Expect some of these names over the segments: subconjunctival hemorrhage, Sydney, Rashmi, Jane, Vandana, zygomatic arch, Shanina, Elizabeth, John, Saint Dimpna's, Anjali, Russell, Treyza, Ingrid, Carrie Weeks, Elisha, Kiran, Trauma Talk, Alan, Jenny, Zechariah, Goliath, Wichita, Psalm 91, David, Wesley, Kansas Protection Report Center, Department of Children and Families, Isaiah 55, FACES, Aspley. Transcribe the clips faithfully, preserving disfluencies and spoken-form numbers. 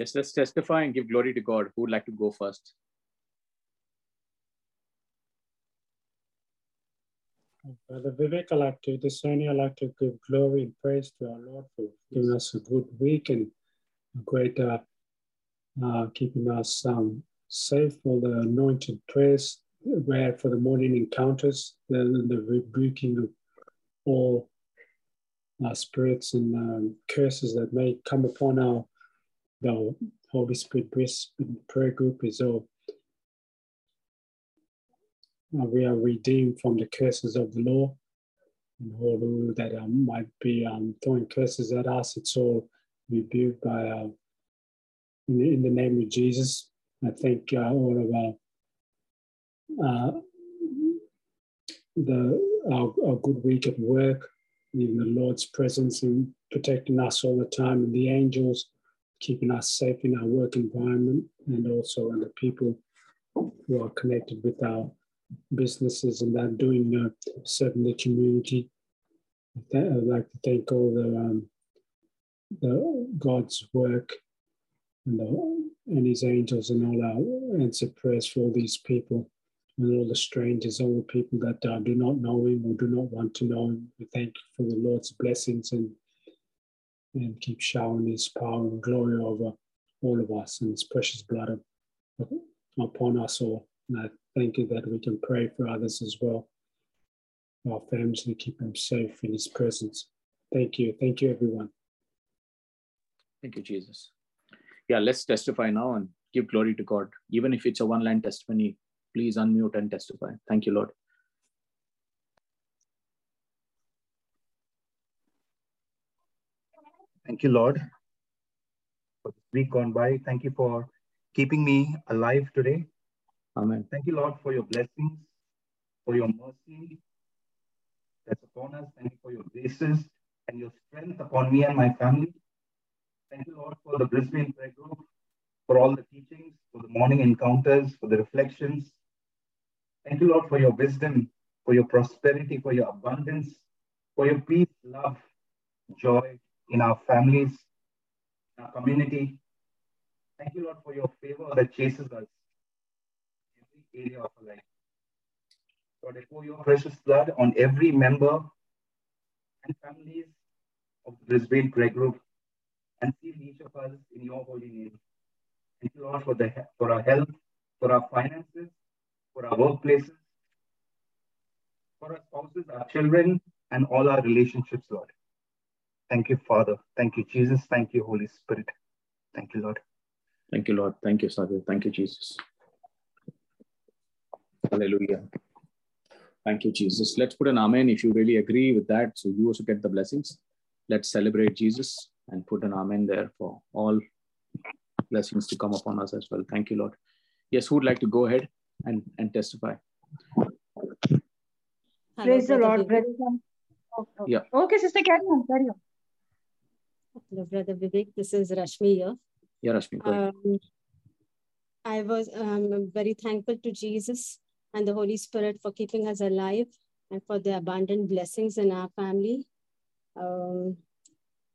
Yes, let's testify and give glory to God. Who would like to go first? Brother Vivek, I'd like to, this morning I'd like to give glory and praise to our Lord for giving us a good week and a great, uh, uh, keeping us um, safe for the anointed prayers, where for the morning encounters, then the rebuking of all uh, spirits and um, curses that may come upon our, the Holy Spirit Brisbane Prayer Group is all. We are redeemed from the curses of the law, and all who that um, might be um, throwing curses at us, it's all rebuked by our, in the, in the name of Jesus. I thank uh, all of our, uh, the, our, our good week at work, in the Lord's presence and protecting us all the time, and the angels keeping us safe in our work environment, and also the people who are connected with our businesses and that doing uh, serving the community. I'd like to thank all the, um, the God's work and, the, and His angels and all our answered prayers for all these people and all the strangers, all the people that uh, do not know Him or do not want to know Him. We thank you for the Lord's blessings and and keep showering His power and glory over all of us and His precious blood of, of, upon us all. And I thank you that we can pray for others as well, our families, and keep them safe in His presence. Thank you. Thank you, everyone. Thank you, Jesus. Yeah, let's testify now and give glory to God. Even if it's a one-line testimony, please unmute and testify. Thank you, Lord. Thank you, Lord, for this week gone by. Thank you for keeping me alive today. Amen. Thank you, Lord, for your blessings, for your mercy that's upon us. Thank you for your graces and your strength upon me and my family. Thank you, Lord, for the Brisbane Prayer Group, for all the teachings, for the morning encounters, for the reflections. Thank you, Lord, for your wisdom, for your prosperity, for your abundance, for your peace, love, joy in our families, in our community. Thank you, Lord, for your favor that chases us in every area of our life. Lord, I pour your precious blood on every member and families of the Brisbane Prayer Group and seal each of us in your holy name. Thank you, Lord, for, the, for our health, for our finances, for our workplaces, for our spouses, our children, and all our relationships, Lord. Thank you, Father. Thank you, Jesus. Thank you, Holy Spirit. Thank you, Lord. Thank you, Lord. Thank you, Savio. Thank you, Jesus. Hallelujah. Thank you, Jesus. Let's put an amen if you really agree with that, so you also get the blessings. Let's celebrate Jesus and put an amen there for all blessings to come upon us as well. Thank you, Lord. Yes, who would like to go ahead and, and testify? Praise the Lord. Brother. Oh, oh. Yeah. Okay, Sister Kenan, carry on. Hello, Brother Vivek. This is Rashmi here. Yeah, Rashmi. Um, I was um, very thankful to Jesus and the Holy Spirit for keeping us alive and for the abundant blessings in our family. Um,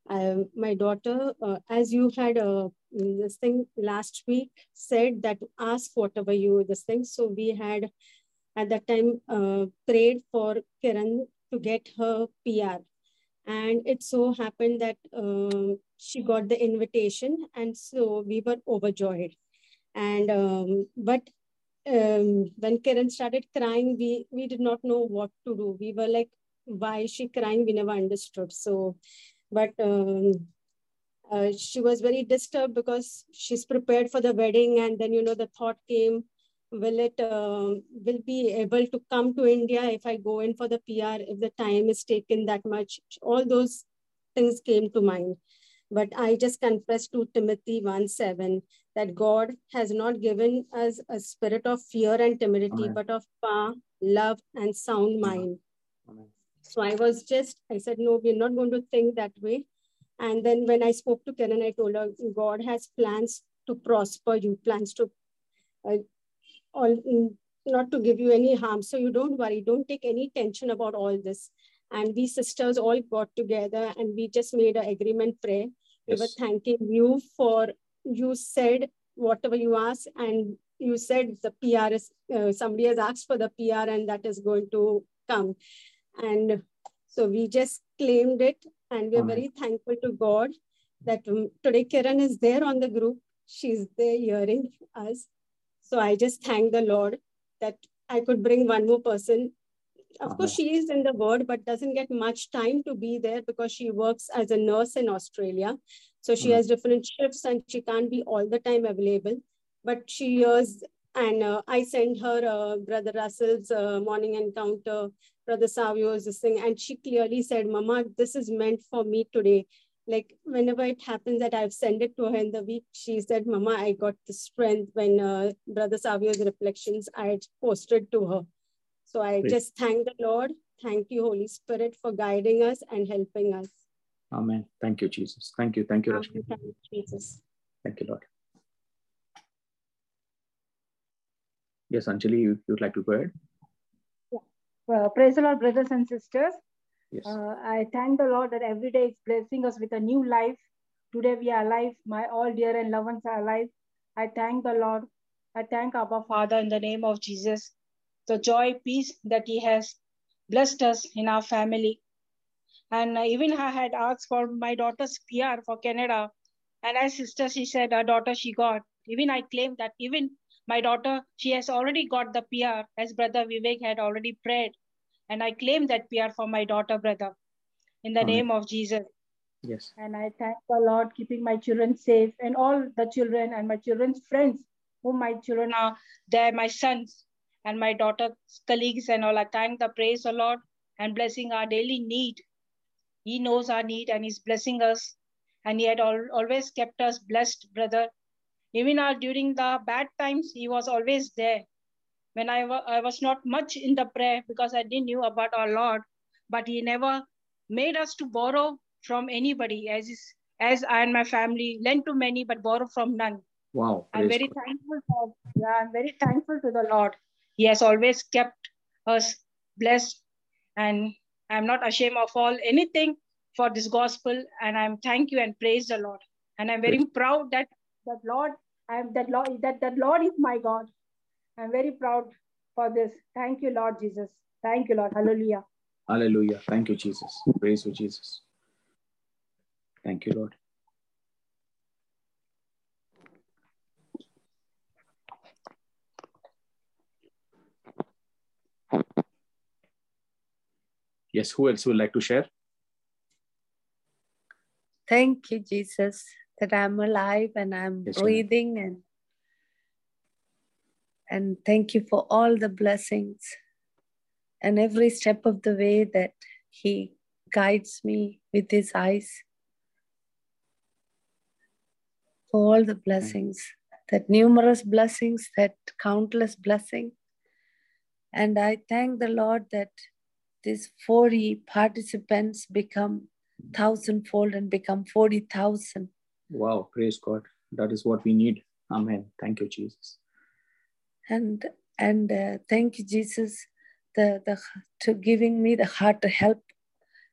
I, my daughter, uh, as you had uh, this thing last week, said that ask whatever you this thing. So we had at that time uh, prayed for Kiran to get her P R. And it so happened that uh, she got the invitation, and so we were overjoyed. And um, but um, when Kiran started crying, we we did not know what to do. We were like, "Why is she crying?" We never understood. So, but um, uh, she was very disturbed because she's prepared for the wedding, and then you know the thought came, will it uh, will be able to come to India if I go in for the P R, if the time is taken that much? All those things came to mind. But I just confessed to Second Timothy one seven that God has not given us a spirit of fear and timidity, Amen. But of power, love, and sound mind. Amen. So I was just, I said, no, we're not going to think that way. And then when I spoke to Kenan, I told her, God has plans to prosper you, plans to... Uh, All, not to give you any harm. So you don't worry. Don't take any tension about all this. And we sisters all got together and we just made an agreement prayer. Yes. We were thanking you for you said whatever you asked, and you said the P R is, uh, somebody has asked for the P R and that is going to come. And so we just claimed it, and we're very thankful to God that today Kiran is there on the group. She's there hearing us. So I just thank the Lord that I could bring one more person. Of course, she is in the ward, but doesn't get much time to be there because she works as a nurse in Australia. So she has different shifts and she can't be all the time available. But she hears, and uh, I send her uh, Brother Russell's uh, morning encounter, Brother Savio's this thing. And she clearly said, Mama, this is meant for me today. Like whenever it happens that I've sent it to her in the week, she said, Mama, I got the strength when uh, Brother Savio's reflections I had posted to her. So I Please. just thank the Lord. Thank you, Holy Spirit, for guiding us and helping us. Amen. Thank you, Jesus. Thank you. Thank you, Rashmi. Thank you, Jesus. Thank you, Lord. Yes, Anjali, you would like to go ahead? Yeah. Well, praise the Lord, brothers and sisters. Yes. Uh, I thank the Lord that every day is blessing us with a new life. Today we are alive. My all dear and loved ones are alive. I thank the Lord. I thank our Father in the name of Jesus. The joy, peace that He has blessed us in our family. And even I had asked for my daughter's P R for Canada. And as sister, she said, her daughter, she got. Even I claimed that even my daughter, she has already got the P R as Brother Vivek had already prayed. And I claim that P R for my daughter, brother, in the Amen. Name of Jesus. Yes. And I thank the Lord, keeping my children safe and all the children and my children's friends, whom my children are there, my sons and my daughter's colleagues and all. I thank the praise the Lord and blessing our daily need. He knows our need and He's blessing us. And He had al always kept us blessed, brother. Even our, during the bad times, He was always there. When I, I was not much in the prayer because I didn't know about our Lord, but He never made us to borrow from anybody, as is, as I and my family lent to many but borrow from none. Wow! I'm very good. thankful for yeah, I'm very thankful to the Lord. He has always kept us blessed, and I'm not ashamed of all anything for this gospel. And I'm thank you and praise the Lord. And I'm very praise. proud that that Lord, I'm that Lord that that Lord is my God. I'm very proud for this. Thank you, Lord Jesus. Thank you, Lord. Hallelujah. Hallelujah. Thank you, Jesus. Praise you, Jesus. Thank you, Lord. Yes, who else would like to share? Thank you, Jesus, that I'm alive and I'm yes, breathing and And thank you for all the blessings and every step of the way that He guides me with His eyes. For all the blessings, that numerous blessings, that countless blessing. And I thank the Lord that these forty participants become thousandfold and become forty thousand. Wow, praise God. That is what we need. Amen. Thank you, Jesus. And and uh, thank you, Jesus, the, the, to giving me the heart to help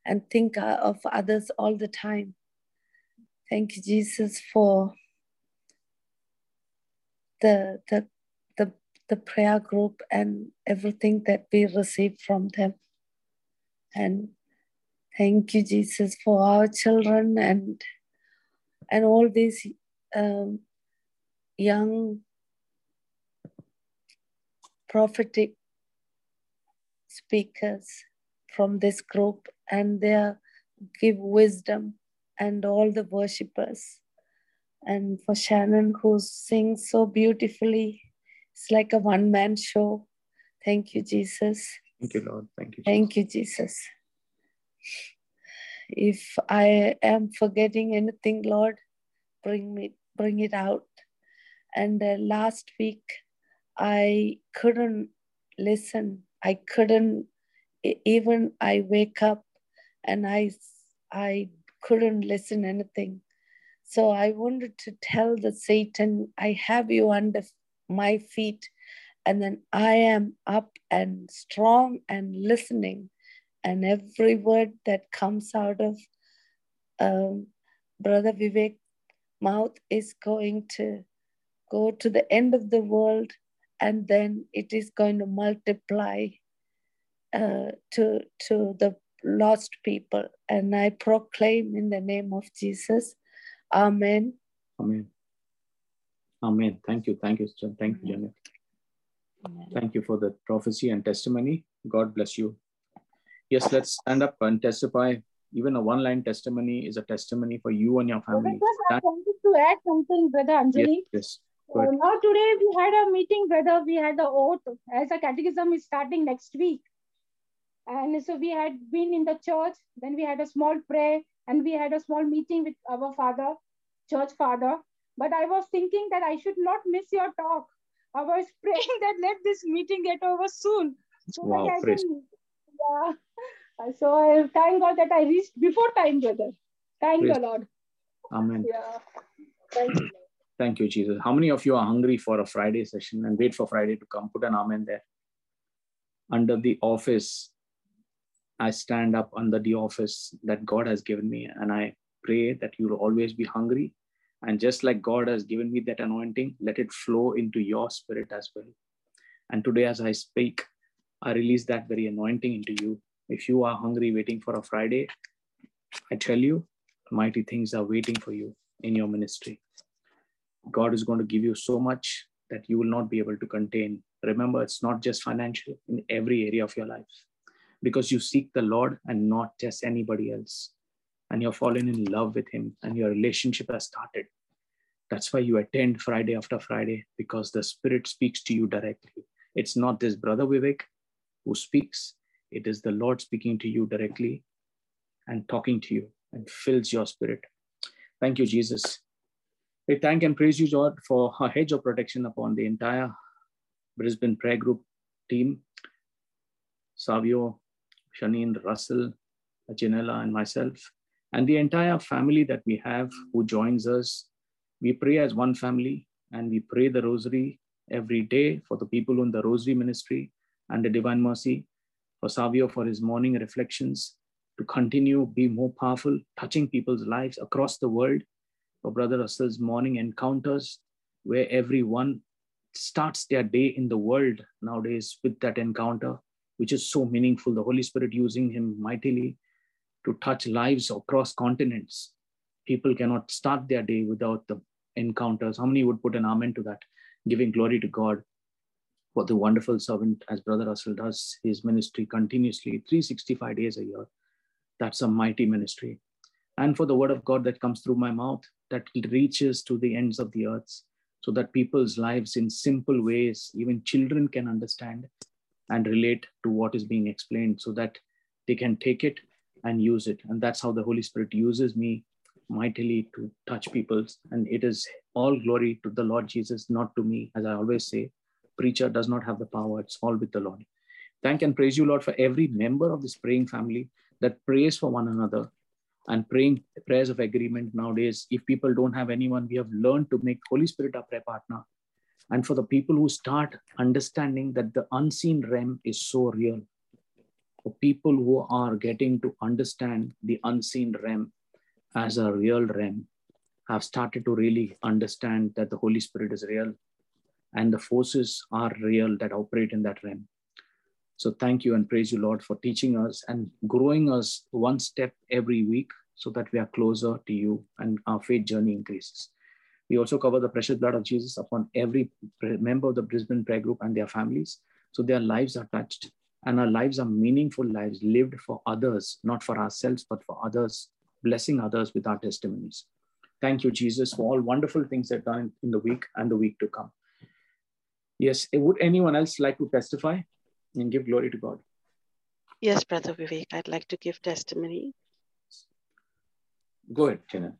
and think of others all the time. Thank you, Jesus, for the, the, the, the prayer group and everything that we receive from them. And thank you, Jesus, for our children and, and all these um, young prophetic speakers from this group, and they give wisdom, and all the worshippers, and for Shannon, who sings so beautifully. It's like a one-man show. Thank you, Jesus. Thank you, Lord. Thank you, Jesus. Thank you, Jesus. If I am forgetting anything, Lord, bring me, bring it out. And uh, last week, I couldn't listen. I couldn't, even I wake up and I, I couldn't listen anything. So I wanted to tell the Satan, I have you under my feet, and then I am up and strong and listening. And every word that comes out of um, Brother Vivek, mouth is going to go to the end of the world, and then it is going to multiply uh, to, to the lost people. And I proclaim in the name of Jesus. Amen. Amen. Amen. Thank you. Thank you, John. Thank you, Janet. Amen. Thank you for the prophecy and testimony. God bless you. Yes, let's stand up and testify. Even a one-line testimony is a testimony for you and your family. I wanted to add something, Brother Anjali. Yes, yes. Uh, now today we had a meeting, Brother. We had the oath as a catechism is starting next week. And so we had been in the church. Then we had a small prayer and we had a small meeting with our father, church father. But I was thinking that I should not miss your talk. I was praying that let this meeting get over soon. So wow, that I praise. Can, yeah. So I thank God that I reached before time, Brother. Thank Praise the Lord. Amen. Yeah. Thank you. Thank you, Jesus. How many of you are hungry for a Friday session and wait for Friday to come? Put an amen there. Under the office, I stand up under the office that God has given me. And I pray that you will always be hungry. And just like God has given me that anointing, let it flow into your spirit as well. And today as I speak, I release that very anointing into you. If you are hungry waiting for a Friday, I tell you, mighty things are waiting for you in your ministry. God is going to give you so much that you will not be able to contain. Remember, it's not just financial, in every area of your life. Because you seek the Lord and not just anybody else. And you're fallen in love with Him and your relationship has started. That's why you attend Friday after Friday, because the Spirit speaks to you directly. It's not this Brother Vivek who speaks. It is the Lord speaking to you directly and talking to you and fills your spirit. Thank you, Jesus. We thank and praise you, Lord, for a hedge of protection upon the entire Brisbane Prayer Group team. Savio, Shaneen, Russell, Janella, and myself, and the entire family that we have who joins us. We pray as one family and we pray the rosary every day for the people in the rosary ministry and the divine mercy. For Savio, for his morning reflections, to continue, be more powerful, touching people's lives across the world. For Brother Russell's morning encounters, where everyone starts their day in the world nowadays with that encounter, which is so meaningful. The Holy Spirit using him mightily to touch lives across continents. People cannot start their day without the encounters. How many would put an amen to that? Giving glory to God. For the wonderful servant, as Brother Russell does his ministry continuously, three hundred sixty-five days a year. That's a mighty ministry. And for the word of God that comes through my mouth, that reaches to the ends of the earth, so that people's lives in simple ways, even children can understand and relate to what is being explained, so that they can take it and use it. And that's how the Holy Spirit uses me mightily to touch peoples. And it is all glory to the Lord Jesus, not to me, as I always say. Preacher does not have the power. It's all with the Lord. Thank and praise you, Lord, for every member of this praying family that prays for one another and praying prayers of agreement nowadays. If people don't have anyone, we have learned to make Holy Spirit our prayer partner. And for the people who start understanding that the unseen realm is so real, for people who are getting to understand the unseen realm as a real realm, have started to really understand that the Holy Spirit is real. And the forces are real that operate in that realm. So thank you and praise you, Lord, for teaching us and growing us one step every week so that we are closer to you and our faith journey increases. We also cover the precious blood of Jesus upon every member of the Brisbane Prayer Group and their families. So their lives are touched and our lives are meaningful lives lived for others, not for ourselves, but for others, blessing others with our testimonies. Thank you, Jesus, for all wonderful things that are done in the week and the week to come. Yes, would anyone else like to testify and give glory to God? Yes, Brother Vivek, I'd like to give testimony. Go ahead, Kenan.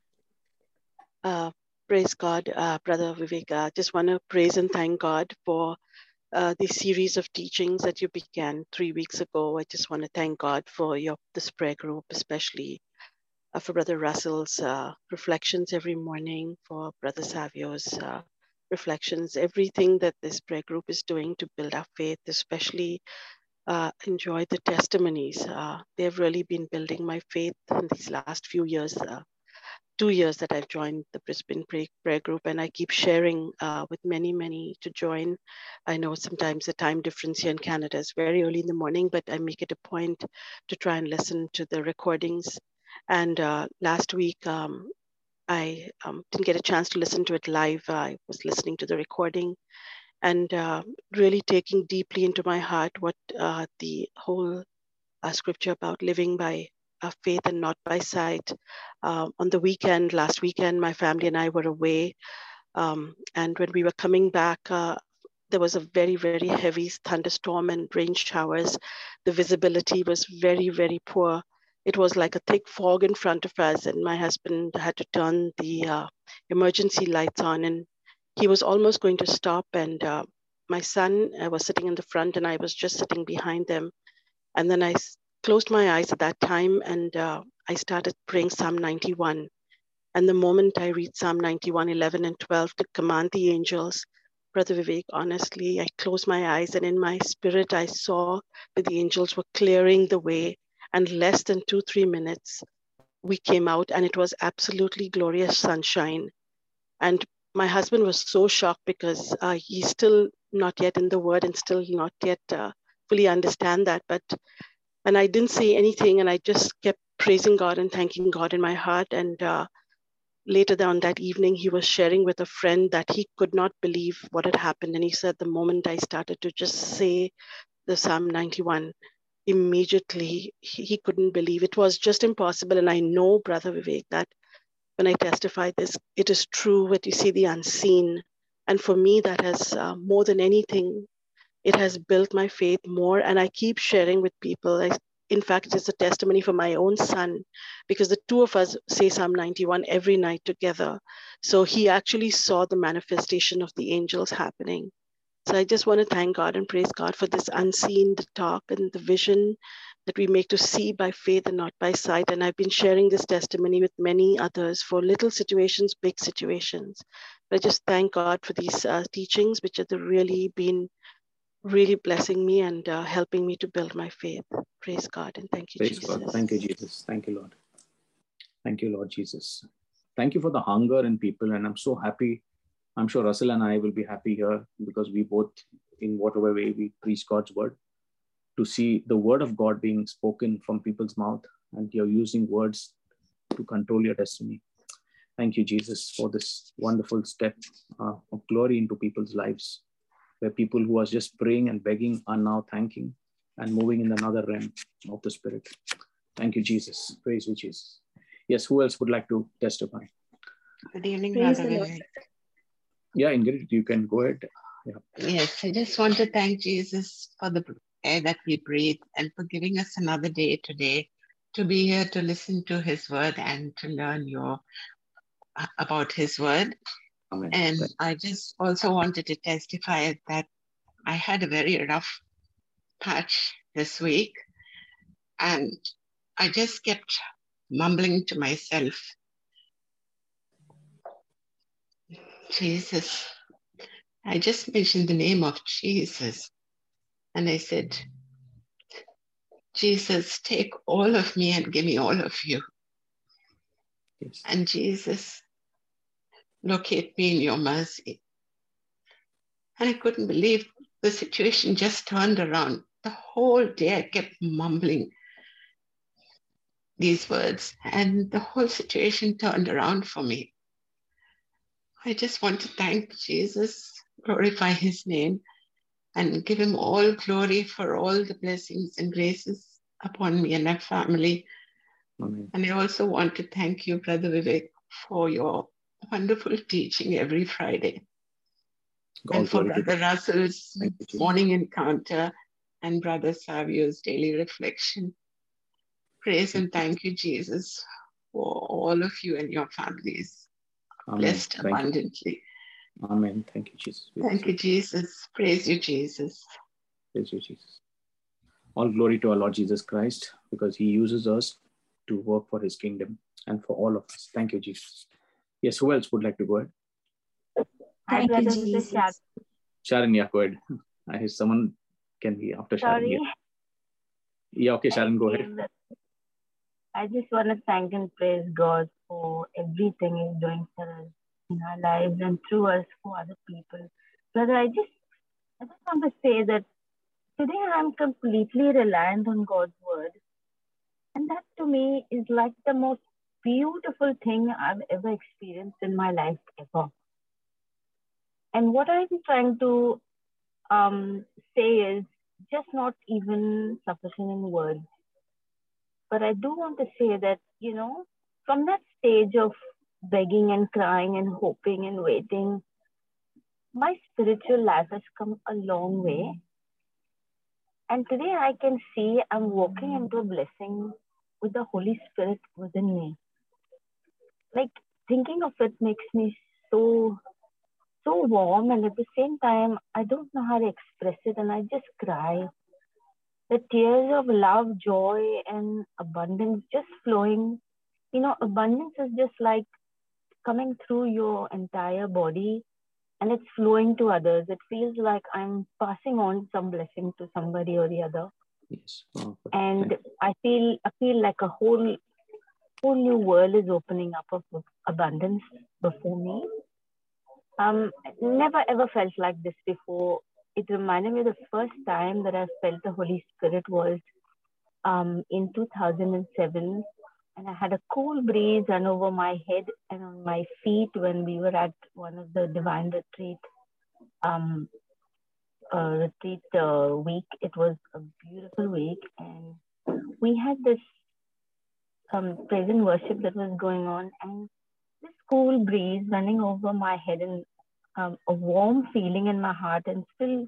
Uh, praise God, uh, Brother Vivek. I uh, just want to praise and thank God for uh, the series of teachings that you began three weeks ago. I just want to thank God for your this prayer group, especially uh, for Brother Russell's uh, reflections every morning, for Brother Savio's uh, reflections, everything that this prayer group is doing to build our faith, especially uh, enjoy the testimonies. Uh, they've really been building my faith in these last few years. Uh, two years that I've joined the Brisbane Prayer Group, and I keep sharing uh, with many, many to join. I know sometimes the time difference here in Canada is very early in the morning, but I make it a point to try and listen to the recordings. And uh, last week, um, I um, didn't get a chance to listen to it live. I was listening to the recording and uh, really taking deeply into my heart what uh, the whole uh, scripture about living by Uh, faith and not by sight. Uh, on the weekend, last weekend, my family and I were away. Um, and when we were coming back, uh, there was a very, very heavy thunderstorm and rain showers. The visibility was very, very poor. It was like a thick fog in front of us. And my husband had to turn the uh, emergency lights on. And he was almost going to stop. And uh, my son, I was sitting in the front and I was just sitting behind them. And then I closed my eyes at that time, and uh, I started praying Psalm ninety-one. And the moment I read Psalm ninety-one, eleven and twelve to command the angels, Brother Vivek, honestly, I closed my eyes and in my spirit, I saw that the angels were clearing the way. And less than two, three minutes, we came out and it was absolutely glorious sunshine. And my husband was so shocked because uh, he's still not yet in the word and still not yet uh, fully understand that. But And I didn't say anything, and I just kept praising God and thanking God in my heart. And uh, later on that evening, he was sharing with a friend that he could not believe what had happened. And he said, the moment I started to just say the Psalm ninety-one, immediately he, he couldn't believe. It was just impossible. And I know, Brother Vivek, that when I testify this, it is true what you see, the unseen. And for me, that has uh, more than anything, it has built my faith more, and I keep sharing with people. I, in fact, it's a testimony for my own son, because the two of us say Psalm ninety-one every night together. So he actually saw the manifestation of the angels happening. So I just want to thank God and praise God for this unseen, the talk and the vision that we make to see by faith and not by sight. And I've been sharing this testimony with many others for little situations, big situations. But I just thank God for these uh, teachings, which have really been really blessing me and uh, helping me to build my faith. Praise God and thank you, Praise Jesus. God. Thank you, Jesus. Thank you, Lord. Thank you, Lord Jesus. Thank you for the hunger in people, and I'm so happy. I'm sure Russell and I will be happy here because we both, in whatever way we preach God's word, to see the word of God being spoken from people's mouth, and you're using words to control your destiny. Thank you, Jesus, for this wonderful step uh, of glory into people's lives, where people who are just praying and begging are now thanking and moving in another realm of the Spirit. Thank you, Jesus. Praise you, Jesus. Yes, who else would like to testify? Good evening, Brother. Yeah, Ingrid, you can go ahead. Yeah. Yes, I just want to thank Jesus for the air that we breathe and for giving us another day today to be here to listen to His word and to learn your about His word. Amen. And I just also wanted to testify that I had a very rough patch this week, and I just kept mumbling to myself, Jesus. I just mentioned the name of Jesus, and I said, Jesus, take all of me and give me all of you. Yes. And Jesus, locate me in your mercy. And I couldn't believe the situation just turned around. The whole day I kept mumbling these words, and the whole situation turned around for me. I just want to thank Jesus, glorify His name, and give Him all glory for all the blessings and graces upon me and my family. Amen. And I also want to thank you, Brother Vivek, for your wonderful teaching every Friday. God, and for Brother Russell's morning encounter and Brother Savio's daily reflection. Praise and thank you, Jesus, for all of you and your families. Amen. Blessed thank abundantly. You. Amen. Thank you, Jesus. Thank you, Jesus. Praise you, Jesus. Praise you, Jesus. All glory to our Lord Jesus Christ, because He uses us to work for His kingdom and for all of us. Thank you, Jesus. Yes, who else would like to go ahead? Hi, Brother, this is Sharon. Sharon, yeah, go ahead. I hear someone can be after Sharon. Sorry. Yeah, yeah okay, Sharon, go ahead. I just want to thank and praise God for everything He's doing for us in our lives and through us for other people. Brother, I just, I just want to say that today I'm completely reliant on God's word. And that to me is like the most beautiful thing I've ever experienced in my life ever. And what I'm trying to um, say is just not even sufficient in words. But I do want to say that, you know, from that stage of begging and crying and hoping and waiting, my spiritual life has come a long way. And today I can see I'm walking into a blessing with the Holy Spirit within me. Like, thinking of it makes me so, so warm. And at the same time, I don't know how to express it. And I just cry. The tears of love, joy, and abundance just flowing. You know, abundance is just like coming through your entire body. And it's flowing to others. It feels like I'm passing on some blessing to somebody or the other. Yes. Oh, and I feel I feel like a whole whole new world is opening up of abundance before me. Um, never ever felt like this before. It reminded me the first time that I felt the Holy Spirit was um, in two thousand seven. And I had a cool breeze run over my head and on my feet when we were at one of the divine retreat um, uh, retreat uh, week. It was a beautiful week. And we had this um, praise and worship that was going on. And this cool breeze running over my head and um, a warm feeling in my heart and still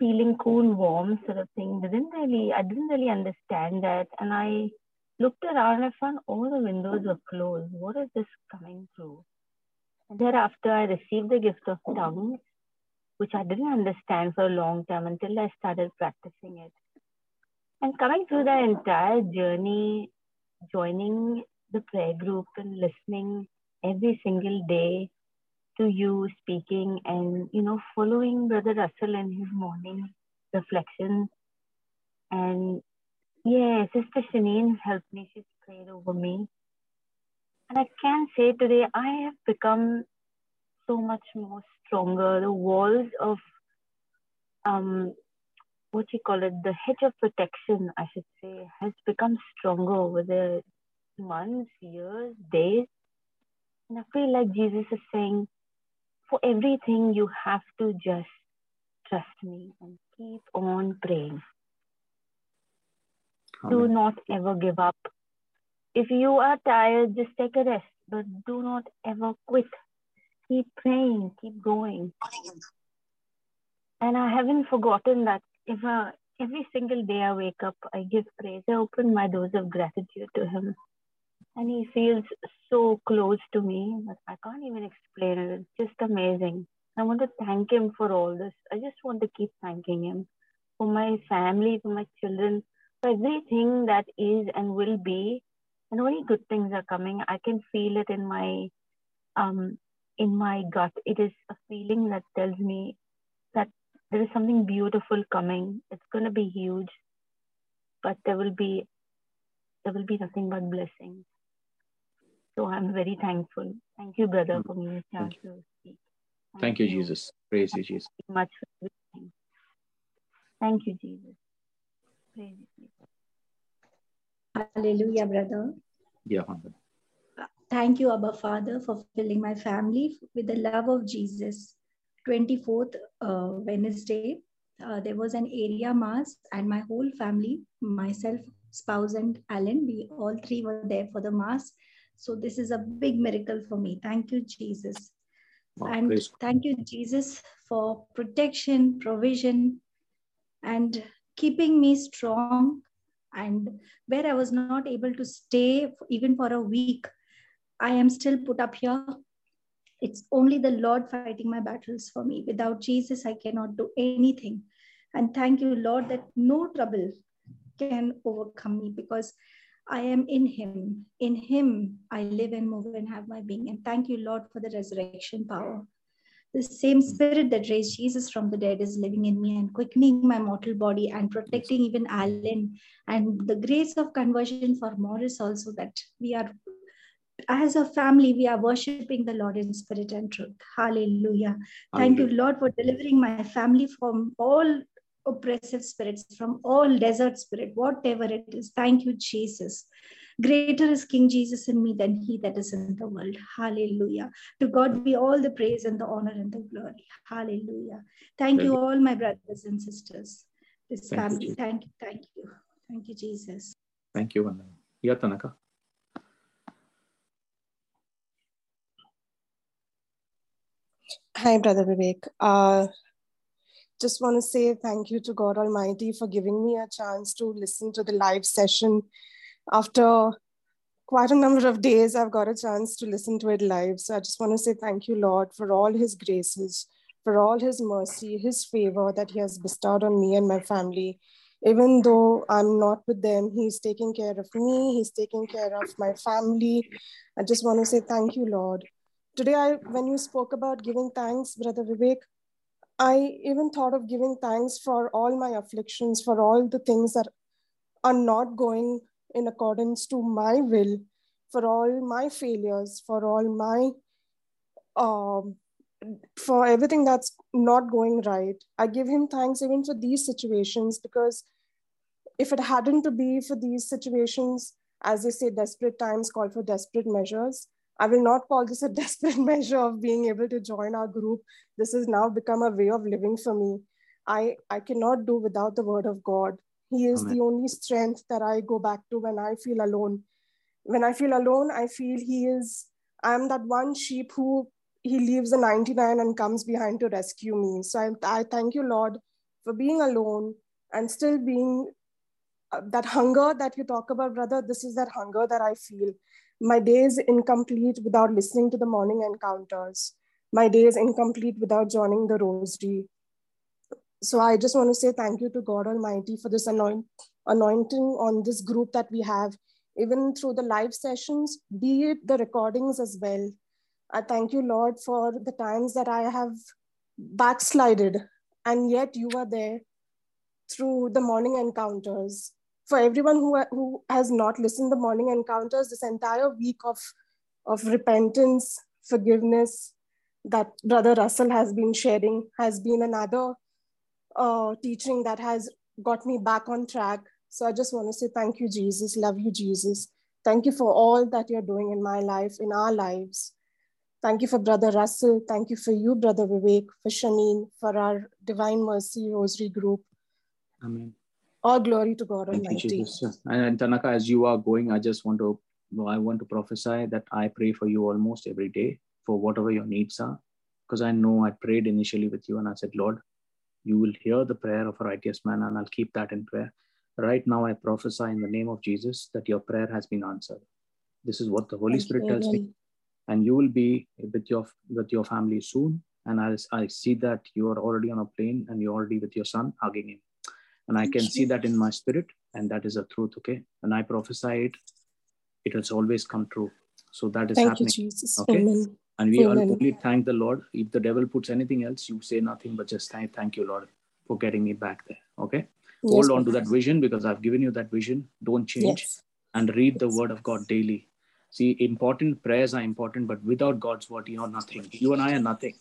feeling cool, warm sort of thing. Didn't really, I didn't really understand that. And I looked around, I found all the windows were closed. What is this coming through? And thereafter, I received the gift of tongues, which I didn't understand for a long time until I started practicing it. And coming through the entire journey, joining the prayer group and listening every single day to you speaking and, you know, following Brother Russell and his morning reflections. And yeah, Sister Shaneen helped me. She's prayed over me. And I can say today, I have become so much more stronger. The walls of, um, what you call it, the hedge of protection, I should say, has become stronger over the months, years, days. And I feel like Jesus is saying, for everything, you have to just trust me and keep on praying. Do not ever give up. If you are tired, just take a rest. But do not ever quit. Keep praying. Keep going. And I haven't forgotten that. If I, every single day I wake up, I give praise. I open my doors of gratitude to Him. And He feels so close to me that I can't even explain it. It's just amazing. I want to thank Him for all this. I just want to keep thanking Him. For my family, for my children, everything that is and will be, and only good things are coming. I can feel it in my um in my gut. It is a feeling that tells me that there is something beautiful coming. It's going to be huge, but there will be there will be nothing but blessings. So I'm very thankful. Thank you, brother, for me a chance to speak. Thank, thank you, Jesus. Praise you, Jesus. Thank you much for everything. Thank you, Jesus. Hallelujah, brother. Yeah. Thank you, Abba Father, for filling my family with the love of Jesus. twenty-fourth uh, Wednesday, uh, there was an area mass and my whole family, myself, spouse and Alan, we all three were there for the mass. So this is a big miracle for me. Thank you, Jesus. Wow, and praise. Thank you, Jesus, for protection, provision, and keeping me strong. And where I was not able to stay even for a week, I am still put up here. It's only the Lord fighting my battles for me. Without Jesus, I cannot do anything. And thank you, Lord, that no trouble can overcome me because I am in Him. In Him, I live and move and have my being. And thank you, Lord, for the resurrection power. The same spirit that raised Jesus from the dead is living in me and quickening my mortal body and protecting even Alan, and the grace of conversion for Morris also, that we are, as a family, we are worshiping the Lord in spirit and truth. Hallelujah. Thank Hallelujah. you, Lord, for delivering my family from all oppressive spirits, from all desert spirit, whatever it is. Thank you, Jesus. Greater is King Jesus in me than he that is in the world. Hallelujah. To God be all the praise and the honor and the glory. Hallelujah. Thank, thank you, all my brothers and sisters. This thank family. You. Thank you. Thank you. Thank you, Jesus. Thank you, Vandana. Yeah, Tanaka. Hi, Brother Vivek. Uh, just want to say thank you to God Almighty for giving me a chance to listen to the live session. After quite a number of days, I've got a chance to listen to it live. So I just want to say thank you, Lord, for all his graces, for all his mercy, his favor that he has bestowed on me and my family. Even though I'm not with them, he's taking care of me. He's taking care of my family. I just want to say thank you, Lord. Today, I, when you spoke about giving thanks, Brother Vivek, I even thought of giving thanks for all my afflictions, for all the things that are not going in accordance to my will, for all my failures, for all my, um, for everything that's not going right. I give him thanks even for these situations, because if it hadn't to be for these situations, as they say, desperate times call for desperate measures. I will not call this a desperate measure of being able to join our group. This has now become a way of living for me. I, I cannot do without the word of God. He is Amen. The only strength that I go back to when I feel alone. When I feel alone, I feel he is, I'm that one sheep who he leaves the ninety-nine and comes behind to rescue me. So I, I thank you, Lord, for being alone and still being uh, that hunger that you talk about, brother. This is that hunger that I feel. My day is incomplete without listening to the morning encounters. My day is incomplete without joining the rosary. So I just want to say thank you to God Almighty for this anoint, anointing on this group that we have, even through the live sessions, be it the recordings as well. I thank you, Lord, for the times that I have backslided, and yet you are there through the morning encounters. For everyone who, who has not listened to the morning encounters, this entire week of, of repentance, forgiveness that Brother Russell has been sharing has been another Uh, teaching that has got me back on track. So I just want to say thank you, Jesus. Love you, Jesus. Thank you for all that you're doing in my life, in our lives. Thank you for Brother Russell. Thank you for you, Brother Vivek, for Shaneen, for our Divine Mercy Rosary group. Amen. All glory to God thank Almighty. You, Jesus. And Tanaka, as you are going, I just want to, I want to prophesy that I pray for you almost every day for whatever your needs are. Because I know I prayed initially with you and I said, Lord, you will hear the prayer of a righteous man, and I'll keep that in prayer. Right now, I prophesy in the name of Jesus that your prayer has been answered. This is what the Holy Thank Spirit tells me. And you will be with your, with your family soon. And I, I see that you are already on a plane and you're already with your son hugging him. And I can see that in my spirit. And that is the truth, okay? And I prophesy it. It has always come true. So that is Thank happening. You, Jesus. Okay? Amen. And we Amen. Ultimately thank the Lord. If the devil puts anything else, you say nothing, but just thank, thank you, Lord, for getting me back there. Okay. Yes, hold on to that vision, because I've given you that vision. Don't change yes. and read yes. the word of God daily. See, important prayers are important, but without God's word, you are nothing. You and I are nothing.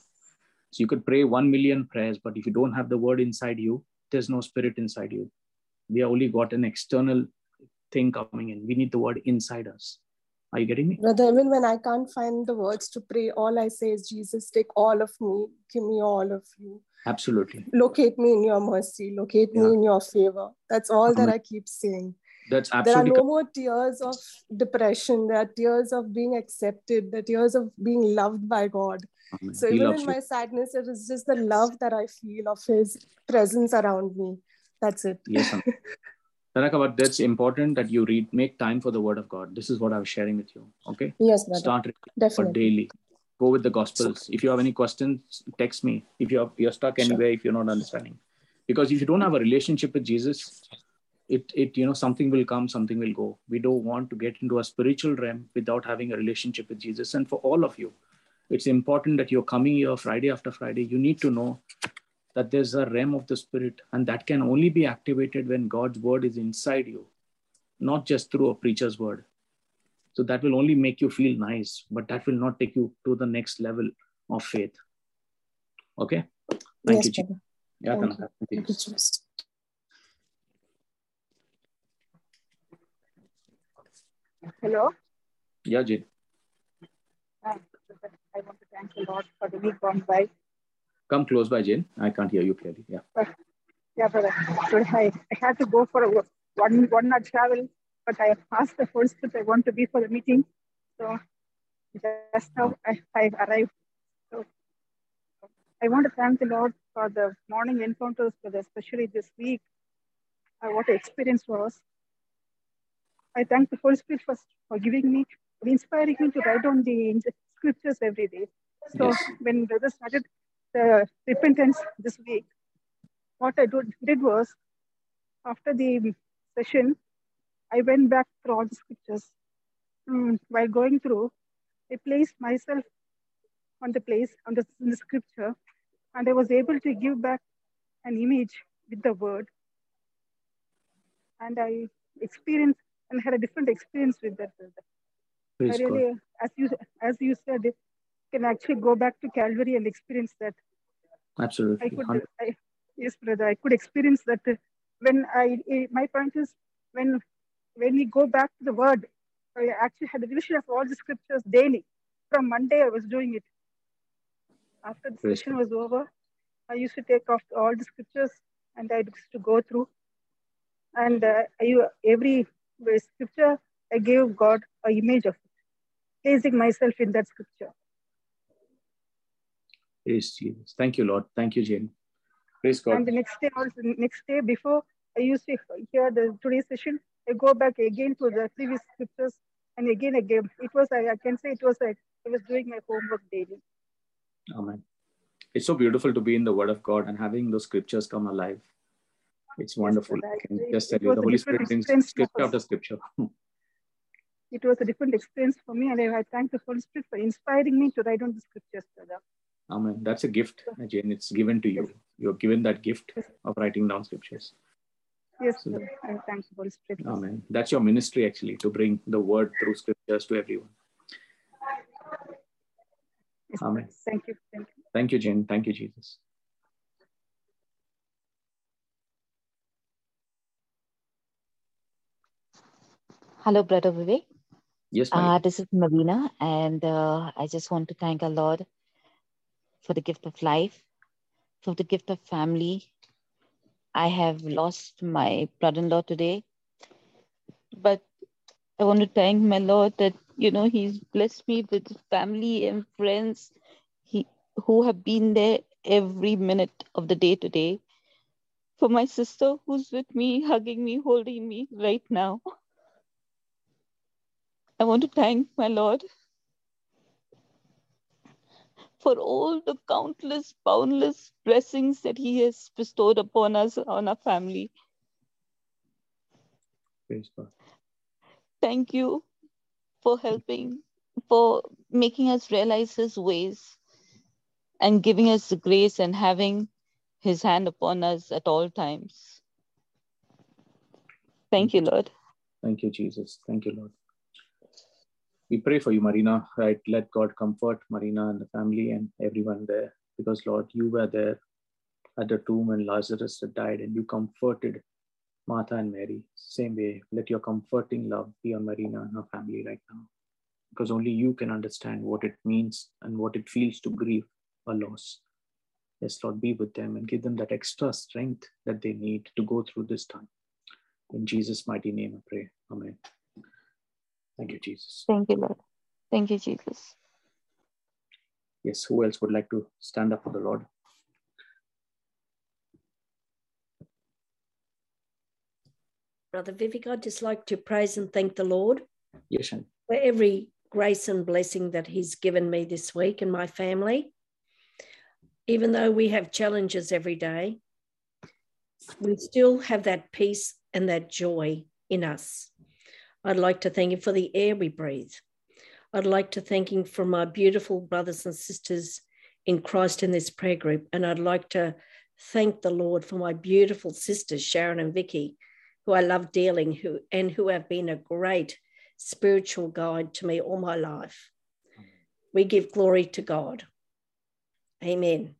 So you could pray one million prayers, but if you don't have the word inside you, there's no spirit inside you. We only got an external thing coming in. We need the word inside us. Are you getting me? Brother, even when I can't find the words to pray, all I say is, Jesus, take all of me. Give me all of you. Absolutely. Locate me in your mercy. Locate yeah. me in your favor. That's all Amen. That I keep saying. That's absolutely. There are no more tears of depression. There are tears of being accepted. There are tears of being loved by God. Amen. So he even in you. My sadness, it is just the love that I feel of his presence around me. That's it. Yes, Tanaka, but that's important that you read, make time for the word of God. This is what I'm sharing with you. Okay. Yes, brother. Start for daily. Go with the gospels. If you have any questions, text me. If you're you're stuck anywhere, sure. if you're not understanding, because if you don't have a relationship with Jesus, it it you know something will come, something will go. We don't want to get into a spiritual realm without having a relationship with Jesus. And for all of you, It's important that you're coming here Friday after Friday. You need to know that there's a realm of the Spirit, and that can only be activated when God's word is inside you, not just through a preacher's word. So that will only make you feel nice, but that will not take you to the next level of faith. Okay? Thank yes, you, Chief. Yeah, thank you. Thank you, Chief. Hello? Yeah, Jane. I want to thank the Lord for the week gone by. Come close by, Jane. I can't hear you clearly. Yeah. But, yeah, brother. I, I had to go for a one one night travel, but I asked the first that I want to be for the meeting. So just now I, I arrived. So I want to thank the Lord for the morning encounters, brother, especially this week. Uh, what an experience for us. I thank the Holy Spirit for, for giving me, for inspiring me to write down the scriptures every day. So yes. When brother started the repentance this week, what I did was, after the session, I went back through all the scriptures. Mm, while going through, I placed myself on the place, on the, in the scripture, and I was able to give back an image with the word. And I experienced and had a different experience with that. I really, as you, as you said, I can actually go back to Calvary and experience that. Absolutely. I could, I, yes, brother, I could experience that. When I, my point is, when when we go back to the word, I actually had a revision of all the scriptures daily. From Monday, I was doing it. After the Praise session God. Was over, I used to take off all the scriptures and I used to go through. And uh, I, every scripture, I gave God an image of it, placing myself in that scripture. Praise Jesus. Thank you, Lord. Thank you, Jane. Praise God. And the next day, also, next day before, I used to hear the today's session. I go back again to the previous scriptures, and again, again, it was, I, I can say it was, I, I was doing my homework daily. Amen. It's so beautiful to be in the Word of God and having those scriptures come alive. It's wonderful. Yes, I can it, just tell you, the Holy Spirit brings scripture after scripture. It was a different experience for me, and I, I thank the Holy Spirit for inspiring me to write on the scriptures, brother. Amen. That's a gift, Jane. It's given to you. Yes. You're given that gift of writing down scriptures. Yes, sir. And thanks for the Spirit. Amen. That's your ministry, actually, to bring the word through scriptures to everyone. Yes, Amen. Thank you. Thank you. Thank you, Jane. Thank you, Jesus. Hello, Brother Vivek. Yes, uh, this is Mabina, and uh, I just want to thank our Lord for the gift of life, for the gift of family. I have lost my brother-in-law today, but I want to thank my Lord that, you know, he's blessed me with family and friends he, who have been there every minute of the day today. For my sister who's with me, hugging me, holding me right now. I want to thank my Lord for all the countless, boundless blessings that he has bestowed upon us, on our family. Praise God. Thank you for helping, for making us realize his ways and giving us the grace and having his hand upon us at all times. Thank you, Lord. Thank you, Jesus. Thank you, Lord. We pray for you, Marina, right? Let God comfort Marina and the family and everyone there, because Lord, you were there at the tomb when Lazarus had died and you comforted Martha and Mary. Same way, let your comforting love be on Marina and her family right now, because only you can understand what it means and what it feels to grieve a loss. Yes, Lord, be with them and give them that extra strength that they need to go through this time. In Jesus' mighty name, I pray. Amen. Thank you, Jesus. Thank you, Lord. Thank you, Jesus. Yes, who else would like to stand up for the Lord? Brother Vivek, I'd just like to praise and thank the Lord yes, for every grace and blessing that he's given me this week and my family. Even though we have challenges every day, we still have that peace and that joy in us. I'd like to thank him for the air we breathe. I'd like to thank him for my beautiful brothers and sisters in Christ in this prayer group. And I'd like to thank the Lord for my beautiful sisters, Sharon and Vicky, who I love dearly who, and who have been a great spiritual guide to me all my life. We give glory to God. Amen.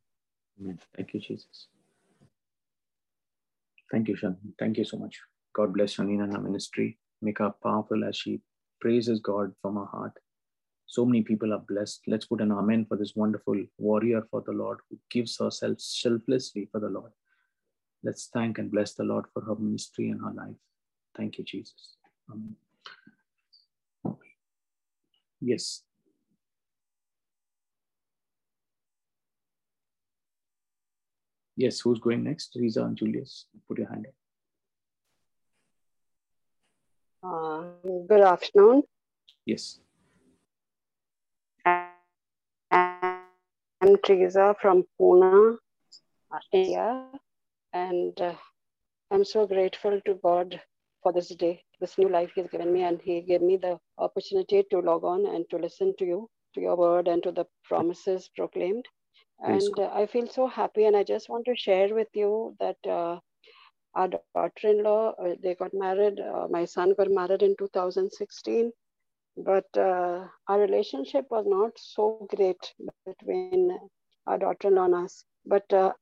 Thank you, Jesus. Thank you, Shannon. Thank you so much. God bless Shanina and her ministry. Make her powerful as she praises God from her heart. So many people are blessed. Let's put an amen for this wonderful warrior for the Lord who gives herself selflessly for the Lord. Let's thank and bless the Lord for her ministry and her life. Thank you, Jesus. Amen. Yes. Yes, who's going next? Treyza and Julius, put your hand up. Uh, good afternoon. Yes. I'm Treyza from Pune, India, and uh, I'm so grateful to God for this day, this new life He's given me, and He gave me the opportunity to log on and to listen to you, to your word, and to the promises proclaimed. And uh, I feel so happy, and I just want to share with you that uh, our daughter-in-law, uh, they got married, uh, my son got married in two thousand sixteen, but uh, our relationship was not so great between our daughter-in-law and us. But, uh,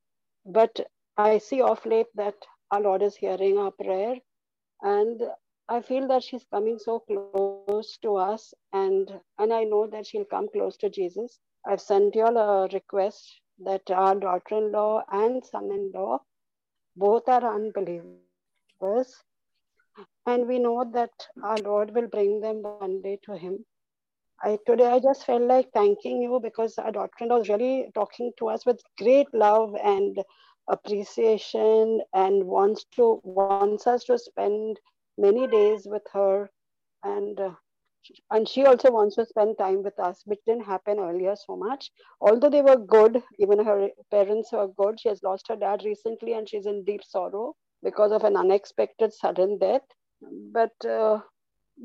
but I see off late that our Lord is hearing our prayer, and I feel that she's coming so close to us, and, and I know that she'll come close to Jesus. I've sent you all a request that our daughter-in-law and son-in-law, both are unbelievers. And we know that our Lord will bring them one day to Him. I, today, I just felt like thanking you because our daughter-in-law is really talking to us with great love and appreciation and wants to wants us to spend many days with her. And uh, And she also wants to spend time with us, which didn't happen earlier so much. Although they were good, even her parents were good. She has lost her dad recently and she's in deep sorrow because of an unexpected sudden death. But uh,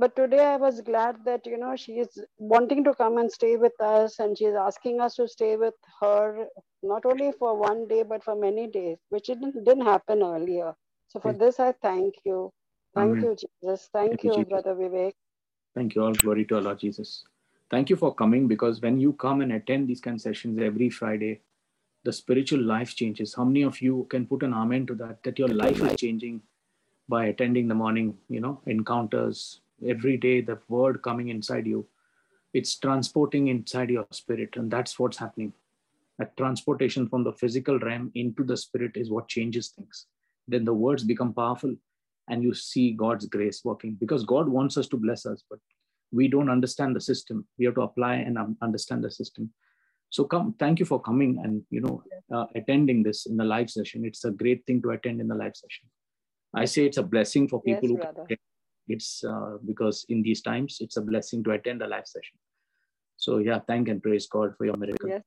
but today I was glad that, you know, she is wanting to come and stay with us. And she's asking us to stay with her, not only for one day, but for many days, which didn't, didn't happen earlier. So for this, I thank you. Thank Amen. You, Jesus. Thank, thank you, Jesus. Brother Vivek. Thank you all. Glory to our Lord Jesus. Thank you for coming, because when you come and attend these kind of sessions every Friday, the spiritual life changes. How many of you can put an amen to that, that your life is changing by attending the morning, you know, encounters every day, the word coming inside you, it's transporting inside your spirit. And that's what's happening. That transportation from the physical realm into the spirit is what changes things. Then the words become powerful. And you see God's grace working, because God wants us to bless us, but we don't understand the system. We have to apply and um, understand the system. So come, thank you for coming and, you know, uh, attending this in the live session. It's a great thing to attend in the live session. I say it's a blessing for people yes, who brother. Can It's uh, because in these times, it's a blessing to attend a live session. So yeah, thank and praise God for your miracle. Yes.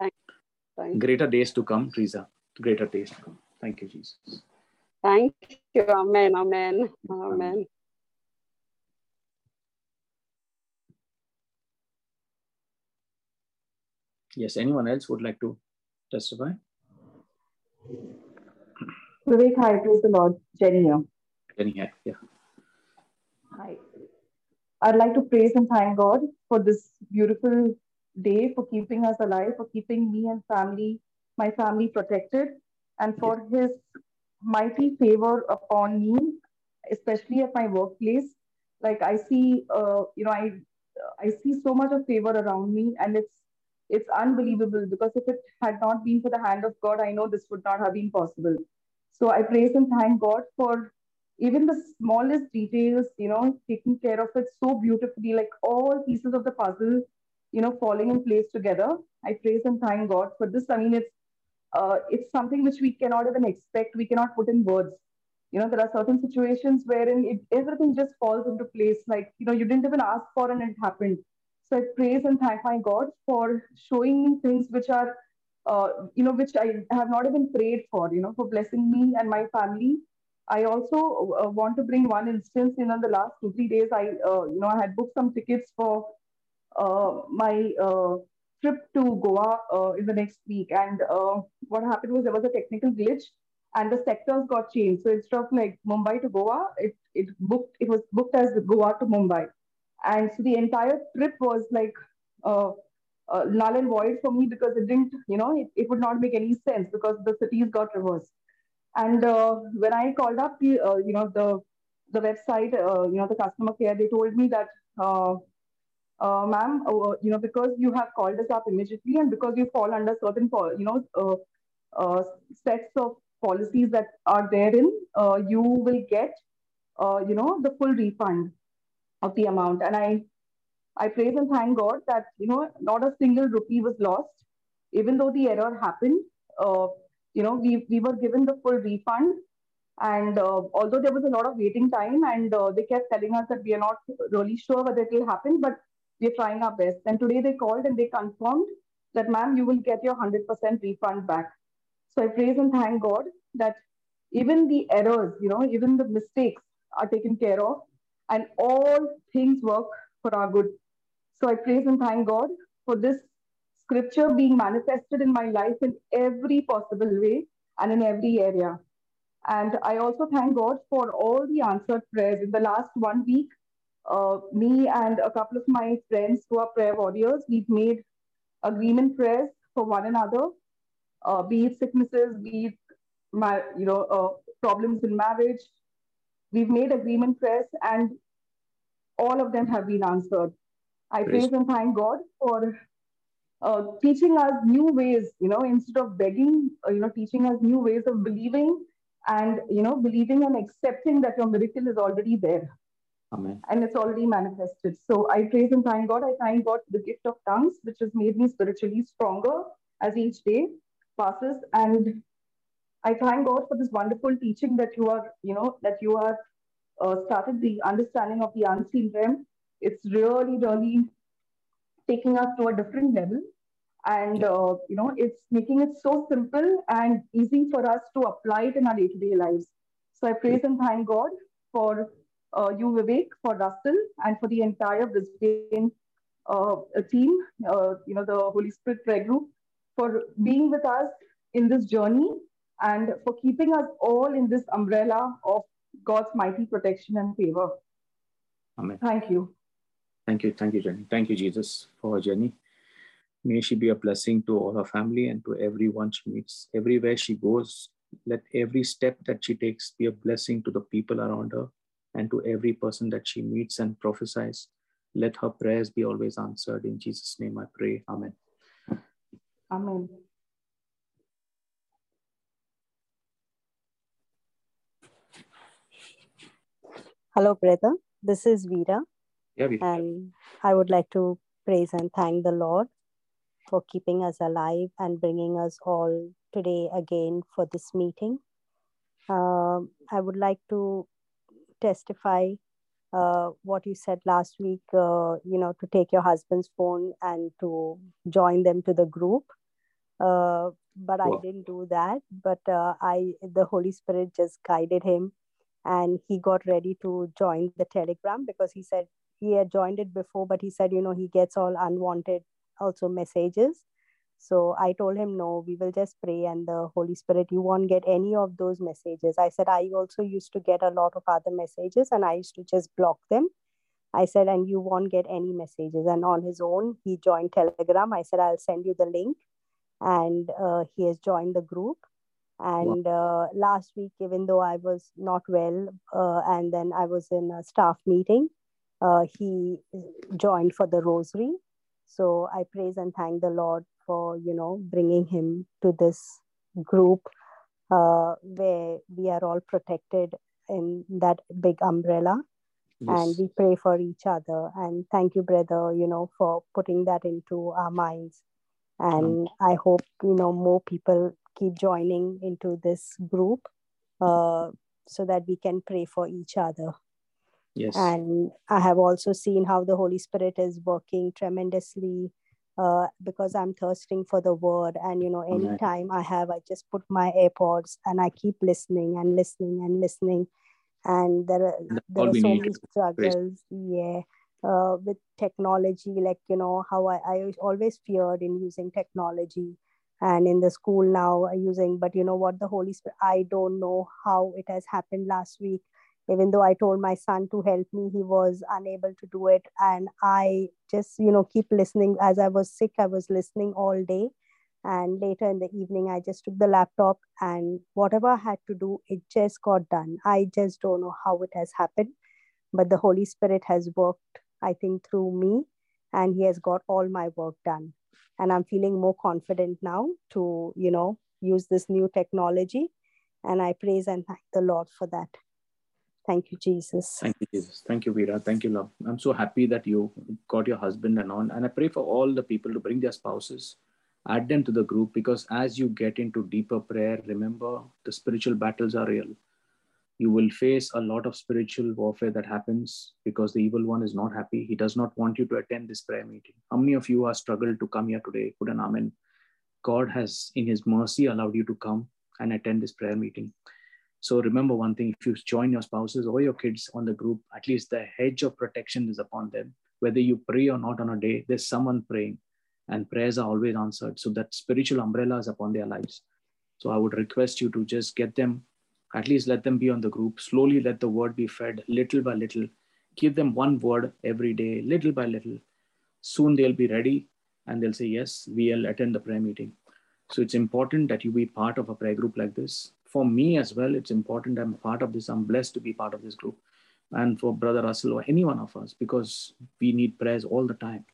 Thank you. Thank you. Greater days to come, Treyza. Greater days to come. Thank you, Jesus. Thank you. Amen. Amen. Amen. Yes, anyone else would like to testify? Vivek, hi. Praise the Lord. Jenny here. Jenny here. Yeah. Hi. I'd like to praise and thank God for this beautiful day, for keeping us alive, for keeping me and family, my family protected, and for yes. His mighty favor upon me, especially at my workplace. Like I see, uh, you know, I I see so much of favor around me, and it's it's unbelievable, because if it had not been for the hand of God, I know this would not have been possible. So I praise and thank God for even the smallest details, you know, taking care of it so beautifully, like all pieces of the puzzle, you know, falling in place together. I praise and thank God for this. I mean, it's Uh, it's something which we cannot even expect. We cannot put in words. You know, there are certain situations wherein it, everything just falls into place. Like, you know, you didn't even ask for and it happened. So I praise and thank my God for showing me things which are, uh, you know, which I have not even prayed for, you know, for blessing me and my family. I also uh, want to bring one instance, you know, in the last two, three days, I, uh, you know, I had booked some tickets for uh, my uh, trip to Goa uh, in the next week. And uh, what happened was there was a technical glitch and the sectors got changed. So instead of like Mumbai to Goa, it, it, booked, it was booked as Goa to Mumbai. And so the entire trip was like uh, uh, null and void for me, because it didn't, you know, it, it would not make any sense because the cities got reversed. And uh, when I called up, the, uh, you know, the the website, uh, you know, the customer care, they told me that, uh, uh, ma'am, uh, you know, because you have called us up immediately and because you fall under certain, you know, uh, uh, sets of policies that are therein, uh, you will get, uh, you know, the full refund of the amount. And I, I praise and thank God that, you know, not a single rupee was lost, even though the error happened. Uh, you know, we, we were given the full refund. And uh, although there was a lot of waiting time, and uh, they kept telling us that we are not really sure whether it will happen, but we're trying our best. And today they called and they confirmed that, ma'am, you will get your one hundred percent refund back. So I praise and thank God that even the errors, you know, even the mistakes are taken care of, and all things work for our good. So I praise and thank God for this scripture being manifested in my life in every possible way and in every area. And I also thank God for all the answered prayers. In the last one week, uh, me and a couple of my friends who are prayer warriors, we've made agreement prayers for one another, uh, be it sicknesses, be it my, you know, uh, problems in marriage. We've made agreement prayers and all of them have been answered. I praise and thank God for uh, teaching us new ways, you know, instead of begging, uh, you know, teaching us new ways of believing. And, you know, believing and accepting that your miracle is already there. Amen. And it's already manifested. So I praise and thank God. I thank God for the gift of tongues, which has made me spiritually stronger as each day passes. And I thank God for this wonderful teaching that you are, you know, that you have uh, started, the understanding of the unseen realm. It's really, really taking us to a different level. And, uh, you know, it's making it so simple and easy for us to apply it in our day-to-day lives. So I praise and thank God for uh, you, Vivek, for Russell, and for the entire Brisbane uh, team, uh, you know, the Holy Spirit Prayer Group, for being with us in this journey and for keeping us all in this umbrella of God's mighty protection and favor. Amen. Thank you. Thank you. Thank you, Jenny. Thank you, Jesus, for Jenny. May she be a blessing to all her family and to everyone she meets. Everywhere she goes, let every step that she takes be a blessing to the people around her and to every person that she meets and prophesies. Let her prayers be always answered. In Jesus' name I pray. Amen. Amen. Hello, brother. This is Vera. Yeah, Vera. And I would like to praise and thank the Lord for keeping us alive and bringing us all today again for this meeting. Uh, I would like to testify uh, what you said last week, uh, you know, to take your husband's phone and to join them to the group. Uh, but wow. I didn't do that, but uh, I, the Holy Spirit just guided him and he got ready to join the Telegram, because he said he had joined it before, but he said, you know, he gets all unwanted also messages. So I told him, no, we will just pray and the Holy Spirit, you won't get any of those messages. I said, I also used to get a lot of other messages and I used to just block them. I said, and you won't get any messages. And on his own, he joined Telegram. I said, I'll send you the link. And uh, he has joined the group. And uh, last week, even though I was not well, uh, and then I was in a staff meeting, uh, he joined for the rosary. So I praise and thank the Lord for, you know, bringing him to this group uh, where we are all protected in that big umbrella. Yes. And we pray for each other. And thank you, brother, you know, for putting that into our minds. And I hope, you know, more people keep joining into this group uh, so that we can pray for each other. Yes. And I have also seen how the Holy Spirit is working tremendously uh, because I'm thirsting for the word. And, you know, anytime I have, I just put my AirPods and I keep listening and listening and listening. And there are, there are so many struggles. Yeah. uh, with technology, like, you know, how I, I always feared in using technology, and in the school now I'm using, but you know what, the Holy Spirit, I don't know how it has happened last week. Even though I told my son to help me, he was unable to do it. And I just, you know, keep listening. As I was sick, I was listening all day. And later in the evening, I just took the laptop, and whatever I had to do, it just got done. I just don't know how it has happened, but the Holy Spirit has worked, I think, through me, and he has got all my work done. And I'm feeling more confident now to, you know, use this new technology. And I praise and thank the Lord for that. Thank you, Jesus. Thank you, Jesus. Thank you, Vera. Thank you, love. I'm so happy that you got your husband and on. And I pray for all the people to bring their spouses, add them to the group, because as you get into deeper prayer, remember the spiritual battles are real. You will face a lot of spiritual warfare that happens because the evil one is not happy. He does not want you to attend this prayer meeting. How many of you have struggled to come here today? Put an amen. God has, in his mercy, allowed you to come and attend this prayer meeting. So remember one thing, if you join your spouses or your kids on the group, at least the hedge of protection is upon them. Whether you pray or not on a day, there's someone praying, and prayers are always answered. So that spiritual umbrella is upon their lives. So I would request you to just get them, at least let them be on the group. Slowly let the word be fed little by little. Give them one word every day, little by little. Soon they'll be ready and they'll say, yes, we'll attend the prayer meeting. So it's important that you be part of a prayer group like this. For me as well, it's important I'm part of this. I'm blessed to be part of this group. And for Brother Russell or any one of us, because we need prayers all the time.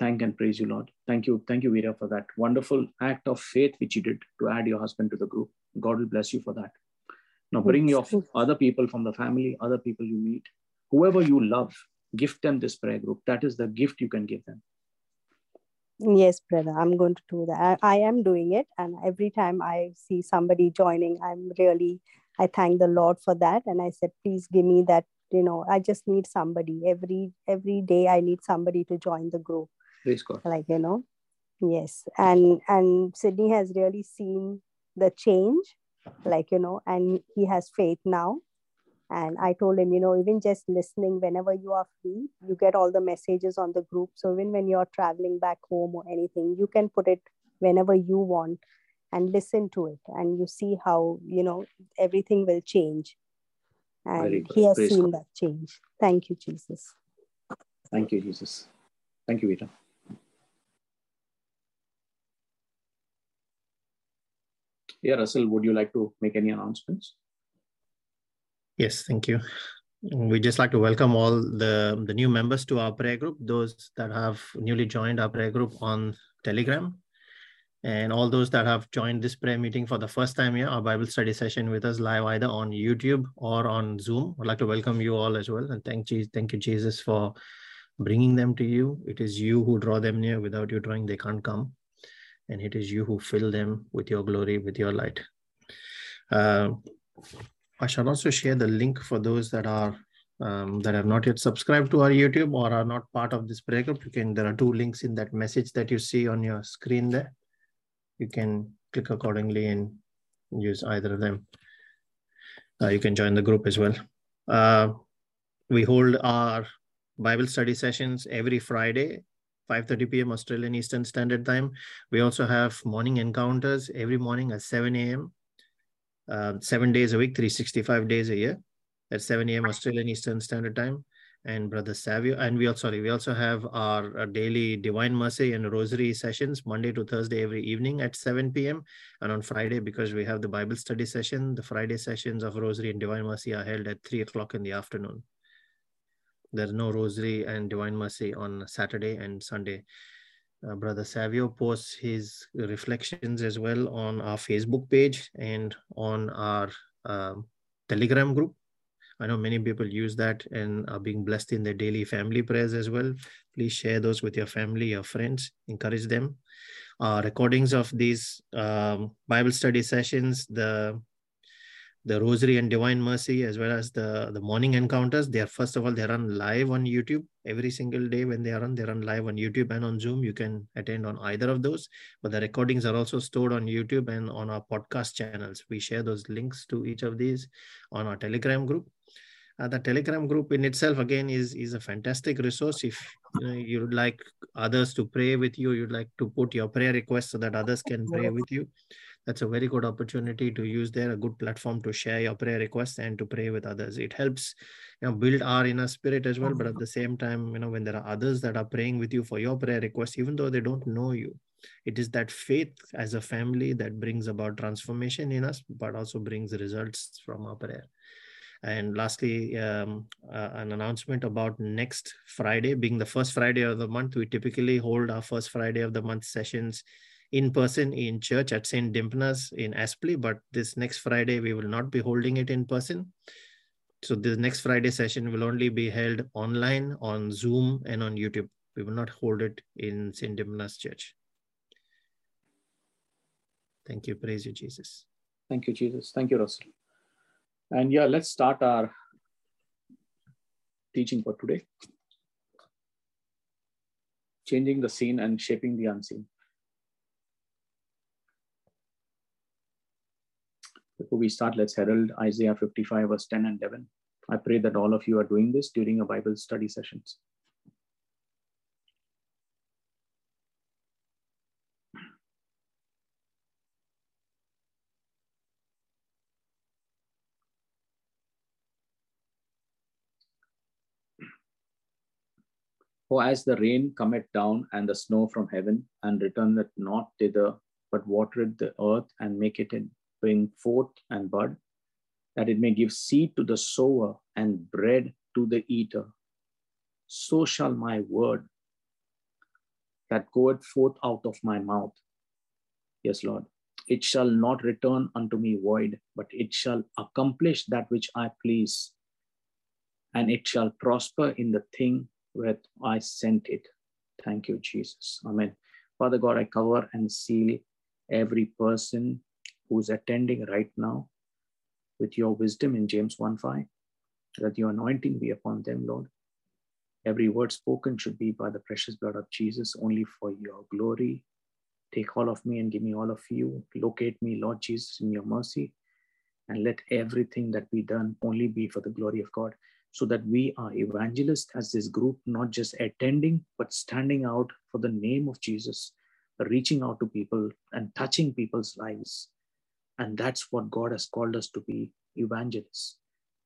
Thank and praise you, Lord. Thank you. Thank you, Vera, for that wonderful act of faith which you did to add your husband to the group. God will bless you for that. Now bring your other people from the family, other people you meet, whoever you love, gift them this prayer group. That is the gift you can give them. Yes, brother, I'm going to do that. I, I am doing it. And every time I see somebody joining, I'm really, I thank the Lord for that. And I said, please give me that, you know, I just need somebody every, every day. I need somebody to join the group. Praise God. Like, you know, yes. And, and Sydney has really seen the change. Like, you know, and he has faith now. And I told him, you know, even just listening, whenever you are free, you get all the messages on the group. So even when you're traveling back home or anything, you can put it whenever you want and listen to it. And you see how, you know, everything will change. And he has seen that change. Thank you, Jesus. Thank you, Jesus. Thank you, Vita. Yeah, Russell, would you like to make any announcements? Yes, thank you. We just like to welcome all the, the new members to our prayer group, those that have newly joined our prayer group on Telegram, and all those that have joined this prayer meeting for the first time here, our Bible study session with us live either on YouTube or on Zoom. I'd like to welcome you all as well. And thank you, thank you, Jesus, for bringing them to you. It is you who draw them near. Without you drawing, they can't come. And it is you who fill them with your glory, with your light. Uh, I shall also share the link for those that are um, that have not yet subscribed to our YouTube or are not part of this prayer group. You can, there are two links in that message that you see on your screen there. You can click accordingly and use either of them. Uh, you can join the group as well. Uh, we hold our Bible study sessions every Friday, five thirty p m Australian Eastern Standard Time. We also have morning encounters every morning at seven a m Uh, seven days a week, three hundred sixty-five days a year at seven a m Australian Eastern Standard Time. And Brother Savio, and we also, sorry, we also have our, our daily Divine Mercy and Rosary sessions Monday to Thursday every evening at seven p m And on Friday, because we have the Bible study session, the Friday sessions of Rosary and Divine Mercy are held at three o'clock in the afternoon. There's no Rosary and Divine Mercy on Saturday and Sunday. Uh, Brother Savio posts his reflections as well on our Facebook page and on our uh, Telegram group. I know many people use that and are being blessed in their daily family prayers as well. Please share those with your family, your friends, encourage them. Uh, recordings of these um, Bible study sessions, the The Rosary and Divine Mercy, as well as the, the morning encounters, they are, first of all, they run live on YouTube. Every single day when they run, they run live on YouTube and on Zoom. You can attend on either of those. But the recordings are also stored on YouTube and on our podcast channels. We share those links to each of these on our Telegram group. Uh, the Telegram group in itself, again, is, is a fantastic resource. If you know, you'd like others to pray with you, you'd like to put your prayer requests so that others can pray with you, that's a very good opportunity to use there, a good platform to share your prayer requests and to pray with others. It helps you know, build our inner spirit as well. But at the same time, you know, when there are others that are praying with you for your prayer requests, even though they don't know you, it is that faith as a family that brings about transformation in us, but also brings results from our prayer. And lastly, um, uh, an announcement about next Friday, being the first Friday of the month. We typically hold our first Friday of the month sessions in person in church at Saint Dimpna's in Aspley. But this next Friday, we will not be holding it in person. So the next Friday session will only be held online on Zoom and on YouTube. We will not hold it in Saint Dimpna's Church. Thank you. Praise you, Jesus. Thank you, Jesus. Thank you, Russell. And yeah, let's start our teaching for today. Changing the seen and shaping the unseen. Before we start, let's herald Isaiah fifty-five, verse ten and eleven. I pray that all of you are doing this during your Bible study sessions. For as the rain cometh down and the snow from heaven, and returneth not thither, but watereth the earth and make it bring forth and bud, that it may give seed to the sower and bread to the eater, so shall my word that goeth forth out of my mouth. Yes, Lord, it shall not return unto me void, but it shall accomplish that which I please, and it shall prosper in the thing where I sent it. Thank you, Jesus. Amen. Father God, I cover and seal every person who's attending right now with your wisdom in James one five, that your anointing be upon them, Lord. Every word spoken should be by the precious blood of Jesus, only for your glory. Take all of me and give me all of you. Locate me, Lord Jesus, in your mercy, and let everything that be done only be for the glory of God, so that we are evangelists as this group, not just attending, but standing out for the name of Jesus, reaching out to people and touching people's lives. And that's what God has called us to be, evangelists,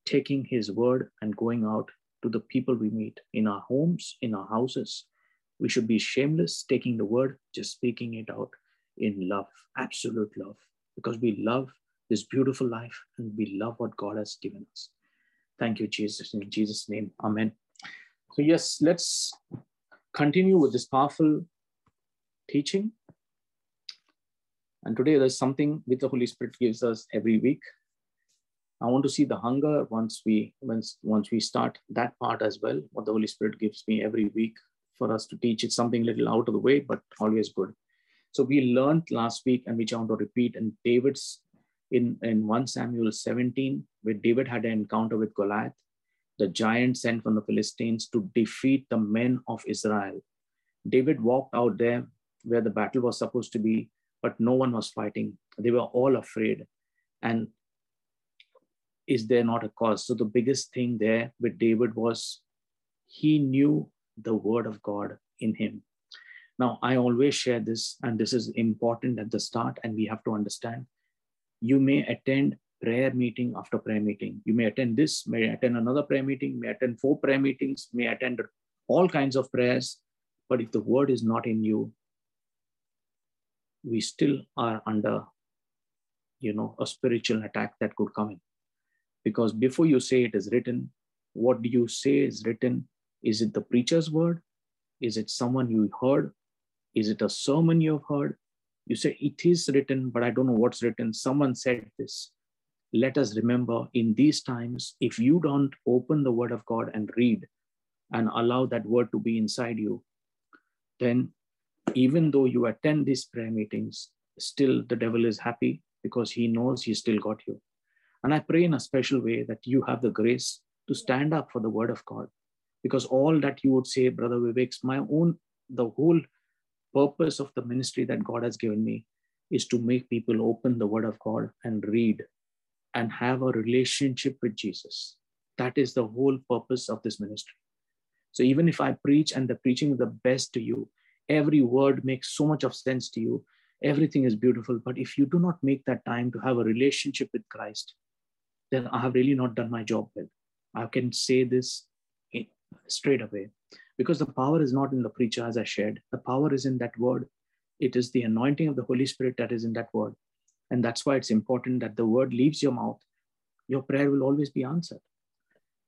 taking his word and going out to the people we meet in our homes, in our houses. We should be shameless, taking the word, just speaking it out in love, absolute love, because we love this beautiful life and we love what God has given us. Thank you, Jesus. In Jesus' name, amen. So yes, let's continue with this powerful teaching. And today there's something which the Holy Spirit gives us every week. I want to see the hunger once we, once, once we start that part as well, what the Holy Spirit gives me every week for us to teach. It's something little out of the way, but always good. So we learned last week and which I want to repeat, and David's In, in First Samuel seventeen, where David had an encounter with Goliath, the giant sent from the Philistines to defeat the men of Israel. David walked out there where the battle was supposed to be, but no one was fighting. They were all afraid. And is there not a cause? So the biggest thing there with David was he knew the word of God in him. Now, I always share this, and this is important at the start, and we have to understand. You may attend prayer meeting after prayer meeting. You may attend this, may attend another prayer meeting, may attend four prayer meetings, may attend all kinds of prayers. But if the word is not in you, we still are under, you know, a spiritual attack that could come in. Because before you say it is written, what do you say is written? Is it the preacher's word? Is it someone you heard? Is it a sermon you have heard? You say, it is written, but I don't know what's written. Someone said this. Let us remember in these times, if you don't open the word of God and read and allow that word to be inside you, then even though you attend these prayer meetings, still the devil is happy because he knows he still got you. And I pray in a special way that you have the grace to stand up for the word of God, because all that you would say, Brother Vivek, my own, the whole purpose of the ministry that God has given me is to make people open the word of God and read and have a relationship with Jesus. That is the whole purpose of this ministry. So even if I preach and the preaching is the best to you, every word makes so much of sense to you, everything is beautiful. But if you do not make that time to have a relationship with Christ, then I have really not done my job well. I can say this straight away, because the power is not in the preacher, as I shared. The power is in that word. It is the anointing of the Holy Spirit that is in that word. And that's why it's important that the word leaves your mouth. Your prayer will always be answered.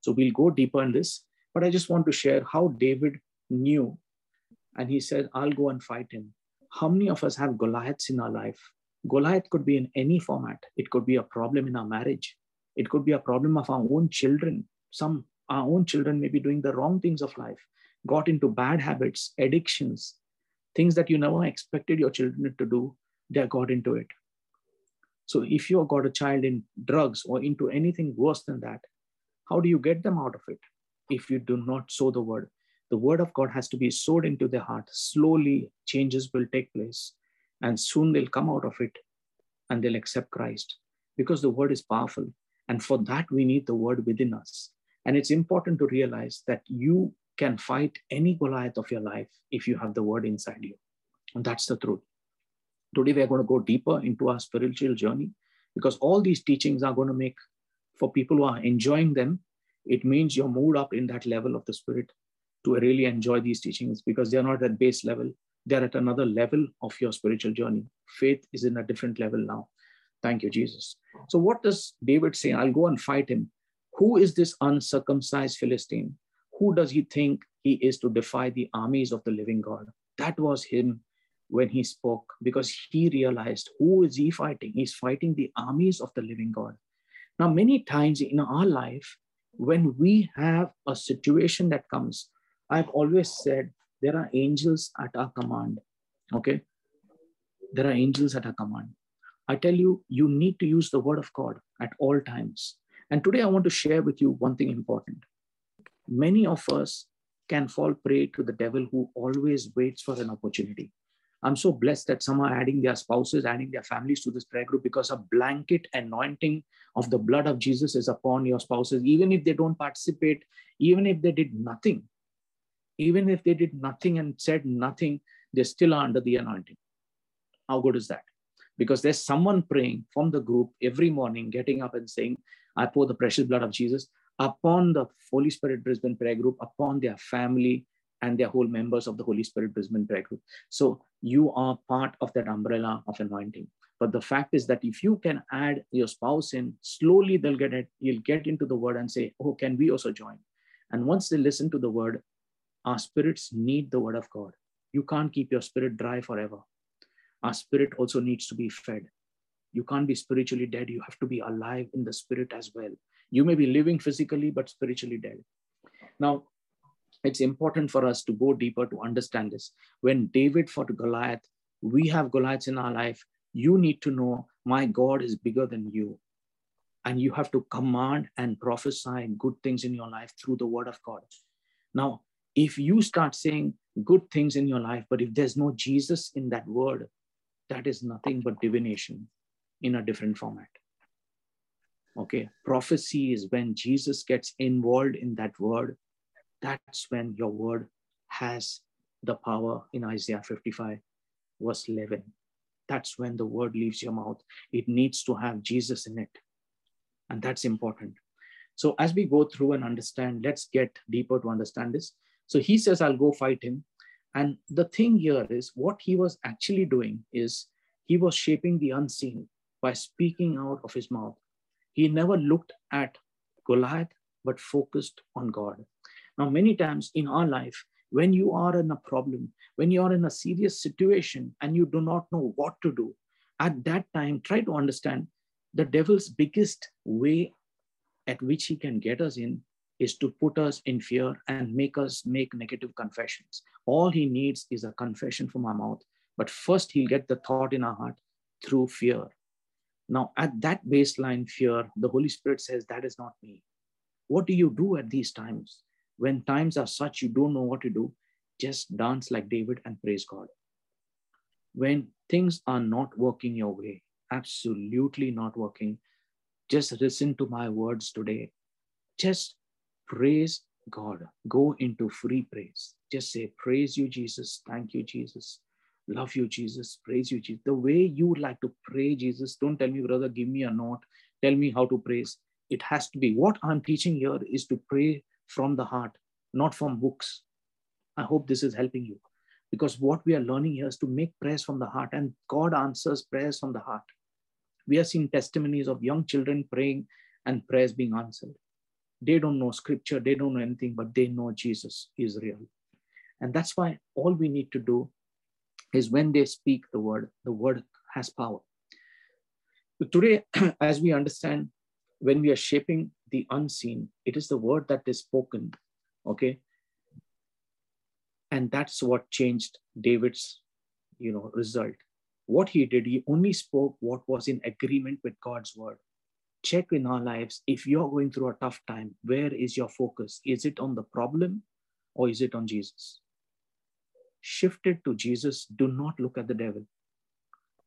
So we'll go deeper in this, but I just want to share how David knew, and he said, I'll go and fight him. How many of us have Goliaths in our life? Goliath could be in any format. It could be a problem in our marriage. It could be a problem of our own children. Some, our own children may be doing the wrong things of life, got into bad habits, addictions, things that you never expected your children to do, they got into it. So if you've got a child in drugs or into anything worse than that, how do you get them out of it? If you do not sow the word, the word of God has to be sowed into their heart. Slowly changes will take place, and soon they'll come out of it and they'll accept Christ, because the word is powerful. And for that, we need the word within us. And it's important to realize that you can fight any Goliath of your life if you have the word inside you. And that's the truth. Today, we're going to go deeper into our spiritual journey, because all these teachings are going to make, for people who are enjoying them, it means you're moved up in that level of the Spirit to really enjoy these teachings, because they're not at base level. They're at another level of your spiritual journey. Faith is in a different level now. Thank you, Jesus. So what does David say? I'll go and fight him. Who is this uncircumcised Philistine? Who does he think he is to defy the armies of the living God? That was him when he spoke, because he realized, who is he fighting? He's fighting the armies of the living God. Now, many times in our life, when we have a situation that comes, I've always said there are angels at our command. Okay? There are angels at our command. I tell you, you need to use the word of God at all times. And today I want to share with you one thing important. Many of us can fall prey to the devil, who always waits for an opportunity. I'm so blessed that some are adding their spouses, adding their families to this prayer group, because a blanket anointing of the blood of Jesus is upon your spouses. Even if they don't participate, even if they did nothing, even if they did nothing and said nothing, they still are under the anointing. How good is that? Because there's someone praying from the group every morning, getting up and saying, I pour the precious blood of Jesus upon the Holy Spirit Brisbane Prayer Group, upon their family and their whole members of the Holy Spirit Brisbane Prayer Group. So you are part of that umbrella of anointing. But the fact is that if you can add your spouse in, slowly they'll get it. You'll get into the word and say, oh, can we also join? And once they listen to the word, our spirits need the word of God. You can't keep your spirit dry forever. Our spirit also needs to be fed. You can't be spiritually dead. You have to be alive in the spirit as well. You may be living physically, but spiritually dead. Now, it's important for us to go deeper to understand this. When David fought Goliath, we have Goliaths in our life. You need to know, my God is bigger than you. And you have to command and prophesy good things in your life through the word of God. Now, if you start saying good things in your life, but if there's no Jesus in that word, that is nothing but divination in a different format. Okay, prophecy is when Jesus gets involved in that word. That's when your word has the power in Isaiah fifty-five, verse eleven. That's when the word leaves your mouth. It needs to have Jesus in it. And that's important. So as we go through and understand, let's get deeper to understand this. So he says, I'll go fight him. And the thing here is, what he was actually doing is, he was shaping the unseen by speaking out of his mouth. He never looked at Goliath, but focused on God. Now, many times in our life, when you are in a problem, when you are in a serious situation and you do not know what to do, at that time, try to understand the devil's biggest way at which he can get us in is to put us in fear and make us make negative confessions. All he needs is a confession from our mouth. But first, he'll get the thought in our heart through fear. Now, at that baseline fear, the Holy Spirit says, that is not me. What do you do at these times? When times are such, you don't know what to do, just dance like David and praise God. When things are not working your way, absolutely not working, just listen to my words today. Just praise God. Go into free praise. Just say, praise you, Jesus. Thank you, Jesus. Love you, Jesus. Praise you, Jesus. The way you like to pray, Jesus. Don't tell me, brother, give me a note. Tell me how to praise. It has to be. What I'm teaching here is to pray from the heart, not from books. I hope this is helping you, because what we are learning here is to make prayers from the heart, and God answers prayers from the heart. We are seeing testimonies of young children praying and prayers being answered. They don't know scripture. They don't know anything, but they know Jesus is real. And that's why all we need to do is when they speak the word, the word has power. So today, as we understand, when we are shaping the unseen, it is the word that is spoken, okay? And that's what changed David's, you know, result. What he did, he only spoke what was in agreement with God's word. Check in our lives, if you're going through a tough time, where is your focus? Is it on the problem or is it on Jesus? Shift it to Jesus. Do not look at the devil.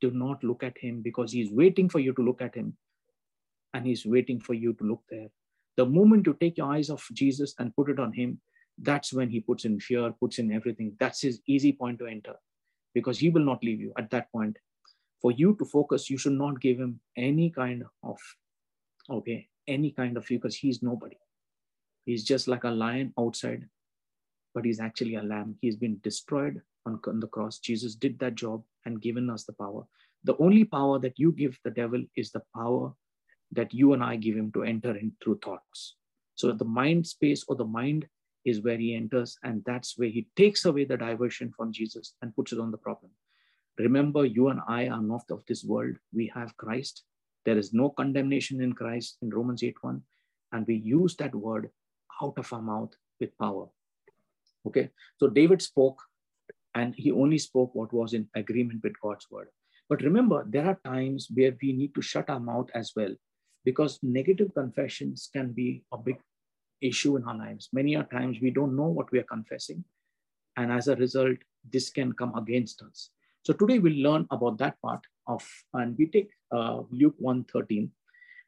Do not look at him, because he's waiting for you to look at him. And he's waiting for you to look there. The moment you take your eyes off Jesus and put it on him, that's when he puts in fear, puts in everything. That's his easy point to enter, because he will not leave you at that point. For you to focus, you should not give him any kind of, okay, any kind of, because he's nobody. He's just like a lion outside, but he's actually a lamb. He's been destroyed on, on the cross. Jesus did that job and given us the power. The only power that you give the devil is the power that you and I give him to enter in through thoughts. So the mind space or the mind is where he enters, and that's where he takes away the diversion from Jesus and puts it on the problem. Remember, you and I are not of this world. We have Christ. There is no condemnation in Christ in Romans eight one, and we use that word out of our mouth with power. Okay, so David spoke, and he only spoke what was in agreement with God's word. But remember, there are times where we need to shut our mouth as well, because negative confessions can be a big issue in our lives. Many a times we don't know what we are confessing, and as a result, this can come against us. So today we'll learn about that part of, and we take uh, Luke one thirteen.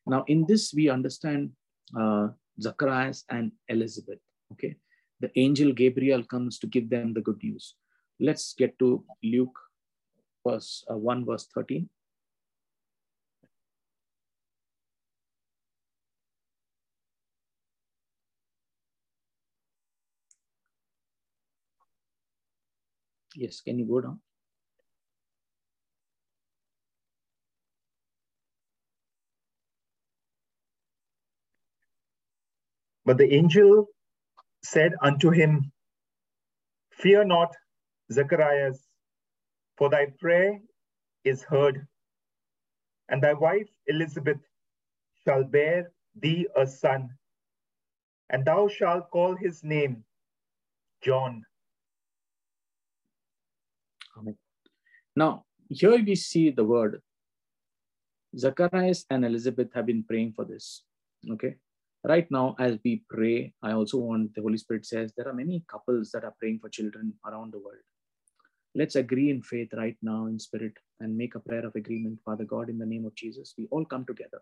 Now in this, we understand uh, Zacharias and Elizabeth, okay? The angel Gabriel comes to give them the good news. Let's get to Luke verse, uh, one verse thirteen. Yes, can you go down? But the angel said unto him, fear not, Zacharias, for thy prayer is heard, and thy wife Elizabeth shall bear thee a son, and thou shalt call his name John. Amen. Now, here we see the word. Zacharias and Elizabeth have been praying for this. Okay. Right now, as we pray, I also want, the Holy Spirit says, there are many couples that are praying for children around the world. Let's agree in faith right now in spirit and make a prayer of agreement. Father God, in the name of Jesus, we all come together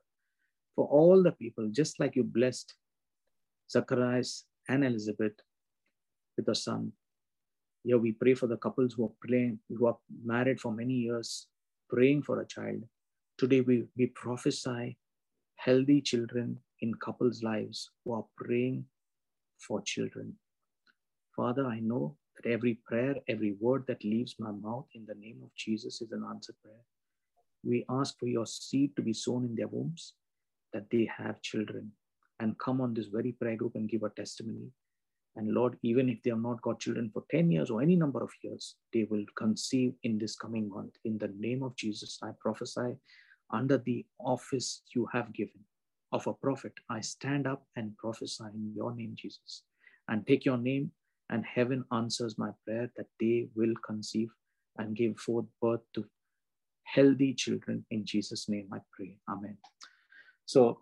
for all the people, just like you blessed Zacharias and Elizabeth with a son. Here we pray for the couples who are praying, who are married for many years, praying for a child. Today we, we prophesy healthy children in couples' lives who are praying for children. Father, I know that every prayer, every word that leaves my mouth in the name of Jesus is an answered prayer. We ask for your seed to be sown in their wombs, that they have children, and come on this very prayer group and give a testimony. And Lord, even if they have not got children for ten years or any number of years, they will conceive in this coming month. In the name of Jesus, I prophesy under the office you have given of a prophet. I stand up and prophesy in your name, Jesus, and take your name, and heaven answers my prayer that they will conceive and give forth birth to healthy children. In Jesus' name I pray. Amen. So,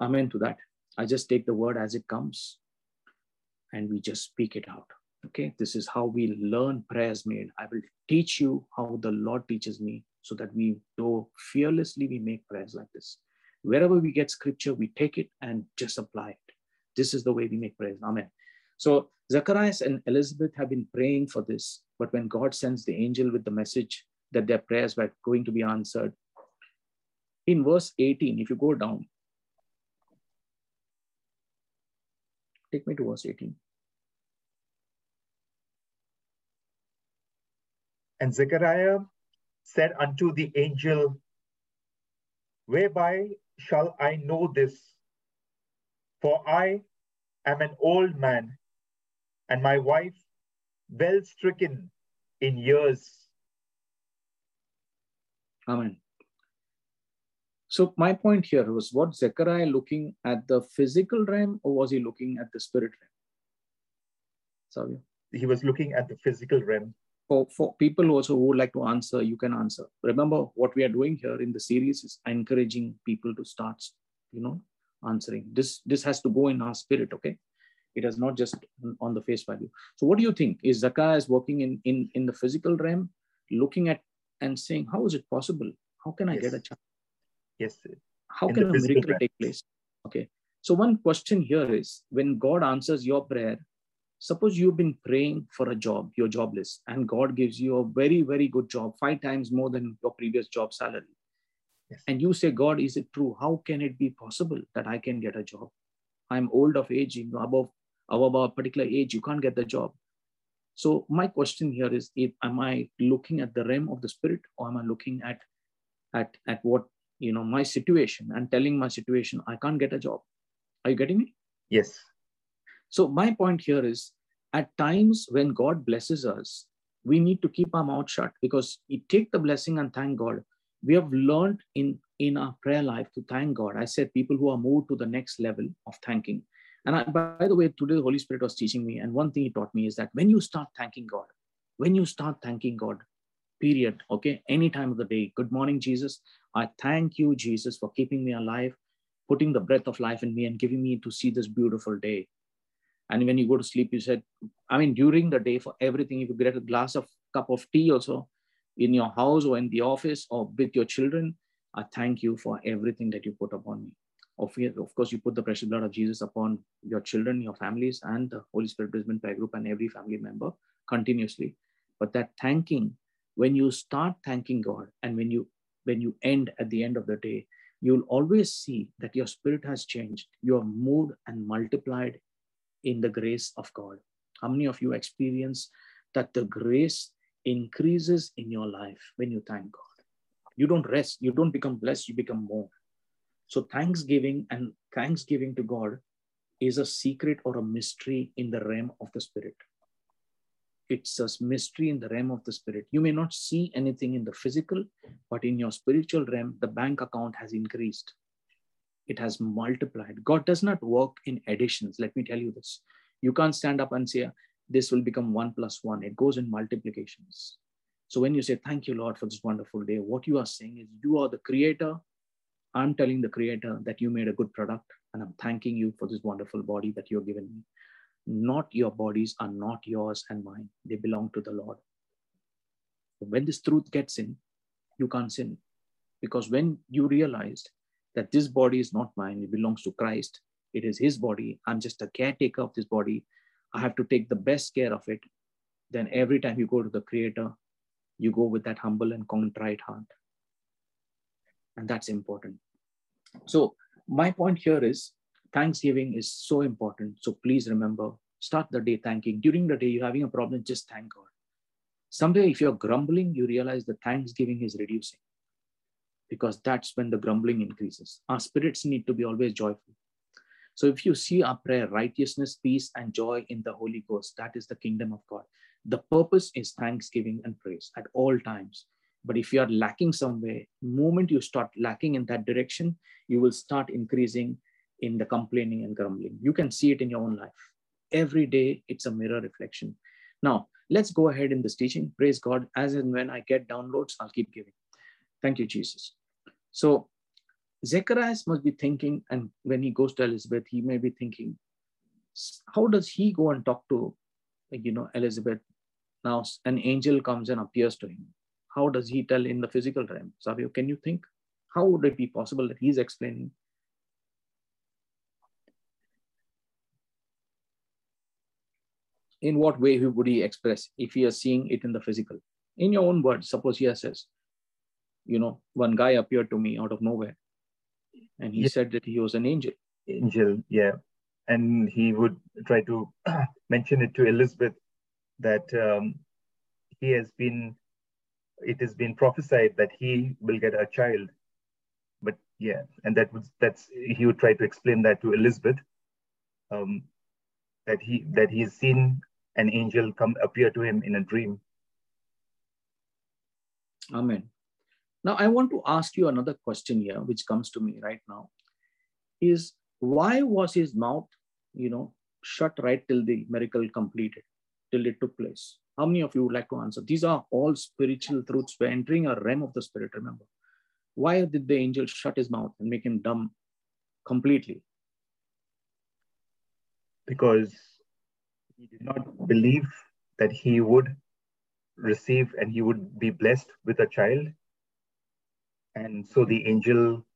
amen to that. I just take the word as it comes and we just speak it out. Okay, this is how we learn prayers made. I will teach you how the Lord teaches me, so that we do fearlessly, we make prayers like this. Wherever we get scripture, we take it and just apply it. This is the way we make prayers. Amen. So Zacharias and Elizabeth have been praying for this, but when God sends the angel with the message that their prayers were going to be answered, in verse eighteen, if you go down, take me to verse eighteen. And Zechariah said unto the angel, whereby shall I know this? For I am an old man, and my wife well stricken in years. Amen. So my point here was, what Zechariah looking at the physical realm, or was he looking at the spirit realm? Savio? He was looking at the physical realm. For, for people also who would like to answer, you can answer. Remember, what we are doing here in the series is encouraging people to start, you know, answering. This, this has to go in our spirit, okay? It is not just on the face value. So what do you think? Is Zacharias working in, in, in the physical realm, looking at and saying, how is it possible? How can I yes. get a chance? Yes. How in can a miracle realm. Take place? Okay. So one question here is, when God answers your prayer, suppose you've been praying for a job, you're jobless, and God gives you a very, very good job, five times more than your previous job salary. Yes. And you say, God, is it true? How can it be possible that I can get a job? I'm old of age, you know, above, above a particular age, you can't get the job. So my question here is, if, am I looking at the realm of the spirit, or am I looking at, at, at what, you know, my situation and telling my situation, I can't get a job? Are you getting me? Yes. So my point here is, at times when God blesses us, we need to keep our mouth shut, because we take the blessing and thank God. We have learned in, in our prayer life to thank God. I said people who are moved to the next level of thanking. And I, by the way, today the Holy Spirit was teaching me, and one thing he taught me is that when you start thanking God, when you start thanking God, period, okay, any time of the day, good morning, Jesus. I thank you, Jesus, for keeping me alive, putting the breath of life in me and giving me to see this beautiful day. And when you go to sleep, you said, I mean, during the day for everything, if you get a glass of cup of tea also in your house or in the office or with your children, I thank you for everything that you put upon me. Of, of course, you put the precious blood of Jesus upon your children, your families, and the Holy Spirit Brisbane Prayer Group and every family member continuously. But that thanking, when you start thanking God and when you, when you end at the end of the day, you'll always see that your spirit has changed. You are moved and multiplied in the grace of God. How many of you experience that the grace increases in your life when you thank God? You don't rest, you don't become blessed, you become more. So thanksgiving and thanksgiving to God is a secret or a mystery in the realm of the spirit. It's a mystery in the realm of the spirit. You may not see anything in the physical, but in your spiritual realm, the bank account has increased. It has multiplied. God does not work in additions. Let me tell you this. You can't stand up and say, this will become one plus one. It goes in multiplications. So when you say, thank you, Lord, for this wonderful day, what you are saying is, you are the creator. I'm telling the creator that you made a good product, and I'm thanking you for this wonderful body that you've given me. Not your bodies are not yours and mine. They belong to the Lord. When this truth gets in, you can't sin. Because when you realized that this body is not mine, it belongs to Christ, it is his body, I'm just a caretaker of this body, I have to take the best care of it, then every time you go to the creator, you go with that humble and contrite heart. And that's important. So my point here is, thanksgiving is so important. So please remember, start the day thanking. During the day, you're having a problem, just thank God. Someday, if you're grumbling, you realize the thanksgiving is reducing, because that's when the grumbling increases. Our spirits need to be always joyful. So if you see our prayer, righteousness, peace, and joy in the Holy Ghost, that is the kingdom of God. The purpose is thanksgiving and praise at all times. But if you are lacking somewhere, the moment you start lacking in that direction, you will start increasing in the complaining and grumbling. You can see it in your own life. Every day, it's a mirror reflection. Now, let's go ahead in this teaching. Praise God. As and when I get downloads, I'll keep giving. Thank you, Jesus. So Zacharias must be thinking, and when he goes to Elizabeth, he may be thinking, how does he go and talk to, you know, Elizabeth? Now an angel comes and appears to him. How does he tell in the physical realm? Savio, can you think? How would it be possible that he's explaining? in what way would he express if he is seeing it in the physical? In your own words, suppose he says, you know, one guy appeared to me out of nowhere and he yeah. said that he was an angel. Angel, yeah. And he would try to mention it to Elizabeth that um, he has been, it has been prophesied that he will get a child. But yeah, and that was, that's, he would try to explain that to Elizabeth, um, that he, that he's seen an angel come appear to him in a dream. Amen. Now, I want to ask you another question here, which comes to me right now, is why was his mouth, you know, shut right till the miracle completed, till it took place? How many of you would like to answer? These are all spiritual truths. We're entering a realm of the spirit, remember. Why did the angel shut his mouth and make him dumb completely? Because he did not believe that he would receive and he would be blessed with a child. And so the angel,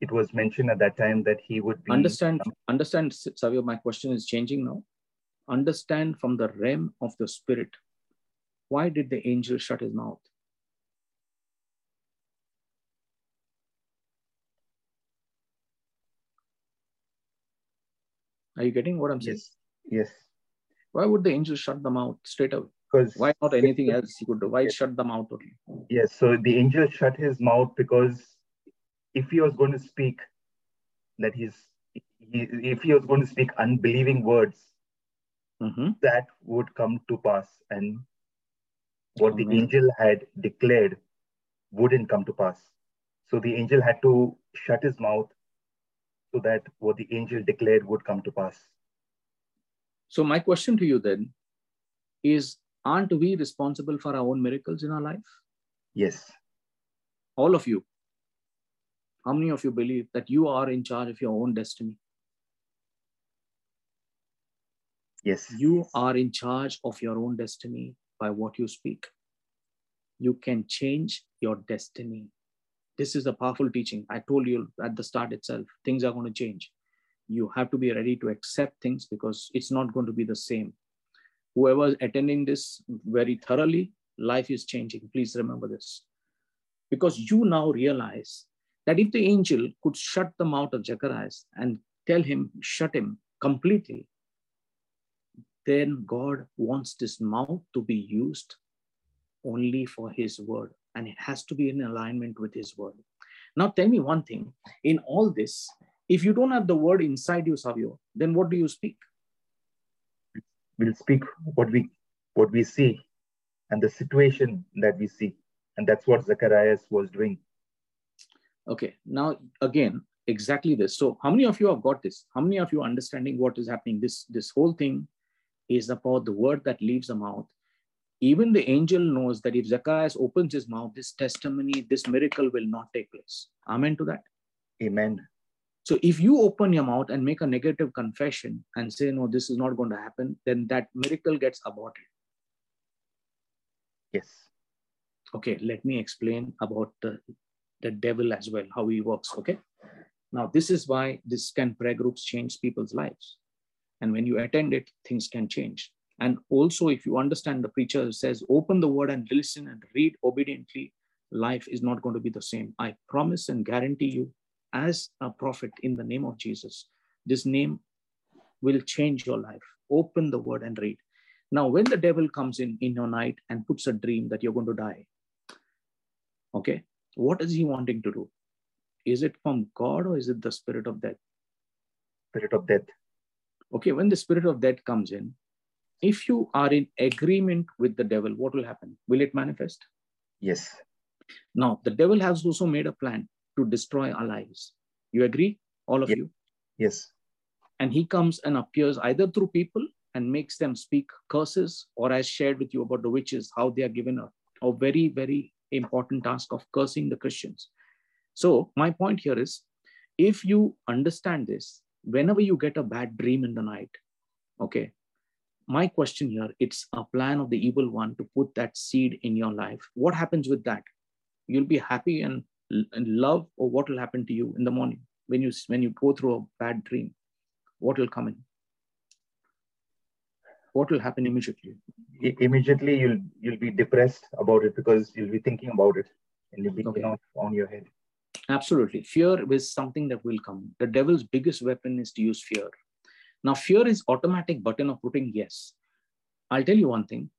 it was mentioned at that time that he would be... Understand, understand, Savio, my question is changing now. Understand from the realm of the spirit. Why did the angel shut his mouth? Are you getting what I'm saying? Yes. Yes. Why would the angel shut them out straight away? Because why not anything else he could do? Why yes. shut them out only? Yes, so the angel shut his mouth because if he was going to speak, that he's, he, if he was going to speak unbelieving words, mm-hmm. that would come to pass, and what Amen. The angel had declared wouldn't come to pass. So the angel had to shut his mouth so that what the angel declared would come to pass. So my question to you then is, aren't we responsible for our own miracles in our life? Yes. All of you. How many of you believe that you are in charge of your own destiny? Yes. You are in charge of your own destiny by what you speak. You can change your destiny. This is a powerful teaching. I told you at the start itself, things are going to change. You have to be ready to accept things because it's not going to be the same. Whoever is attending this very thoroughly, life is changing. Please remember this. Because you now realize that if the angel could shut the mouth of Zacharias and tell him, shut him completely, then God wants this mouth to be used only for his word. And it has to be in alignment with his word. Now tell me one thing, in all this, if you don't have the word inside you, Savio, then what do you speak? We'll speak what we, what we see and the situation that we see. And that's what Zacharias was doing. Okay, now again, exactly this. So how many of you have got this? How many of you are understanding what is happening? This, this whole thing is about the word that leaves the mouth. Even the angel knows that if Zacharias opens his mouth, this testimony, this miracle will not take place. Amen to that? Amen. So if you open your mouth and make a negative confession and say, no, this is not going to happen, then that miracle gets aborted. Yes. Okay, let me explain about the, the devil as well, how he works, okay? Now, this is why this can prayer groups change people's lives. And when you attend it, things can change. And also, if you understand the preacher who says, open the word and listen and read obediently, life is not going to be the same. I promise and guarantee you, as a prophet in the name of Jesus, this name will change your life. Open the word and read. Now, when the devil comes in in your night and puts a dream that you're going to die, okay, what is he wanting to do? Is it from God or is it the spirit of death? Spirit of death. Okay, when the spirit of death comes in, if you are in agreement with the devil, what will happen? Will it manifest? Yes. Now, the devil has also made a plan to destroy our lives. You agree? All of yes. you? Yes. And he comes and appears either through people and makes them speak curses, or as shared with you about the witches, how they are given a, a very, very important task of cursing the Christians. So my point here is, if you understand this, whenever you get a bad dream in the night, okay, my question here, it's a plan of the evil one to put that seed in your life. What happens with that? You'll be happy and and love, or what will happen to you in the morning when you when you go through a bad dream? What will come in? what will happen immediately? Immediately, you'll you'll be depressed about it because you'll be thinking about it and you'll be okay. Not on your head. Absolutely. Fear is something that will come. The devil's biggest weapon is to use fear. Now, fear is automatic button of putting yes. I'll tell you one thing.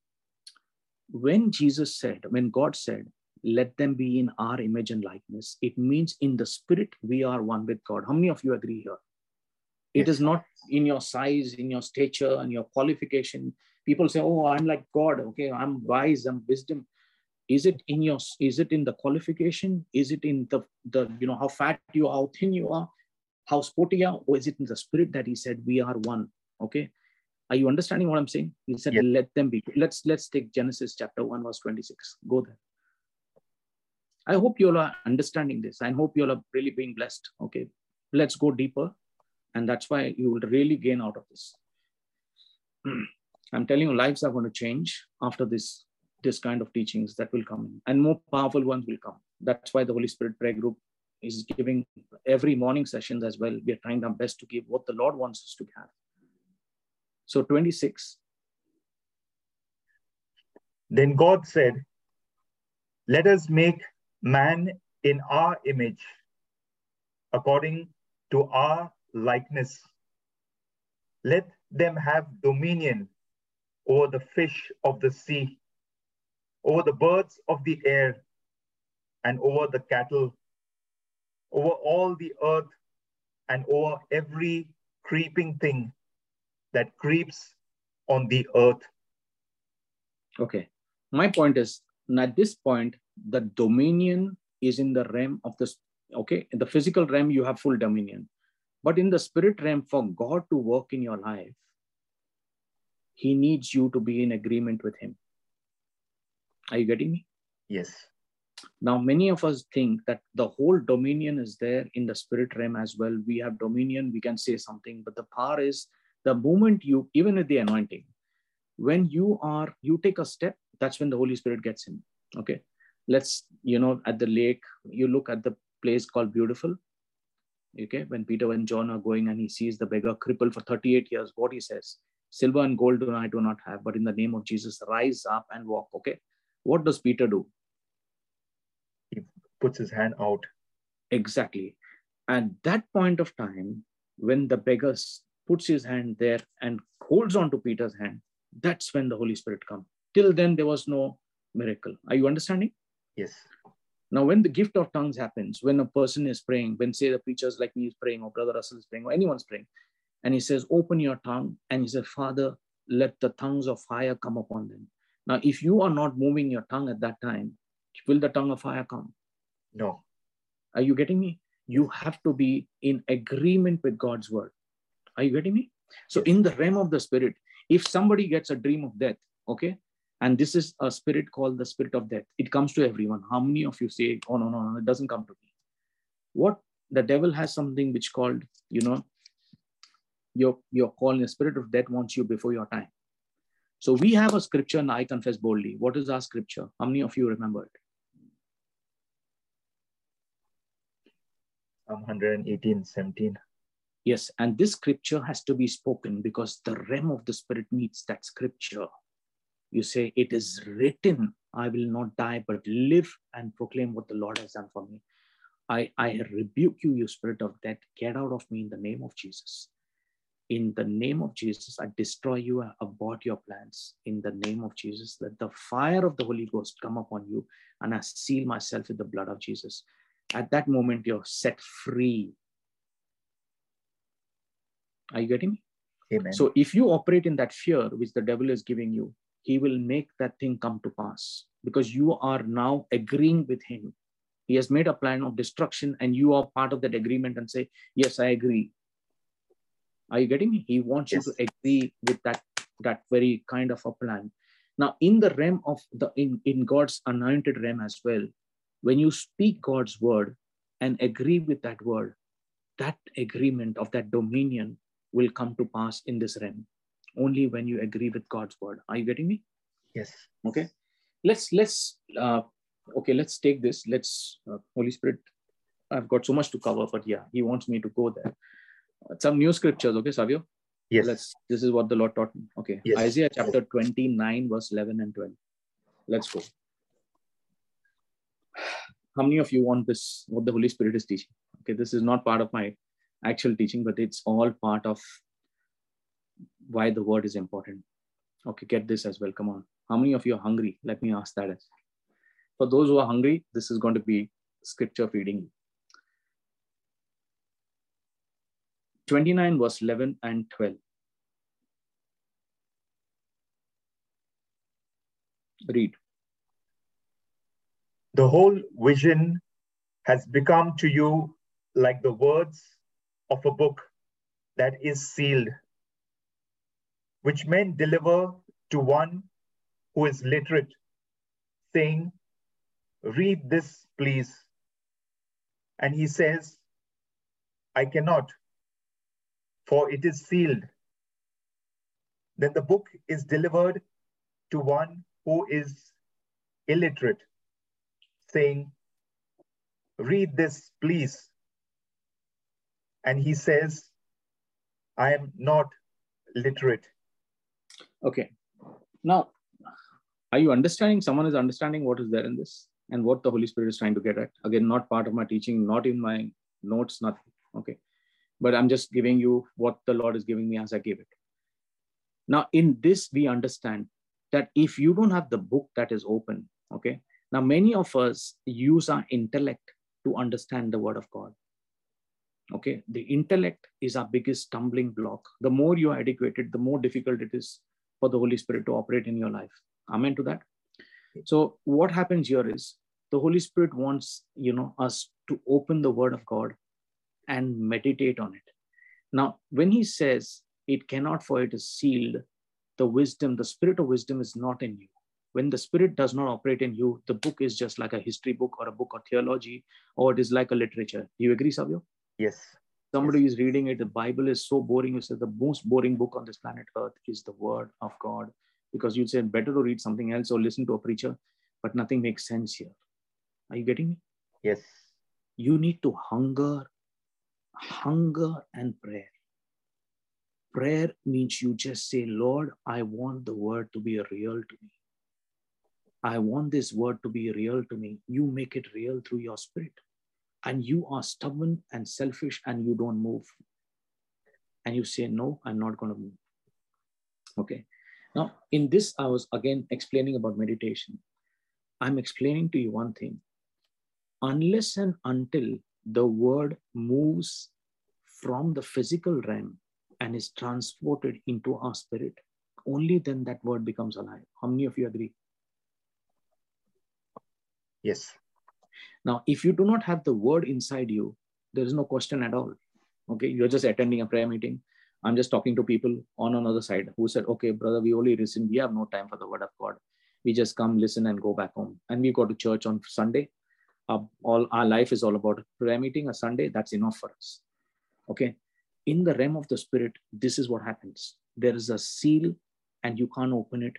When Jesus said, when God said, let them be in our image and likeness, it means in the spirit, we are one with God. How many of you agree here? It is not in your size, in your stature, and your qualification. People say, oh, I'm like God. Okay, I'm wise, I'm wisdom. Is it in your, is it in the qualification? Is it in the, the you know, how fat you are, how thin you are, how sporty you are? Or is it in the spirit that he said, we are one? Okay. Are you understanding what I'm saying? He said, yes. Let them be. Let's, let's take Genesis chapter one, verse twenty-six. Go there. I hope you all are understanding this. I hope you all are really being blessed. Okay. Let's go deeper. And that's why you will really gain out of this. I'm telling you, lives are going to change after this, this kind of teachings that will come in, and more powerful ones will come. That's why the Holy Spirit Prayer Group is giving every morning sessions as well. We are trying our best to give what the Lord wants us to have. So twenty-six. Then God said, let us make man in our image, according to our likeness. Let them have dominion over the fish of the sea, over the birds of the air, and over the cattle, over all the earth, and over every creeping thing that creeps on the earth. Okay. My point is, at this point, the dominion is in the realm of the, okay, in the physical realm, you have full dominion. But in the spirit realm, for God to work in your life, he needs you to be in agreement with him. Are you getting me? Yes. Now, many of us think that the whole dominion is there in the spirit realm as well. We have dominion, we can say something, but the power is the moment you, even with the anointing, when you are, you take a step, that's when the Holy Spirit gets in. Okay. Let's, you know, at the lake, you look at the place called Beautiful. Okay, when Peter and John are going and he sees the beggar crippled for thirty-eight years, what he says, silver and gold do I do not have, but in the name of Jesus, rise up and walk. Okay, what does Peter do? He puts his hand out. Exactly. At that point of time, when the beggar puts his hand there and holds on to Peter's hand, that's when the Holy Spirit comes. Till then, there was no miracle. Are you understanding? Yes. Now, when the gift of tongues happens, when a person is praying, when say the preachers like me is praying, or Brother Russell is praying, or anyone's praying, and he says, open your tongue, and he says, Father, let the tongues of fire come upon them. Now, if you are not moving your tongue at that time, will the tongue of fire come? No. Are you getting me? You have to be in agreement with God's word. Are you getting me? So in the realm of the spirit, if somebody gets a dream of death, okay, and this is a spirit called the spirit of death. It comes to everyone. How many of you say, oh, no, no, no, it doesn't come to me. What? The devil has something which called, you know, your, your call, the spirit of death wants you before your time. So we have a scripture, and I confess boldly. What is our scripture? How many of you remember it? Psalm one eighteen, seventeen. Yes, and this scripture has to be spoken because the realm of the spirit needs that scripture. You say, it is written, I will not die, but live and proclaim what the Lord has done for me. I, I rebuke you, you spirit of death. Get out of me in the name of Jesus. In the name of Jesus, I destroy you, I abort your plans. In the name of Jesus, let the fire of the Holy Ghost come upon you, and I seal myself with the blood of Jesus. At that moment, you're set free. Are you getting me? Amen. So if you operate in that fear which the devil is giving you, he will make that thing come to pass because you are now agreeing with him. He has made a plan of destruction and you are part of that agreement and say, yes, I agree. Are you getting me? He wants yes. you to agree with that, that very kind of a plan. Now in the realm of the, in, in God's anointed realm as well, when you speak God's word and agree with that word, that agreement of that dominion will come to pass in this realm. Only when you agree with God's word. Are you getting me? Yes. Okay. Let's, let's, uh, okay, let's take this. Let's, uh, Holy Spirit, I've got so much to cover, but yeah, he wants me to go there. Some new scriptures. Okay, Savio? Yes. Let's, this is what the Lord taught me. Okay. Yes. Isaiah chapter twenty-nine, verse eleven and twelve. Let's go. How many of you want this, what the Holy Spirit is teaching? Okay. This is not part of my actual teaching, but it's all part of why the word is important. Okay. Get this as well. Come on. How many of you are hungry? Let me ask that as well. For those who are hungry, this is going to be scripture feeding. twenty-nine, verse eleven and twelve. Read. The whole vision has become to you like the words of a book that is sealed, which men deliver to one who is literate, saying, read this, please. And he says, I cannot, for it is sealed. Then the book is delivered to one who is illiterate, saying, read this, please. And he says, I am not literate. Okay. Now, are you understanding? Someone is understanding what is there in this and what the Holy Spirit is trying to get at. Again, not part of my teaching, not in my notes, nothing. Okay. But I'm just giving you what the Lord is giving me as I gave it. Now, in this, we understand that if you don't have the book that is open, okay. Now, many of us use our intellect to understand the word of God. Okay. The intellect is our biggest stumbling block. The more you are educated, the more difficult it is for the Holy Spirit to operate in your life. Amen to that. So what happens here is the Holy Spirit wants, you know, us to open the word of God and meditate on it. Now, when he says it cannot, for it is sealed, the wisdom, the spirit of wisdom is not in you. When the spirit does not operate in you, the book is just like a history book or a book of theology, or it is like a literature. Do you agree, Savio? Yes. Somebody yes. is reading it. The Bible is so boring. You say the most boring book on this planet Earth is the word of God, because you'd say better to read something else or listen to a preacher, but nothing makes sense here. Are you getting me? Yes. You need to hunger. Hunger and prayer. Prayer means you just say, Lord, I want the word to be real to me. I want this word to be real to me. You make it real through your spirit. And you are stubborn and selfish and you don't move. And you say, no, I'm not going to move. Okay. Now, in this, I was again explaining about meditation. I'm explaining to you one thing. Unless and until the word moves from the physical realm and is transported into our spirit, only then that word becomes alive. How many of you agree? Yes. Now, if you do not have the word inside you, there is no question at all. Okay. You're just attending a prayer meeting. I'm just talking to people on another side who said, okay, brother, we only listen. We have no time for the word of God. We just come, listen and go back home. And we go to church on Sunday. Uh, all our life is all about a prayer meeting, a Sunday, that's enough for us. Okay. In the realm of the spirit, this is what happens. There is a seal and you can't open it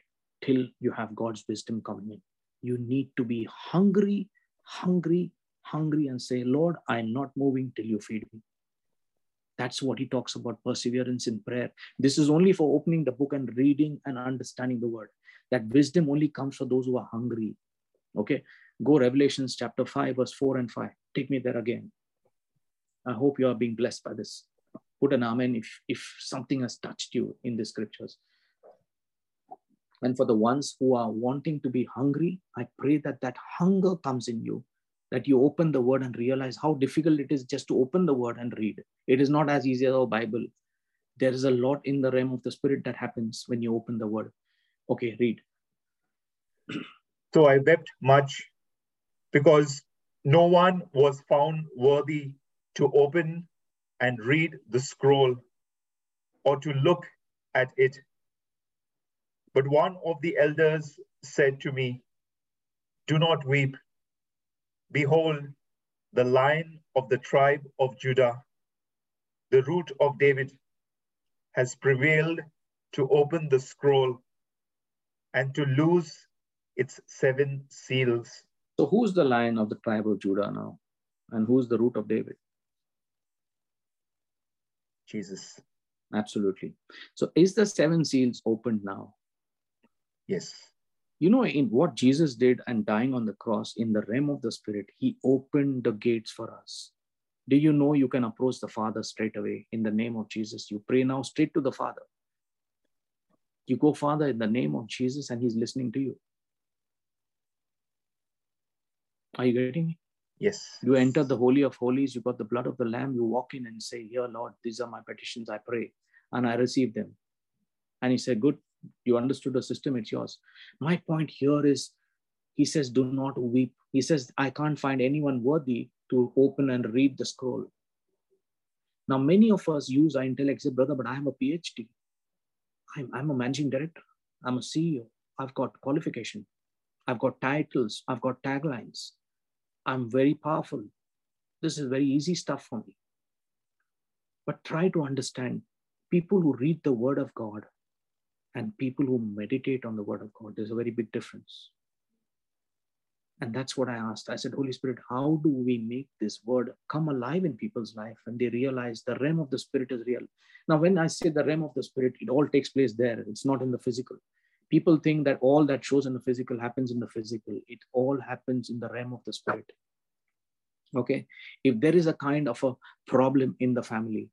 till you have God's wisdom coming in. You need to be hungry, hungry, hungry and say, Lord, I'm not moving till you feed me. That's what he talks about, perseverance in prayer. This is only for opening the book and reading and understanding the word. That wisdom only comes for those who are hungry. Okay. Go Revelations chapter five, verse four and five. Take me there again. I hope you are being blessed by this. Put an amen if, if something has touched you in the scriptures. And for the ones who are wanting to be hungry, I pray that that hunger comes in you, that you open the word and realize how difficult it is just to open the word and read. It is not as easy as our Bible. There is a lot in the realm of the spirit that happens when you open the word. Okay, read. So I wept much, because no one was found worthy to open and read the scroll or to look at it. But one of the elders said to me, do not weep. Behold, the Lion of the tribe of Judah, the root of David, has prevailed to open the scroll and to loose its seven seals. So who's the Lion of the tribe of Judah now? And who's the root of David? Jesus. Absolutely. So is the seven seals opened now? Yes. You know, in what Jesus did and dying on the cross in the realm of the Spirit, he opened the gates for us. Do you know you can approach the Father straight away in the name of Jesus? You pray now straight to the Father. You go, Father, in the name of Jesus, and he's listening to you. Are you getting me? Yes. You enter the Holy of Holies. You got the blood of the Lamb. You walk in and say, here, Lord, these are my petitions. I pray and I receive them. And he said, good. You understood the system. It's yours. My point here is, he says, do not weep. He says, I can't find anyone worthy to open and read the scroll. Now, many of us use our intellect, say, brother, but I have a P H D. I'm, I'm a managing director. I'm a C E O. I've got qualification. I've got titles. I've got taglines. I'm very powerful. This is very easy stuff for me. But try to understand, people who read the Word of God and people who meditate on the Word of God, there's a very big difference. And that's what I asked. I said, Holy Spirit, how do we make this Word come alive in people's life? And they realize the realm of the Spirit is real. Now, when I say the realm of the Spirit, it all takes place there. It's not in the physical. People think that all that shows in the physical happens in the physical. It all happens in the realm of the Spirit. Okay. If there is a kind of a problem in the family,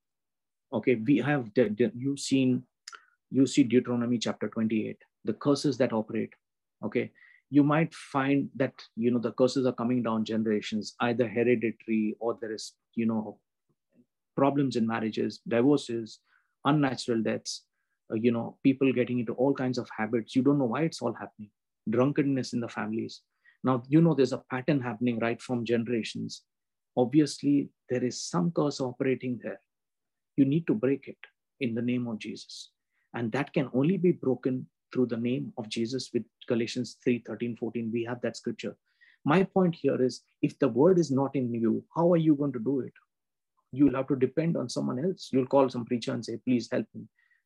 okay, we have, you've seen, you see Deuteronomy chapter twenty-eight, the curses that operate, okay. You might find that, you know, the curses are coming down generations, either hereditary or there is, you know, problems in marriages, divorces, unnatural deaths, you know, people getting into all kinds of habits. You don't know why it's all happening. Drunkenness in the families. Now, you know, there's a pattern happening right from generations. Obviously, there is some curse operating there. You need to break it in the name of Jesus. And that can only be broken through the name of Jesus with Galatians three, thirteen, fourteen. We have that scripture. My point here is, if the word is not in you, how are you going to do it? You'll have to depend on someone else. You'll call some preacher and say, please help me.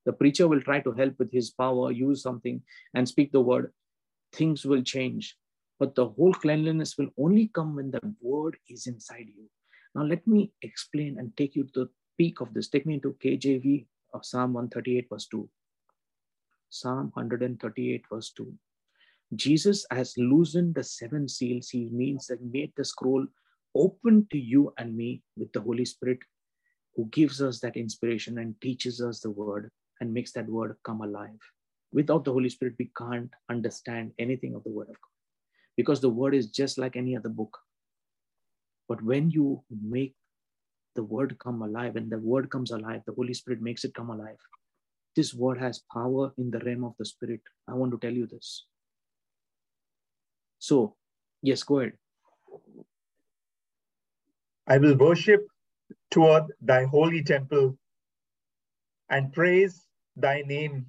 The preacher will try to help with his power, use something and speak the word. Things will change. But the whole cleanliness will only come when the word is inside you. Now, let me explain and take you to the peak of this. Take me into K J V of Psalm one thirty-eight, verse two. Psalm one thirty-eight, verse two. Jesus has loosened the seven seals. He means that made the scroll open to you and me with the Holy Spirit, who gives us that inspiration and teaches us the word and makes that word come alive. Without the Holy Spirit, we can't understand anything of the word of God, because the word is just like any other book. But when you make the word come alive, and the word comes alive, the Holy Spirit makes it come alive. This word has power in the realm of the Spirit. I want to tell you this. So, yes, go ahead. I will worship toward thy holy temple and praise thy name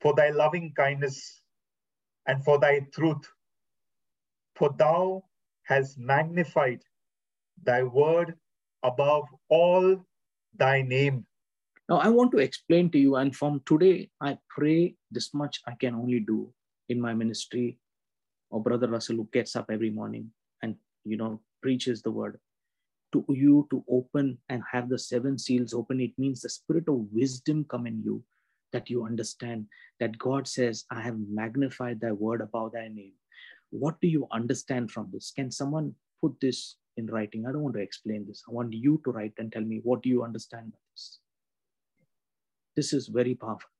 for thy loving kindness and for thy truth. For thou hast magnified thy word above all thy name. Now, I want to explain to you, and from today, I pray this much I can only do in my ministry, or Brother Russell, who gets up every morning and, you know, preaches the word. To you to open and have the seven seals open, it means the spirit of wisdom come in you, that you understand that God says, I have magnified thy word above thy name. What do you understand from this? Can someone put this in writing? I don't want to explain this. I want you to write and tell me, what do you understand by this? This is very powerful.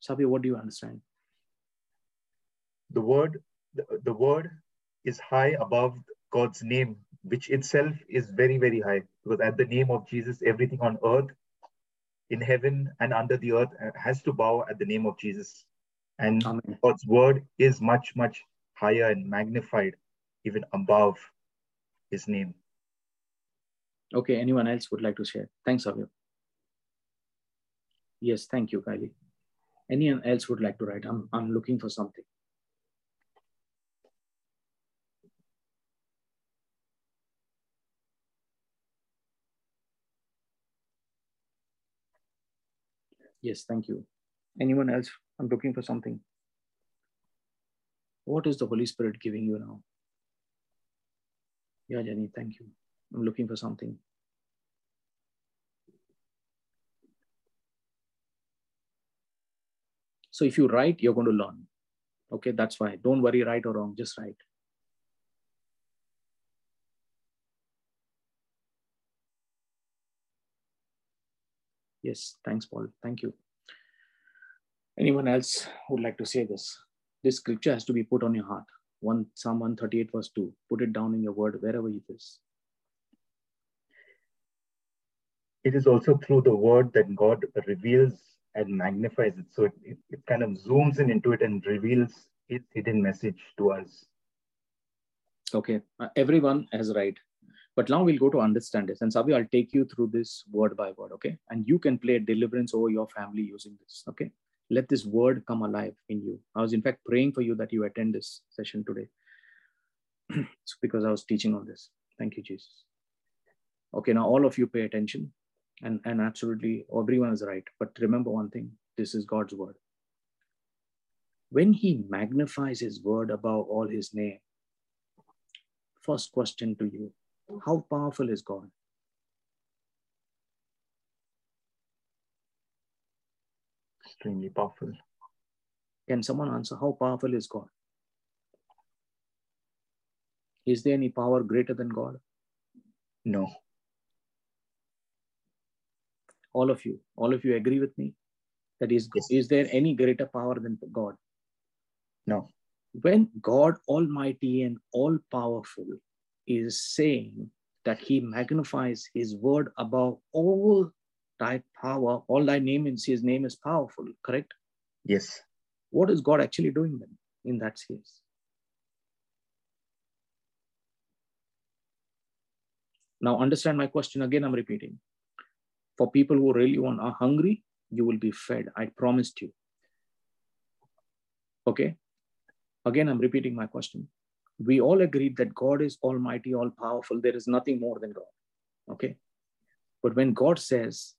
Savio, what do you understand? The word, the, the word is high above God's name, which itself is very, very high. Because at the name of Jesus, everything on earth, in heaven and under the earth has to bow at the name of Jesus. And Amen. God's word is much, much higher and magnified, even above his name. Okay, anyone else would like to share? Thanks, Savio. Yes, thank you, Kylie. Anyone else would like to write? I'm, I'm looking for something. Yes, thank you. Anyone else? I'm looking for something. What is the Holy Spirit giving you now? Yeah, Jenny, thank you. I'm looking for something. So if you write, you're going to learn. Okay, that's why. Don't worry right or wrong, just write. Yes, thanks, Paul. Thank you. Anyone else would like to say this? This scripture has to be put on your heart. One, Psalm one thirty-eight verse two. Put it down in your word, wherever it is. It is also through the word that God reveals and magnifies it. So it, it, it kind of zooms in into it and reveals its hidden message to us. Okay, uh, everyone has right. But now we'll go to understand this. And Savio, I'll take you through this word by word, okay? And you can play deliverance over your family using this, okay? Let this word come alive in you. I was in fact praying for you that you attend this session today. It's because I was teaching on this. Thank you, Jesus. Okay, now all of you pay attention. And, and absolutely everyone is right. But remember one thing, this is God's word. When he magnifies his word above all his name, first question to you, how powerful is God? Extremely powerful. Can someone answer, how powerful is God? Is there any power greater than God? No. All of you, all of you agree with me that is, yes. Is there any greater power than God? No. When God Almighty and all powerful is saying that he magnifies his word above all thy power, all thy name in his name is powerful, correct? Yes. What is God actually doing then in that case? Now understand my question again, I'm repeating. For people who really want, are hungry, you will be fed. I promised you. Okay. Again, I'm repeating my question. We all agreed that God is almighty, all powerful. There is nothing more than God. Okay. But when God says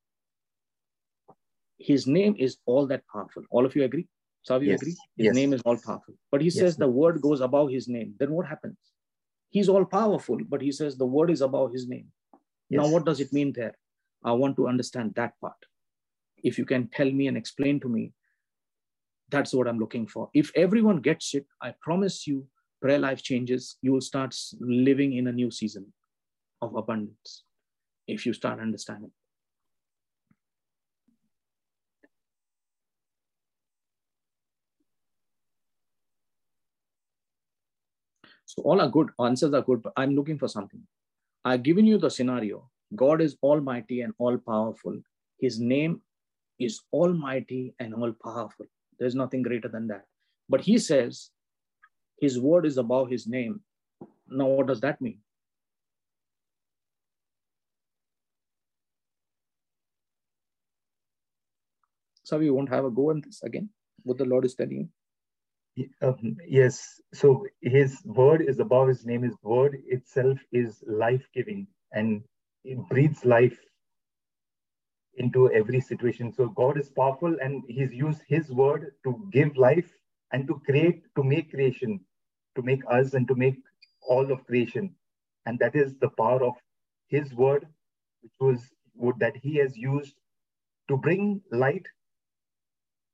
his name is all that powerful. All of you agree? Savio, yes. Agree? His yes. name is all powerful. But he yes. says the word goes above his name. Then what happens? He's all powerful, but he says the word is above his name. Yes. Now, what does it mean there? I want to understand that part. If you can tell me and explain to me, that's what I'm looking for. If everyone gets it, I promise you, prayer life changes. You will start living in a new season of abundance if you start understanding. So all are good, answers are good, but I'm looking for something. I've given you the scenario. God is almighty and all powerful. His name is almighty and all powerful. There's nothing greater than that. But he says his word is above his name. Now, what does that mean? So we won't have a go on this again, what the Lord is telling you. Um, yes. So his word is above his name. His word itself is life-giving and it breathes life into every situation. So God is powerful and he's used his word to give life and to create, to make creation, to make us and to make all of creation. And that is the power of his word, which was what that he has used to bring light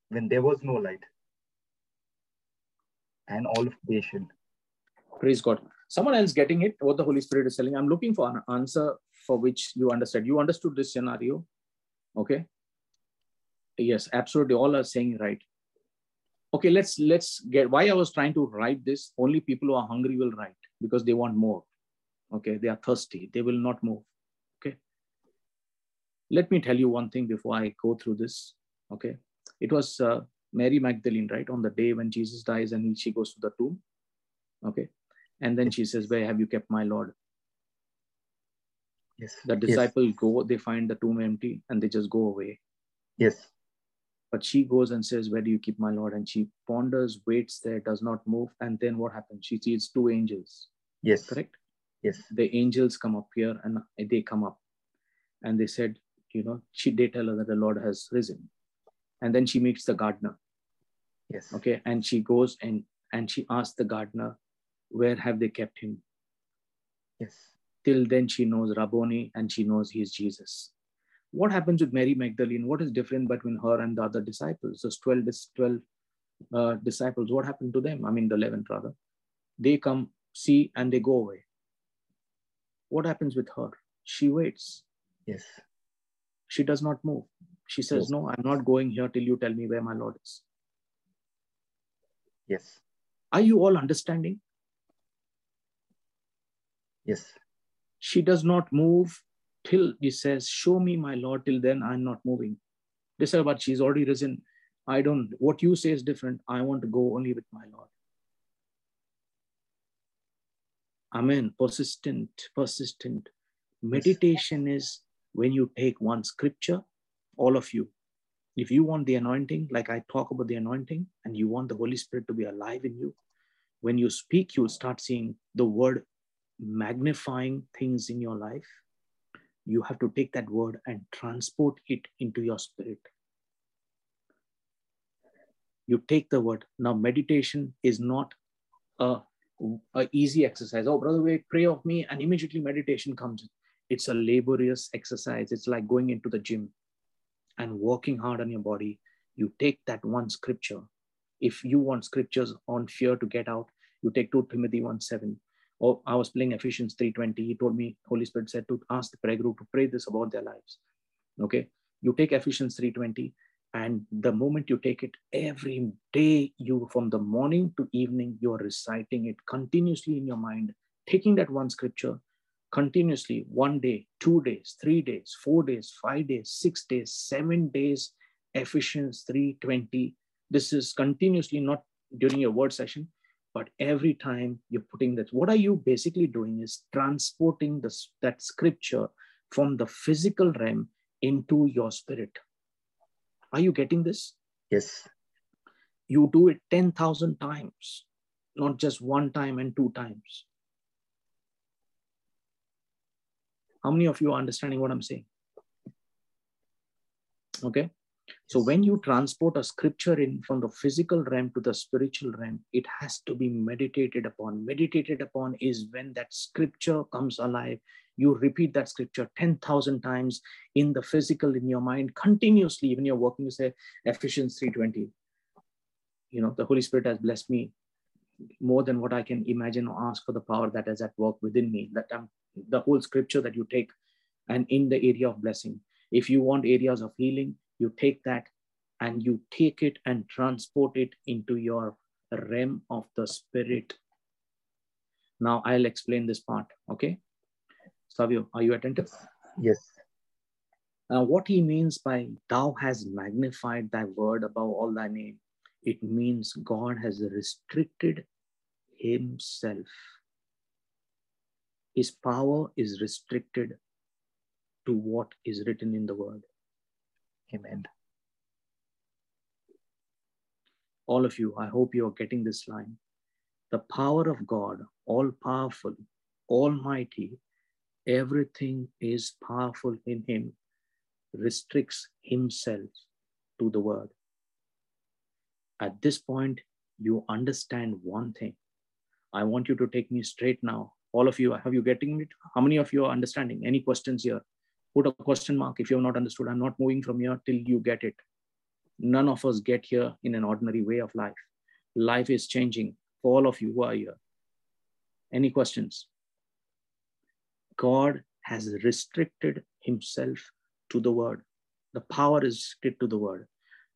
when there was no light and all of creation. Praise God. Someone else getting it, what the Holy Spirit is telling. I'm looking for an answer for which you understood. You understood this scenario. Okay. Yes, absolutely. All are saying right. Okay, let's let's get why I was trying to write this. Only people who are hungry will write because they want more. Okay, they are thirsty. They will not move. Okay. Let me tell you one thing before I go through this. Okay. It was uh, Mary Magdalene, right? On the day when Jesus dies and she goes to the tomb. Okay. And then she says, where have you kept my Lord? Yes. The disciples yes. go, they find the tomb empty and they just go away. Yes. But she goes and says, where do you keep my Lord? And she ponders, waits there, does not move. And then what happens? She sees two angels. Yes. Correct? Yes. The angels come up here and they come up. And they said, you know, she they tell her that the Lord has risen. And then she meets the gardener. Yes. Okay. And she goes and, and she asks the gardener, where have they kept him? Yes. Till then she knows Rabboni and she knows he is Jesus. What happens with Mary Magdalene? What is different between her and the other disciples? Those twelve, twelve uh, disciples, what happened to them? I mean, the eleven rather. They come, see, and they go away. What happens with her? She waits. Yes. She does not move. She says, yes. No, I'm not going here till you tell me where my Lord is. Yes. Are you all understanding? Yes. She does not move till he says, show me my Lord. Till then, I'm not moving. They say, but she's already risen. I don't, what you say is different. I want to go only with my Lord. Amen. Persistent, persistent. Meditation is when you take one scripture, all of you. If you want the anointing, like I talk about the anointing, and you want the Holy Spirit to be alive in you, when you speak, you'll start seeing the word magnifying things in your life. You have to take that word and transport it into your spirit. You take the word. Now, meditation is not a, a easy exercise. Oh, brother, wait, pray of me, and immediately meditation comes in. It's a laborious exercise. It's like going into the gym and working hard on your body. You take that one scripture. If you want scriptures on fear to get out, you take two Timothy one seven. Oh, I was playing Ephesians three twenty. He told me, Holy Spirit said to ask the prayer group to pray this about their lives. Okay. You take Ephesians three twenty, and the moment you take it, every day you, from the morning to evening, you're reciting it continuously in your mind, taking that one scripture continuously, one day, two days, three days, four days, five days, six days, seven days, Ephesians three twenty. This is continuously, not during your word session, but every time you're putting that, what are you basically doing is transporting this, that scripture from the physical realm into your spirit. Are you getting this? Yes. You do it ten thousand times, not just one time and two times. How many of you are understanding what I'm saying? Okay. So when you transport a scripture in from the physical realm to the spiritual realm, it has to be meditated upon. Meditated upon is when that scripture comes alive. You repeat that scripture ten thousand times in the physical, in your mind, continuously. Even you're working, you say, Ephesians three twenty. You know, the Holy Spirit has blessed me more than what I can imagine or ask for the power that is at work within me. That I'm, the whole scripture that you take and in the area of blessing. If you want areas of healing, you take that and you take it and transport it into your realm of the spirit. Now I'll explain this part, okay? Savio, are you attentive? Yes. Now what he means by thou has magnified thy word above all thy name, it means God has restricted himself. His power is restricted to what is written in the word. Amen. All of you, I hope you are getting this line. The power of God, all-powerful, almighty, everything is powerful in him, restricts himself to the word. At this point, you understand one thing. I want you to take me straight now. All of you, have you getting it? How many of you are understanding? Any questions here? Put a question mark if you have not understood. I'm not moving from here till you get it. None of us get here in an ordinary way of life. Life is changing for all of you who are here. Any questions? God has restricted himself to the word. The power is restricted to the word.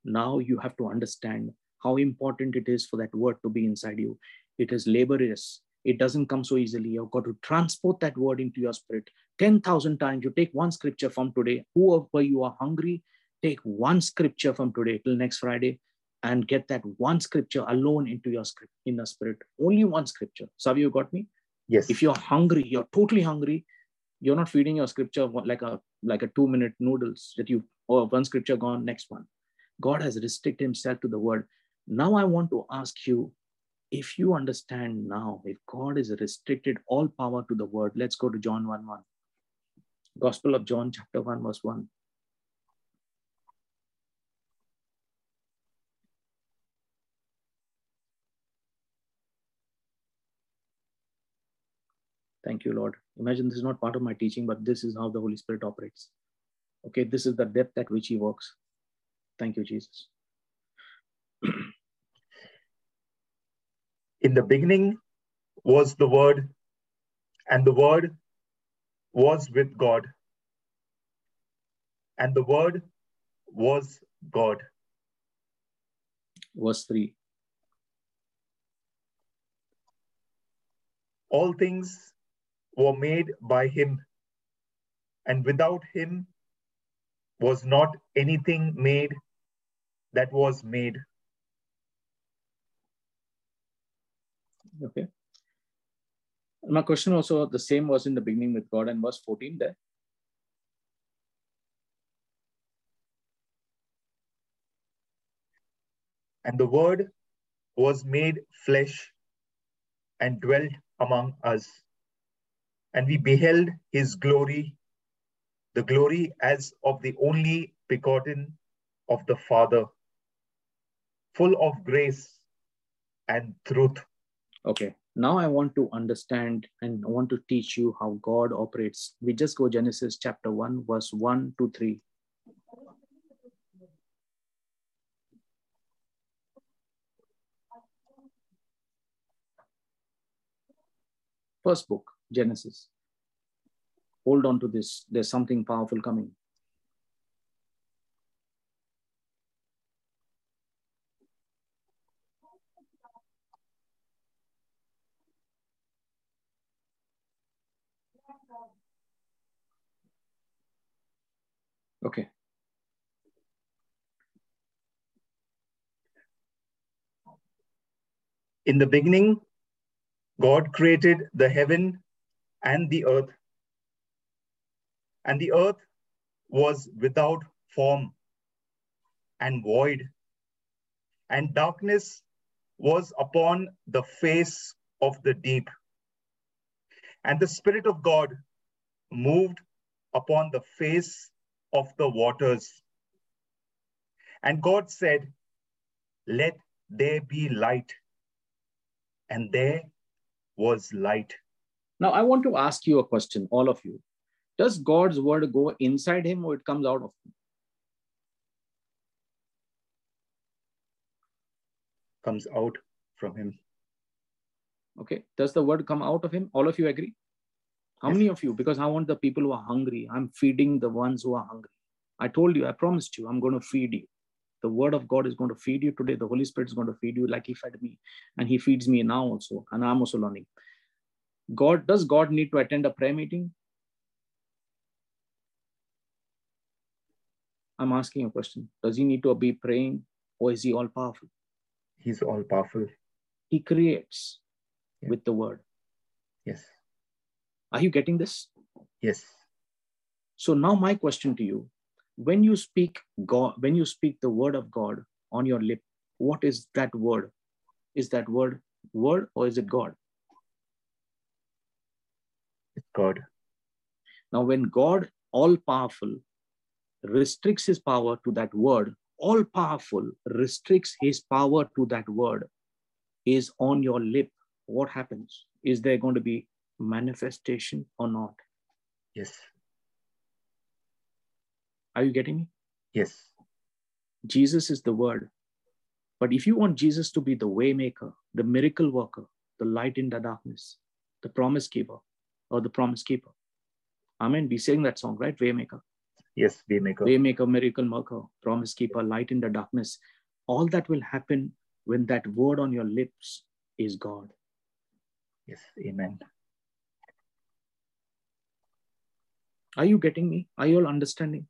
Now you have to understand how important it is for that word to be inside you. It is laborious. It doesn't come so easily. You've got to transport that word into your spirit. ten thousand times, you take one scripture from today. Whoever you are hungry, take one scripture from today till next Friday and get that one scripture alone into your script, in the spirit. Only one scripture. Savi, you got me? Yes. If you're hungry, you're totally hungry. You're not feeding your scripture like a, like a two-minute noodles that you, oh, one scripture gone, next one. God has restricted himself to the word. Now I want to ask you, if you understand now, if God is restricted all power to the word, let's go to John one one. Gospel of John, chapter one, verse one. Thank you, Lord. Imagine this is not part of my teaching, but this is how the Holy Spirit operates. Okay, this is the depth at which he works. Thank you, Jesus. In the beginning was the Word, and the Word was with God, and the Word was God. Verse three. All things were made by him, and without him was not anything made that was made. Okay. My question also, the same was in the beginning with God, and verse fourteen there. And the Word was made flesh and dwelt among us, and we beheld his glory, the glory as of the only begotten of the Father, full of grace and truth. Okay, now I want to understand and I want to teach you how God operates. We just go Genesis chapter one, verse one to three. First book, Genesis. Hold on to this. There's something powerful coming. Okay. In the beginning, God created the heaven and the earth, and the earth was without form and void, and darkness was upon the face of the deep. And the Spirit of God moved upon the face of the waters. And God said, "Let there be light," and there was light. Now, I want to ask you a question, all of you. Does God's word go inside him or it comes out of him? Comes out from him. Okay. Does the word come out of him? All of you agree? How yes. many of you? Because I want the people who are hungry. I'm feeding the ones who are hungry. I told you, I promised you, I'm going to feed you. The word of God is going to feed you today. The Holy Spirit is going to feed you like he fed me. And he feeds me now also. And I'm also learning. God, does God need to attend a prayer meeting? I'm asking a question. Does he need to be praying, or is he all powerful? He's all powerful. He creates yeah. with the word. Yes. Are you getting this? Yes. So now my question to you. When you speak God, when you speak the word of God on your lip, what is that word? Is that word word or is it God? It's God. Now, when God, all powerful, restricts his power to that word, all powerful restricts his power to that word, is on your lip, what happens? Is there going to be manifestation or not? Yes. Are you getting me? Yes. Jesus is the word. But if you want Jesus to be the way maker, the miracle worker, the light in the darkness, the promise giver or the promise keeper. Amen. We sing that song, right? Way maker. Yes. Way maker. Way maker, miracle worker, promise keeper, light in the darkness. All that will happen when that word on your lips is God. Yes. Amen. Are you getting me? Are you all understanding?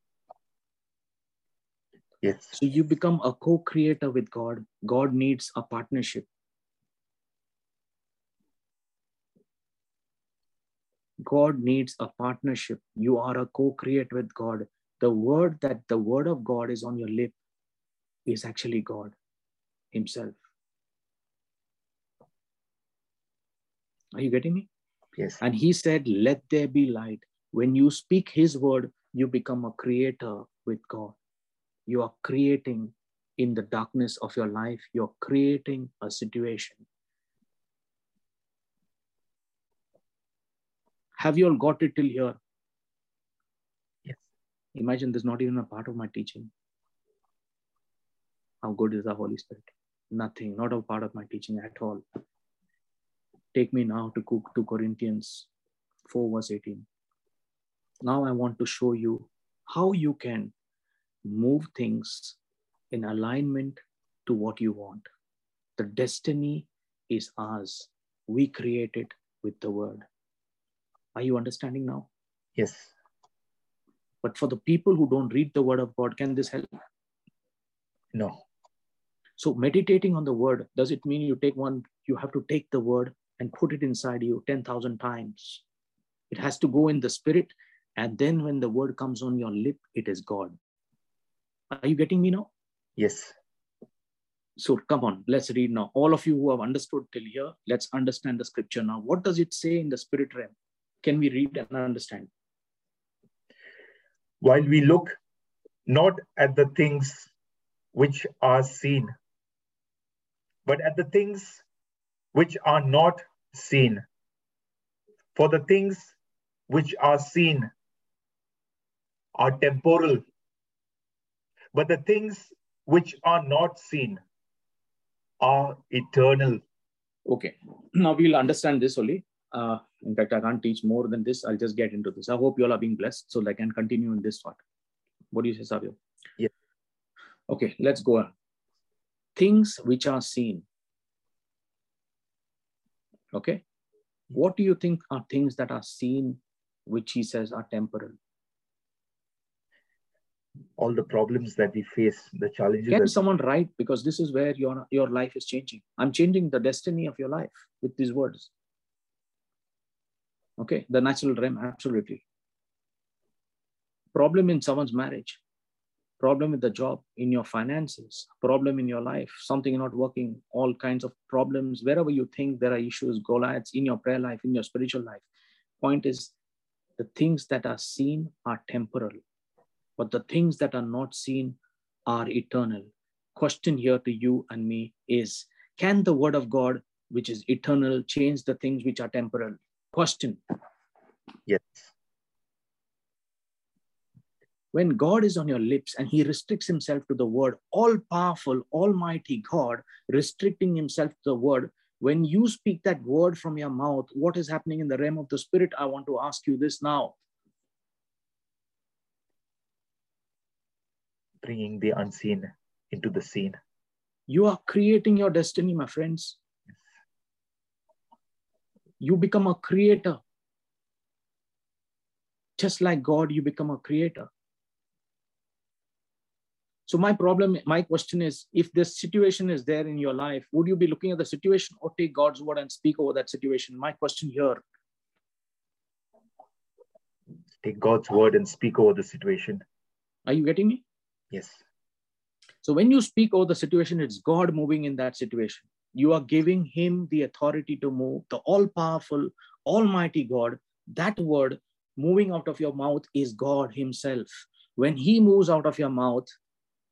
Yes. So you become a co-creator with God. God needs a partnership. God needs a partnership. You are a co-creator with God. The word that the word of God is on your lip is actually God himself. Are you getting me? Yes. And he said, "Let there be light." When you speak his word, you become a creator with God. You are creating in the darkness of your life. You're creating a situation. Have you all got it till here? Yes. Imagine there's not even a part of my teaching. How good is the Holy Spirit? Nothing, not a part of my teaching at all. Take me now to Corinthians four verse eighteen. Now I want to show you how you can move things in alignment to what you want. The destiny is ours. We create it with the word. Are you understanding now? Yes. But for the people who don't read the word of God, can this help? No. So meditating on the word, does it mean you take one, you have to take the word and put it inside you ten thousand times? It has to go in the spirit. And then when the word comes on your lip, it is God. Are you getting me now? Yes. So come on, let's read now. All of you who have understood till here, let's understand the scripture now. What does it say in the spirit realm? Can we read and understand? While we look not at the things which are seen, but at the things which are not seen. For the things which are seen are temporal, but the things which are not seen are eternal. Okay. Now we'll understand this only. Uh, in fact, I can't teach more than this. I'll just get into this. I hope you all are being blessed so that I can continue in this thought. What do you say, Savio? Yeah. Okay, let's go on. Things which are seen. Okay. What do you think are things that are seen, which he says are temporal? All the problems that we face, the challenges. Can someone write? Because this is where your, your life is changing. I'm changing the destiny of your life with these words. Okay, the natural realm, absolutely. Problem in someone's marriage, problem with the job, in your finances, problem in your life, something not working, all kinds of problems. Wherever you think there are issues, Goliaths, in your prayer life, in your spiritual life. Point is, the things that are seen are temporal. But the things that are not seen are eternal. Question here to you and me is, can the word of God, which is eternal, change the things which are temporal? Question. Yes. When God is on your lips and he restricts himself to the word, all-powerful, almighty God, restricting himself to the word, when you speak that word from your mouth, what is happening in the realm of the spirit? I want to ask you this now. Bringing the unseen into the scene. You are creating your destiny, my friends. Yes. You become a creator. Just like God, you become a creator. So my problem, my question is, if this situation is there in your life, would you be looking at the situation or take God's word and speak over that situation? My question here. Take God's word and speak over the situation. Are you getting me? Yes. So when you speak over the situation, it's God moving in that situation. You are giving him the authority to move, the all-powerful, almighty God. That word moving out of your mouth is God himself. When he moves out of your mouth,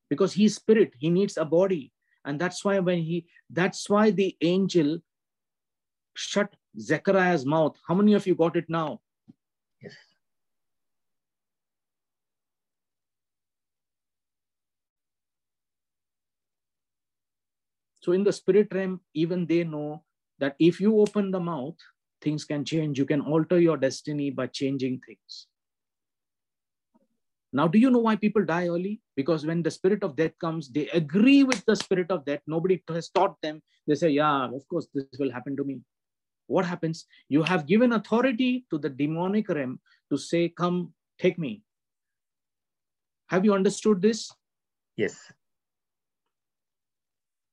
because he's spirit, he needs a body. And that's why when he, that's why the angel shut Zacharias' mouth. How many of you got it now? Yes. So in the spirit realm, even they know that if you open the mouth, things can change. You can alter your destiny by changing things. Now, do you know why people die early? Because when the spirit of death comes, they agree with the spirit of death. Nobody has taught them. They say, yeah, of course, this will happen to me. What happens? You have given authority to the demonic realm to say, come, take me. Have you understood this? Yes.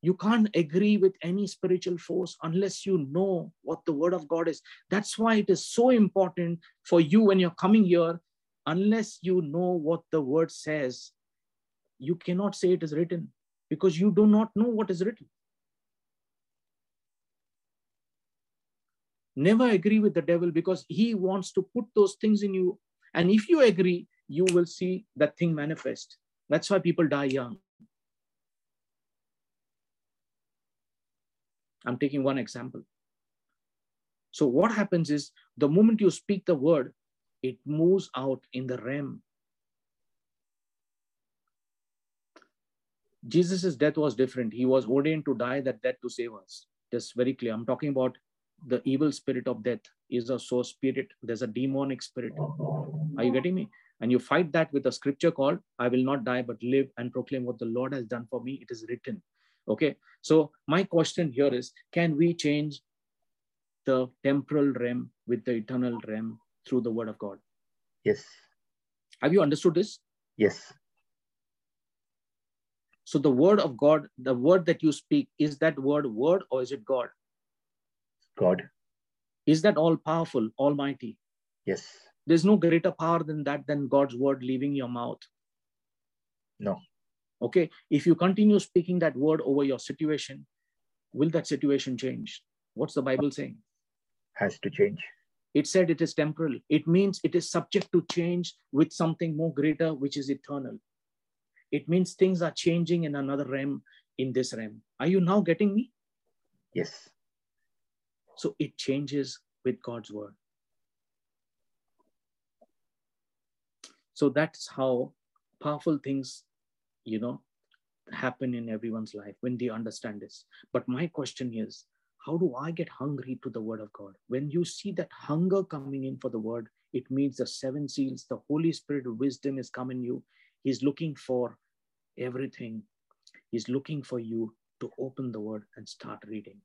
You can't agree with any spiritual force unless you know what the word of God is. That's why it is so important for you when you're coming here. Unless you know what the word says, you cannot say it is written because you do not know what is written. Never agree with the devil because he wants to put those things in you. And if you agree, you will see that thing manifest. That's why people die young. I'm taking one example. So what happens is the moment you speak the word, it moves out in the realm. Jesus' death was different. He was ordained to die that death to save us. Just very clear. I'm talking about the evil spirit of death is a source spirit. There's a demonic spirit. Are you getting me? And you fight that with a scripture called, I will not die, but live and proclaim what the Lord has done for me. It is written. Okay. So my question here is, can we change the temporal realm with the eternal realm through the word of God? Yes. Have you understood this? Yes. So the word of God, the word that you speak, is that word word or is it God? God. Is that all powerful, almighty? Yes. There's no greater power than that, than God's word leaving your mouth. No. Okay. If you continue speaking that word over your situation, will that situation change? What's the Bible saying? Has to change. It said it is temporal. It means it is subject to change with something more greater, which is eternal. It means things are changing in another realm, in this realm. Are you now getting me? Yes. So it changes with God's word. So that's how powerful things, you know, happen in everyone's life when they understand this. But my question is, how do I get hungry to the word of God? When you see that hunger coming in for the word, it means the seven seals, the Holy Spirit of wisdom is coming you. He's looking for everything. He's looking for you to open the word and start reading.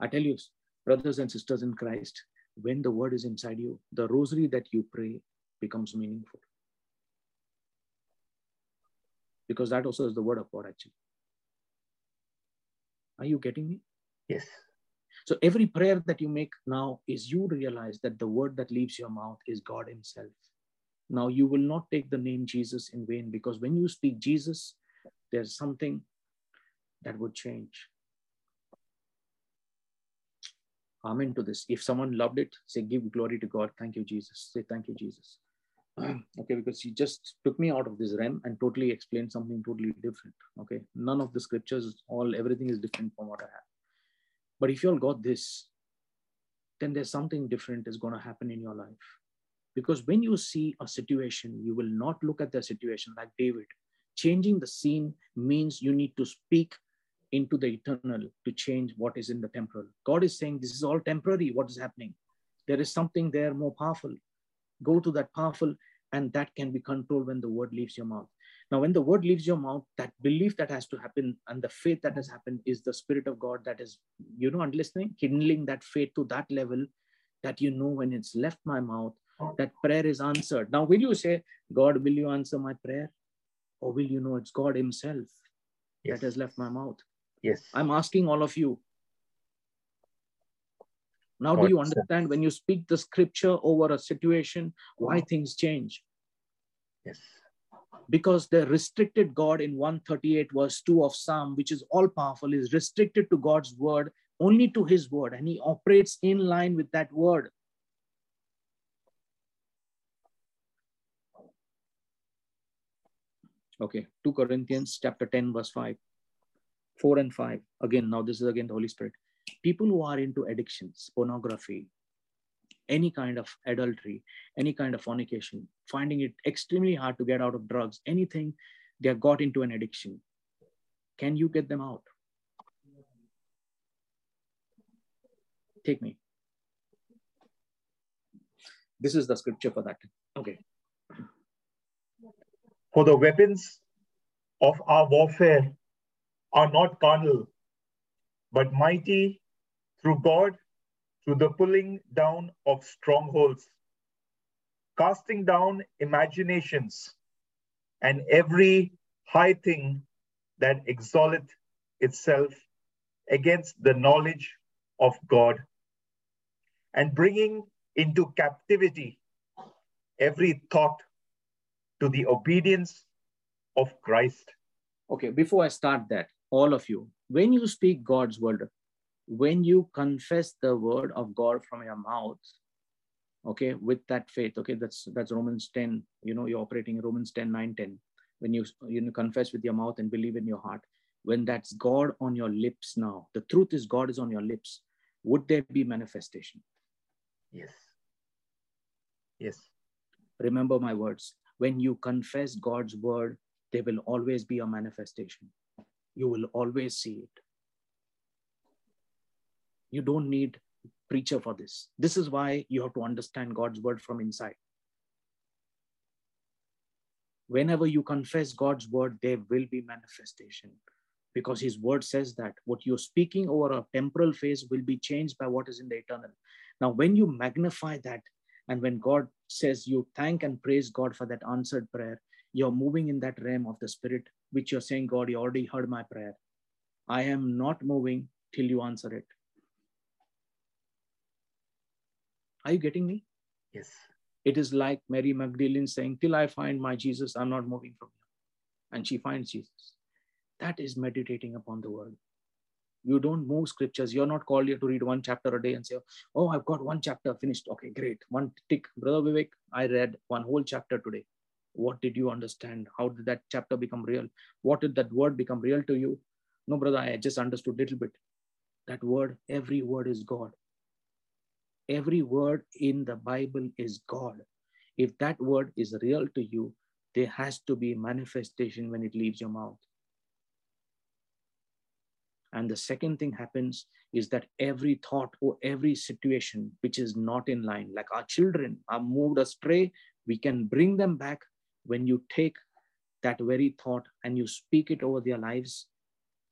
I tell you, brothers and sisters in Christ, when the word is inside you, the rosary that you pray becomes meaningful. Because that also is the word of God, actually. Are you getting me? Yes. So every prayer that you make now is you realize that the word that leaves your mouth is God himself. Now you will not take the name Jesus in vain, because when you speak Jesus, there's something that would change. Amen to this. If someone loved it, say, give glory to God. Thank you, Jesus. Say, thank you, Jesus. Okay, because he just took me out of this realm and totally explained something totally different. Okay, none of the scriptures, all, everything is different from what I have. But if you all got this, then there's something different is going to happen in your life. Because when you see a situation, you will not look at the situation like David. Changing the scene means you need to speak into the eternal to change what is in the temporal. God is saying, this is all temporary, what is happening. There is something there more powerful. Go to that powerful, and that can be controlled when the word leaves your mouth. Now, when the word leaves your mouth, that belief that has to happen and the faith that has happened is the Spirit of God that is, you know, I'm listening, kindling that faith to that level that, you know, when it's left my mouth, that prayer is answered. Now, will you say, God, will you answer my prayer? Or will you know it's God himself yes. that has left my mouth? Yes. I'm asking all of you. Now, God, do you understand when you speak the scripture over a situation, why things change? Yes. Because the restricted God in one thirty-eight verse two of Psalm, which is all powerful, is restricted to God's word, only to his word. And he operates in line with that word. Okay, two Corinthians chapter ten verse five. four and five. Again, now this is again the Holy Spirit. People who are into addictions, pornography, any kind of adultery, any kind of fornication, finding it extremely hard to get out of drugs, anything, they are got into an addiction. Can you get them out? Take me. This is the scripture for that. Okay. For the weapons of our warfare are not carnal, but mighty through God, through the pulling down of strongholds, casting down imaginations, and every high thing that exalteth itself against the knowledge of God, and bringing into captivity every thought to the obedience of Christ. Okay, before I start that, all of you, when you speak God's word, when you confess the word of God from your mouth, okay, with that faith, okay, that's that's Romans ten, you know, you're operating Romans ten, nine, ten. When you, you know, confess with your mouth and believe in your heart, when that's God on your lips now, the truth is God is on your lips, would there be manifestation? Yes. Yes. Remember my words. When you confess God's word, there will always be a manifestation. You will always see it. You don't need preacher for this. This is why you have to understand God's word from inside. Whenever you confess God's word, there will be manifestation, because his word says that what you're speaking over a temporal phase will be changed by what is in the eternal. Now, when you magnify that, and when God says you thank and praise God for that answered prayer, you're moving in that realm of the spirit, which you're saying, God, you already heard my prayer. I am not moving till you answer it. Are you getting me? Yes. It is like Mary Magdalene saying, till I find my Jesus, I'm not moving from you. And she finds Jesus. That is meditating upon the word. You don't move scriptures. You're not called here to read one chapter a day and say, oh, I've got one chapter finished. Okay, great. One tick. Brother Vivek, I read one whole chapter today. What did you understand? How did that chapter become real? What did that word become real to you? No, brother, I just understood a little bit. That word, every word is God. Every word in the Bible is God. If that word is real to you, there has to be manifestation when it leaves your mouth. And the second thing happens is that every thought or every situation which is not in line, like our children are moved astray, we can bring them back. When you take that very thought and you speak it over their lives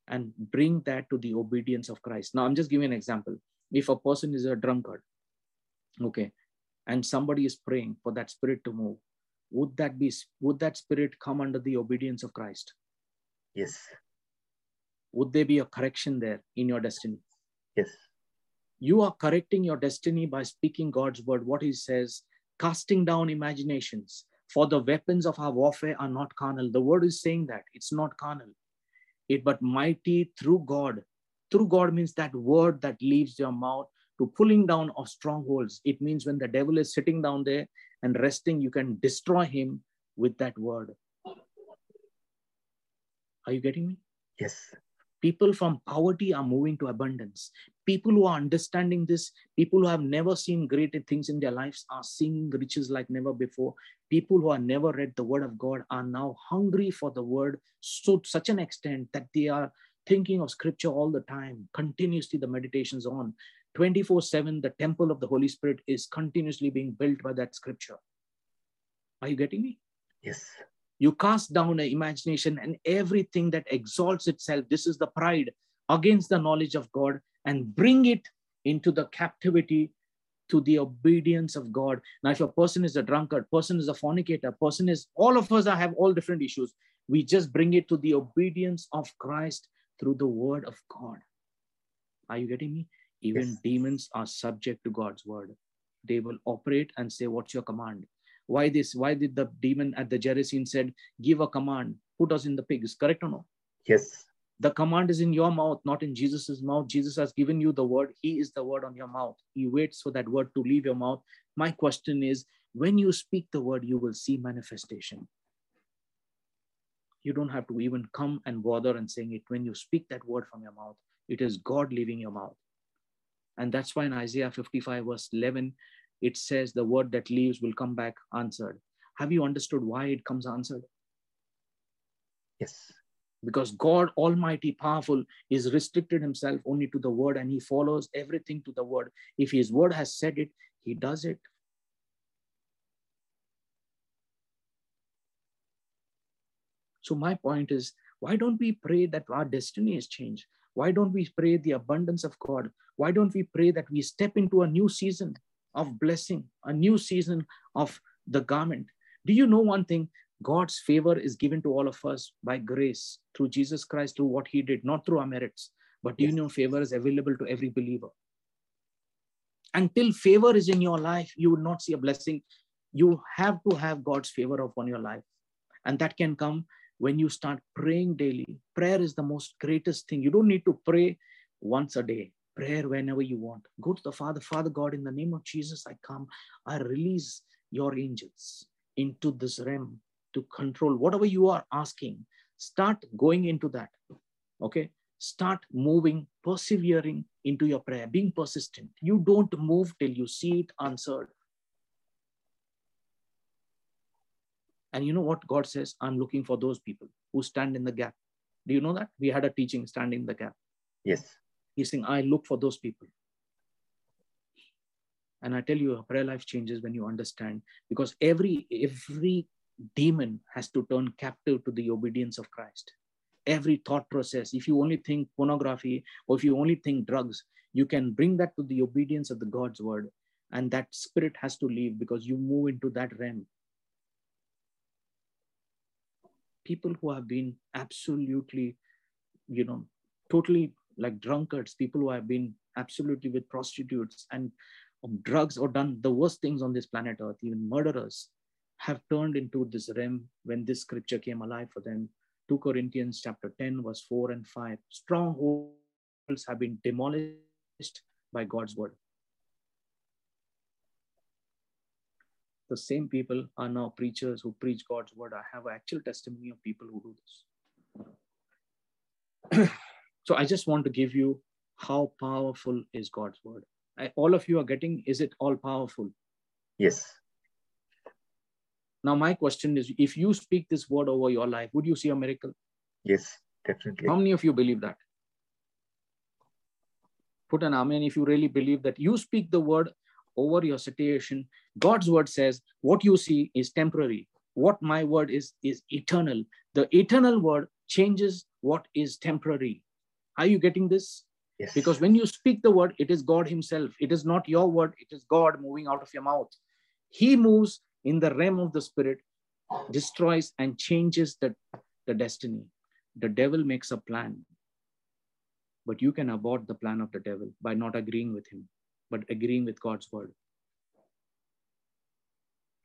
and bring that to the obedience of Christ. Now, I'm just giving an example. If a person is a drunkard, okay, and somebody is praying for that spirit to move, would that be, would that spirit come under the obedience of Christ? Yes. Would there be a correction there in your destiny? Yes. You are correcting your destiny by speaking God's word. What he says, casting down imaginations, for the weapons of our warfare are not carnal. The word is saying that it's not carnal, it but mighty through God. Through God means that word that leaves your mouth to pulling down of strongholds. It means when the devil is sitting down there and resting, you can destroy him with that word. Are you getting me? Yes. People from poverty are moving to abundance. People who are understanding this, people who have never seen greater things in their lives are seeing riches like never before. People who have never read the word of God are now hungry for the word to such an extent that they are thinking of scripture all the time, continuously the meditations on. twenty-four seven, the temple of the Holy Spirit is continuously being built by that scripture. Are you getting me? Yes. You cast down an imagination and everything that exalts itself. This is the pride against the knowledge of God, and bring it into the captivity to the obedience of God. Now, if a person is a drunkard, person is a fornicator, person is, all of us have all different issues. We just bring it to the obedience of Christ through the word of God. Are you getting me? Even yes. Demons are subject to God's word. They will operate and say, what's your command? Why this? Why did the demon at the Gerasene said, give a command, put us in the pigs? Correct or no? Yes. The command is in your mouth, not in Jesus' mouth. Jesus has given you the word. He is the word on your mouth. He waits for that word to leave your mouth. My question is, when you speak the word, you will see manifestation. You don't have to even come and bother and saying it. When you speak that word from your mouth, it is God leaving your mouth. And that's why in Isaiah fifty-five verse eleven, it says the word that leaves will come back answered. Have you understood why it comes answered? Yes. Because God Almighty, powerful, is restricted himself only to the word, and he follows everything to the word. If his word has said it, he does it. So my point is, why don't we pray that our destiny is changed? Why don't we pray the abundance of God? Why don't we pray that we step into a new season of blessing, a new season of the garment? Do you know one thing? God's favor is given to all of us by grace through Jesus Christ, through what he did, not through our merits. But do you know favor is available to every believer? Until favor is in your life, you will not see a blessing. You have to have God's favor upon your life. And that can come when you start praying daily. Prayer is the most greatest thing. You don't need to pray once a day. Prayer whenever you want. Go to the Father. Father God, in the name of Jesus, I come. I release your angels into this realm to control whatever you are asking. Start going into that. Okay? Start moving, persevering into your prayer, being persistent. You don't move till you see it answered. And you know what God says? I'm looking for those people who stand in the gap. Do you know that? We had a teaching, standing in the gap. Yes. He's saying, I look for those people. And I tell you, your prayer life changes when you understand, because every every demon has to turn captive to the obedience of Christ. Every thought process, if you only think pornography or if you only think drugs, you can bring that to the obedience of the God's word. And that spirit has to leave because you move into that realm. People who have been absolutely, you know, totally like drunkards, people who have been absolutely with prostitutes and drugs or done the worst things on this planet Earth, even murderers, have turned into this realm when this scripture came alive for them. Second Corinthians chapter ten, verse four and five. Strongholds have been demolished by God's word. The same people are now preachers who preach God's word. I have actual testimony of people who do this. So I just want to give you how powerful is God's word. I, all of you are getting, is it all powerful? Yes. Now my question is, if you speak this word over your life, would you see a miracle? Yes, definitely. How many of you believe that? Put an amen if you really believe that you speak the word over your situation. God's word says, what you see is temporary. What my word is, is eternal. The eternal word changes what is temporary. Are you getting this? Yes. Because when you speak the word, it is God himself. It is not your word. It is God moving out of your mouth. He moves in the realm of the spirit, destroys and changes the, the destiny. The devil makes a plan, but you can abort the plan of the devil by not agreeing with him, but agreeing with God's word.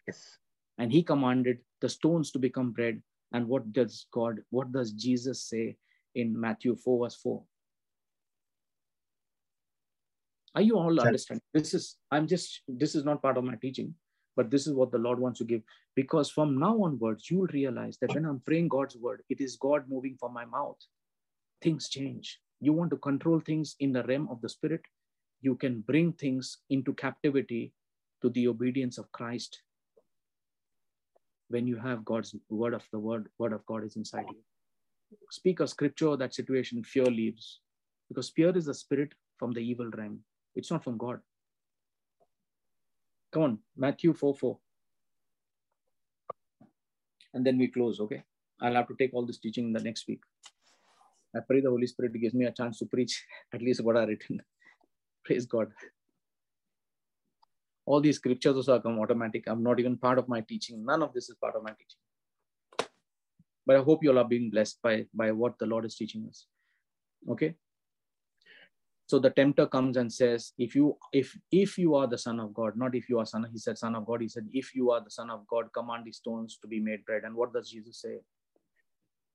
Yes. And he commanded the stones to become bread. And what does God, what does Jesus say in Matthew four verse four? Are you all understanding? This is, I'm just, this is not part of my teaching, but this is what the Lord wants to give. Because from now onwards, you'll realize that when I'm praying God's word, it is God moving from my mouth. Things change. You want to control things in the realm of the spirit. You can bring things into captivity to the obedience of Christ when you have God's word of the word, word of God is inside you. Speak a scripture, that situation, fear leaves. Because fear is the spirit from the evil realm. It's not from God. Come on, Matthew four four. And then we close, okay? I'll have to take all this teaching in the next week. I pray the Holy Spirit gives me a chance to preach at least what I written. Praise God. All these scriptures also come automatic. I'm not even part of my teaching. None of this is part of my teaching. But I hope you all are being blessed by, by what the Lord is teaching us. Okay? So the tempter comes and says, if you, if, if you are the son of God, not if you are son, he said, son of God, he said, if you are the son of God, command these stones to be made bread. And what does Jesus say?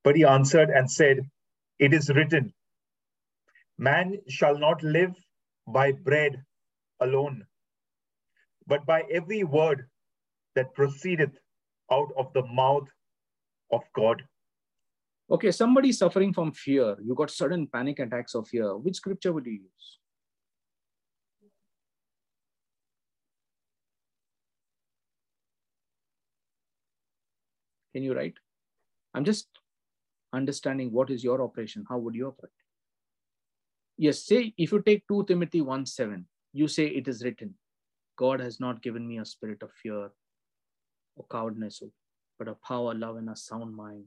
But he answered and said, it is written, man shall not live by bread alone, but by every word that proceedeth out of the mouth of God. Okay, somebody suffering from fear. You got sudden panic attacks of fear. Which scripture would you use? Can you write? I'm just understanding what is your operation. How would you operate? Yes, say if you take Second Timothy one seven, you say it is written, God has not given me a spirit of fear or cowardness, but of power, love, and a sound mind.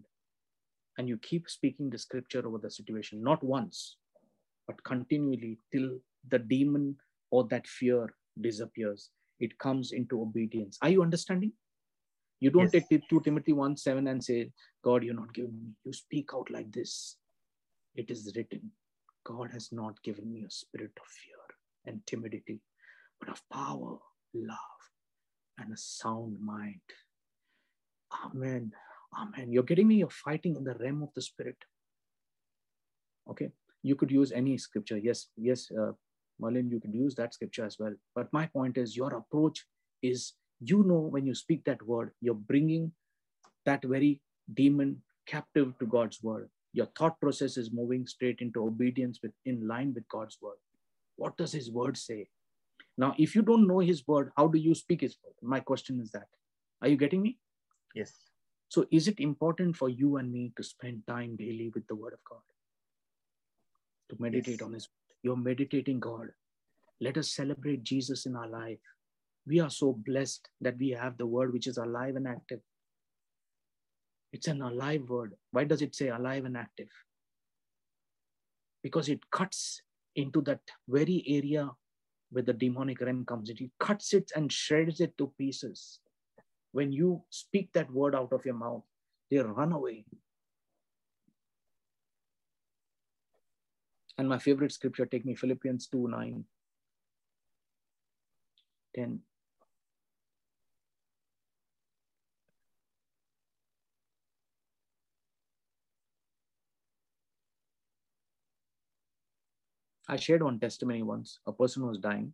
And you keep speaking the scripture over the situation, not once, but continually till the demon or that fear disappears. It comes into obedience. Are you understanding? You don't yes. take Second Timothy one seven and say, God, you're not giving me. You speak out like this. It is written, God has not given me a spirit of fear and timidity, but of power, love, and a sound mind. Amen. Amen. You're getting me? You're fighting in the realm of the spirit. Okay. You could use any scripture. Yes. Yes. Uh, Merlin, you could use that scripture as well. But my point is your approach is, you know, when you speak that word, you're bringing that very demon captive to God's word. Your thought process is moving straight into obedience with, in line with God's word. What does his word say? Now, if you don't know his word, how do you speak his word? My question is that. Are you getting me? Yes. So is it important for you and me to spend time daily with the word of God? To meditate yes. on his word. You're meditating God. Let us celebrate Jesus in our life. We are so blessed that we have the word which is alive and active. It's an alive word. Why does it say alive and active? Because it cuts into that very area where the demonic realm comes in. It cuts it and shreds it to pieces. When you speak that word out of your mouth, they run away. And my favorite scripture, take me Philippians two, nine, ten. I shared one testimony once. A person was dying,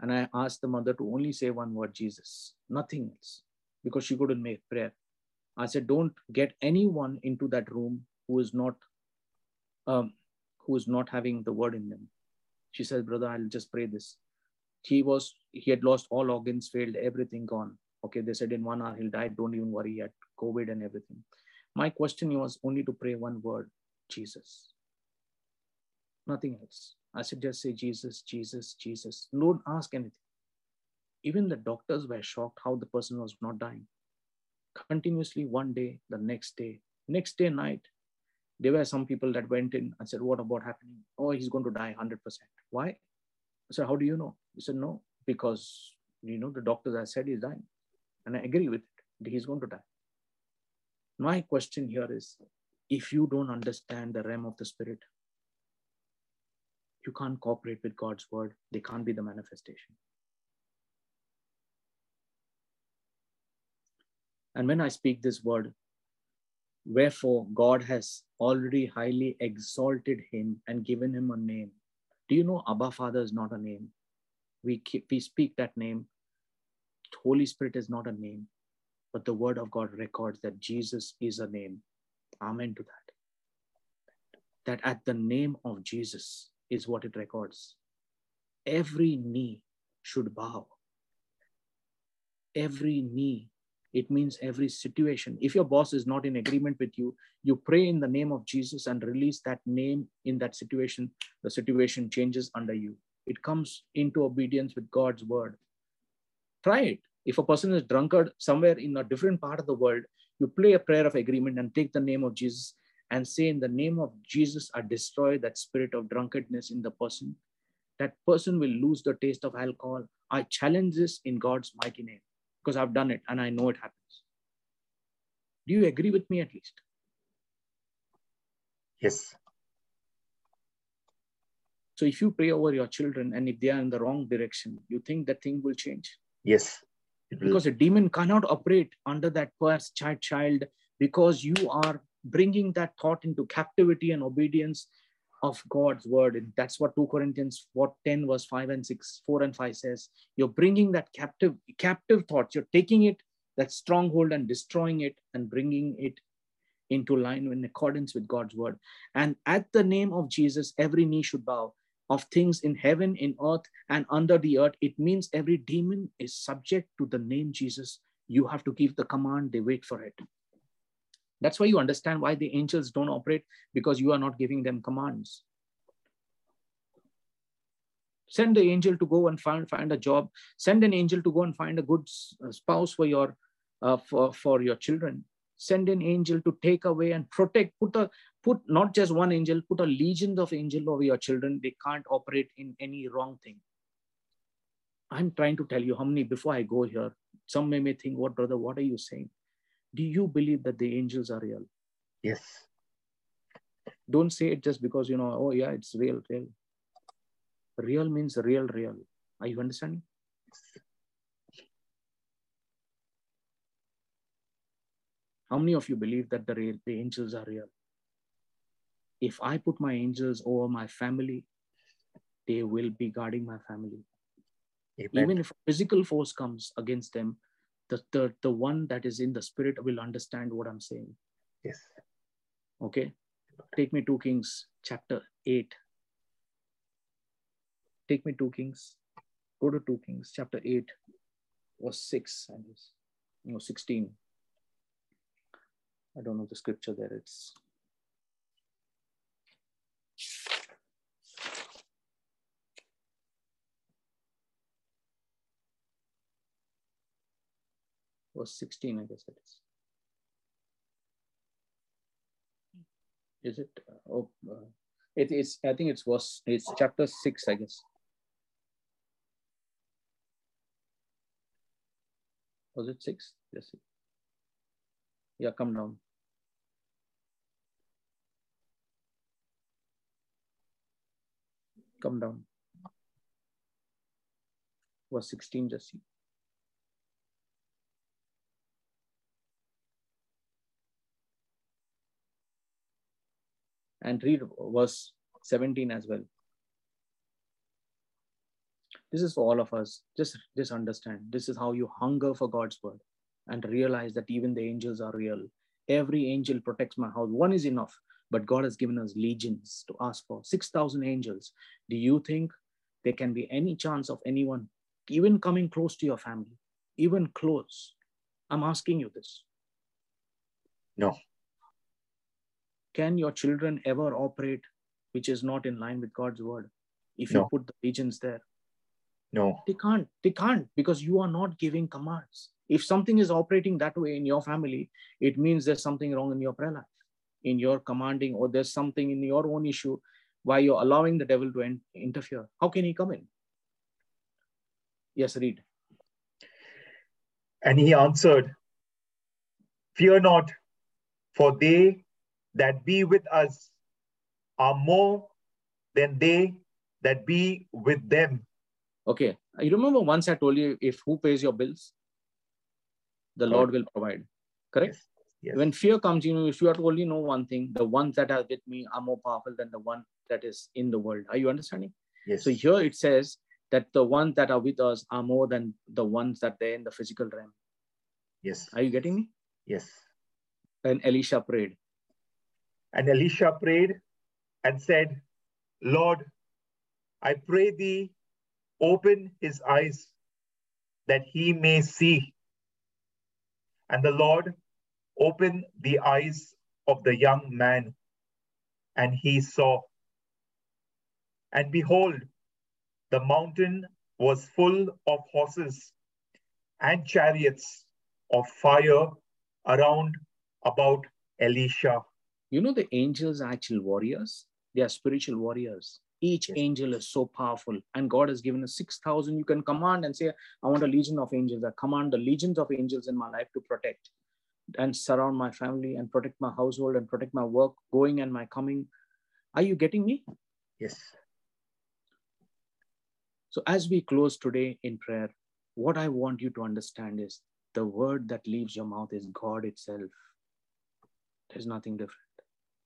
and I asked the mother to only say one word, Jesus, nothing else, because she couldn't make prayer. I said, don't get anyone into that room who is not, um, who is not having the word in them. She said, brother, I'll just pray this. He was, he had lost all organs, failed, everything gone. Okay, they said in one hour he'll die. Don't even worry, he had COVID and everything. My question was only to pray one word, Jesus. Nothing else. I said, just say Jesus, Jesus, Jesus. Don't ask anything. Even the doctors were shocked how the person was not dying. Continuously, one day, the next day, next day night, there were some people that went in and said, what about happening? Oh, he's going to die one hundred percent. Why? I said, how do you know? He said, no, because, you know, the doctors have said he's dying. And I agree with it. He's going to die. My question here is, if you don't understand the realm of the spirit, you can't cooperate with God's word. They can't be the manifestation. And when I speak this word, wherefore God has already highly exalted him and given him a name. Do you know Abba Father is not a name? We, keep, we speak that name. Holy Spirit is not a name, but the word of God records that Jesus is a name. Amen to that. That at the name of Jesus, is what it records. Every knee should bow. Every knee. It means every situation. If your boss is not in agreement with you, you pray in the name of Jesus and release that name in that situation. The situation changes under you. It comes into obedience with God's word. Try it. If a person is drunkard somewhere in a different part of the world, you play a prayer of agreement and take the name of Jesus and say, in the name of Jesus, I destroy that spirit of drunkenness in the person. That person will lose the taste of alcohol. I challenge this in God's mighty name because I've done it and I know it happens. Do you agree with me at least? Yes. So if you pray over your children and if they are in the wrong direction, you think that thing will change? Yes. It will. Because a demon cannot operate under that first child because you are bringing that thought into captivity and obedience of God's word. And that's what two Corinthians ten verse five and six, four and five says. You're bringing that captive, captive thoughts. You're taking it, that stronghold, and destroying it and bringing it into line in accordance with God's word. And at the name of Jesus, every knee should bow, of things in heaven, in earth, and under the earth. It means every demon is subject to the name Jesus. You have to give the command. They wait for it. That's why you understand why the angels don't operate, because you are not giving them commands. Send the angel to go and find, find a job. Send an angel to go and find a good spouse for your, uh, for, for your children. Send an angel to take away and protect. Put a, put not just one angel, put a legion of angels over your children. They can't operate in any wrong thing. I'm trying to tell you how many, before I go here, some may, may think, what brother, what are you saying? Do you believe that the angels are real? Yes. Don't say it just because, you know, oh yeah, it's real, real. Real means real, real. Are you understanding? How many of you believe that the, real, the angels are real? If I put my angels over my family, they will be guarding my family. Amen. Even if physical force comes against them, The, the, the one that is in the spirit will understand what I'm saying. Yes. Okay. Take me two Kings chapter eight. Take me two Kings. Go to two Kings chapter eight. Verse six and no, sixteen. I don't know the scripture there. It's verse sixteen, I guess it is. Is it? Oh, uh, it is. I think it's verse. It's chapter six, I guess. Was it six? Yes. Yeah, come down. Come down. Verse sixteen, Jesse. And read verse seventeen as well. This is for all of us. Just, just understand. This is how you hunger for God's word and realize that even the angels are real. Every angel protects my house. One is enough, but God has given us legions to ask for. six thousand angels. Do you think there can be any chance of anyone even coming close to your family? Even close. I'm asking you this. No. Can your children ever operate which is not in line with God's word if no. you put the legions there? No. They can't. They can't because you are not giving commands. If something is operating that way in your family, it means there's something wrong in your prayer life, in your commanding, or there's something in your own issue why you're allowing the devil to interfere. How can he come in? Yes, read. And he answered, fear not, for they that be with us are more than they that be with them. Okay. You remember once I told you, if who pays your bills, the Lord will provide. Correct? Yes. Yes. When fear comes, you know, if you have to only know one thing, the ones that are with me are more powerful than the one that is in the world. Are you understanding? Yes. So here it says that the ones that are with us are more than the ones that they're in the physical realm. Yes. Are you getting me? Yes. And Elisha prayed. And Elisha prayed and said, Lord, I pray thee, open his eyes that he may see. And the Lord opened the eyes of the young man, and he saw. And behold, the mountain was full of horses and chariots of fire around about Elisha. You know, the angels are actual warriors. They are spiritual warriors. Each yes. angel is so powerful. And God has given us six thousand. You can command and say, I want a legion of angels. I command the legions of angels in my life to protect and surround my family and protect my household and protect my work, going and my coming. Are you getting me? Yes. So as we close today in prayer, what I want you to understand is the word that leaves your mouth is God itself. There's nothing different.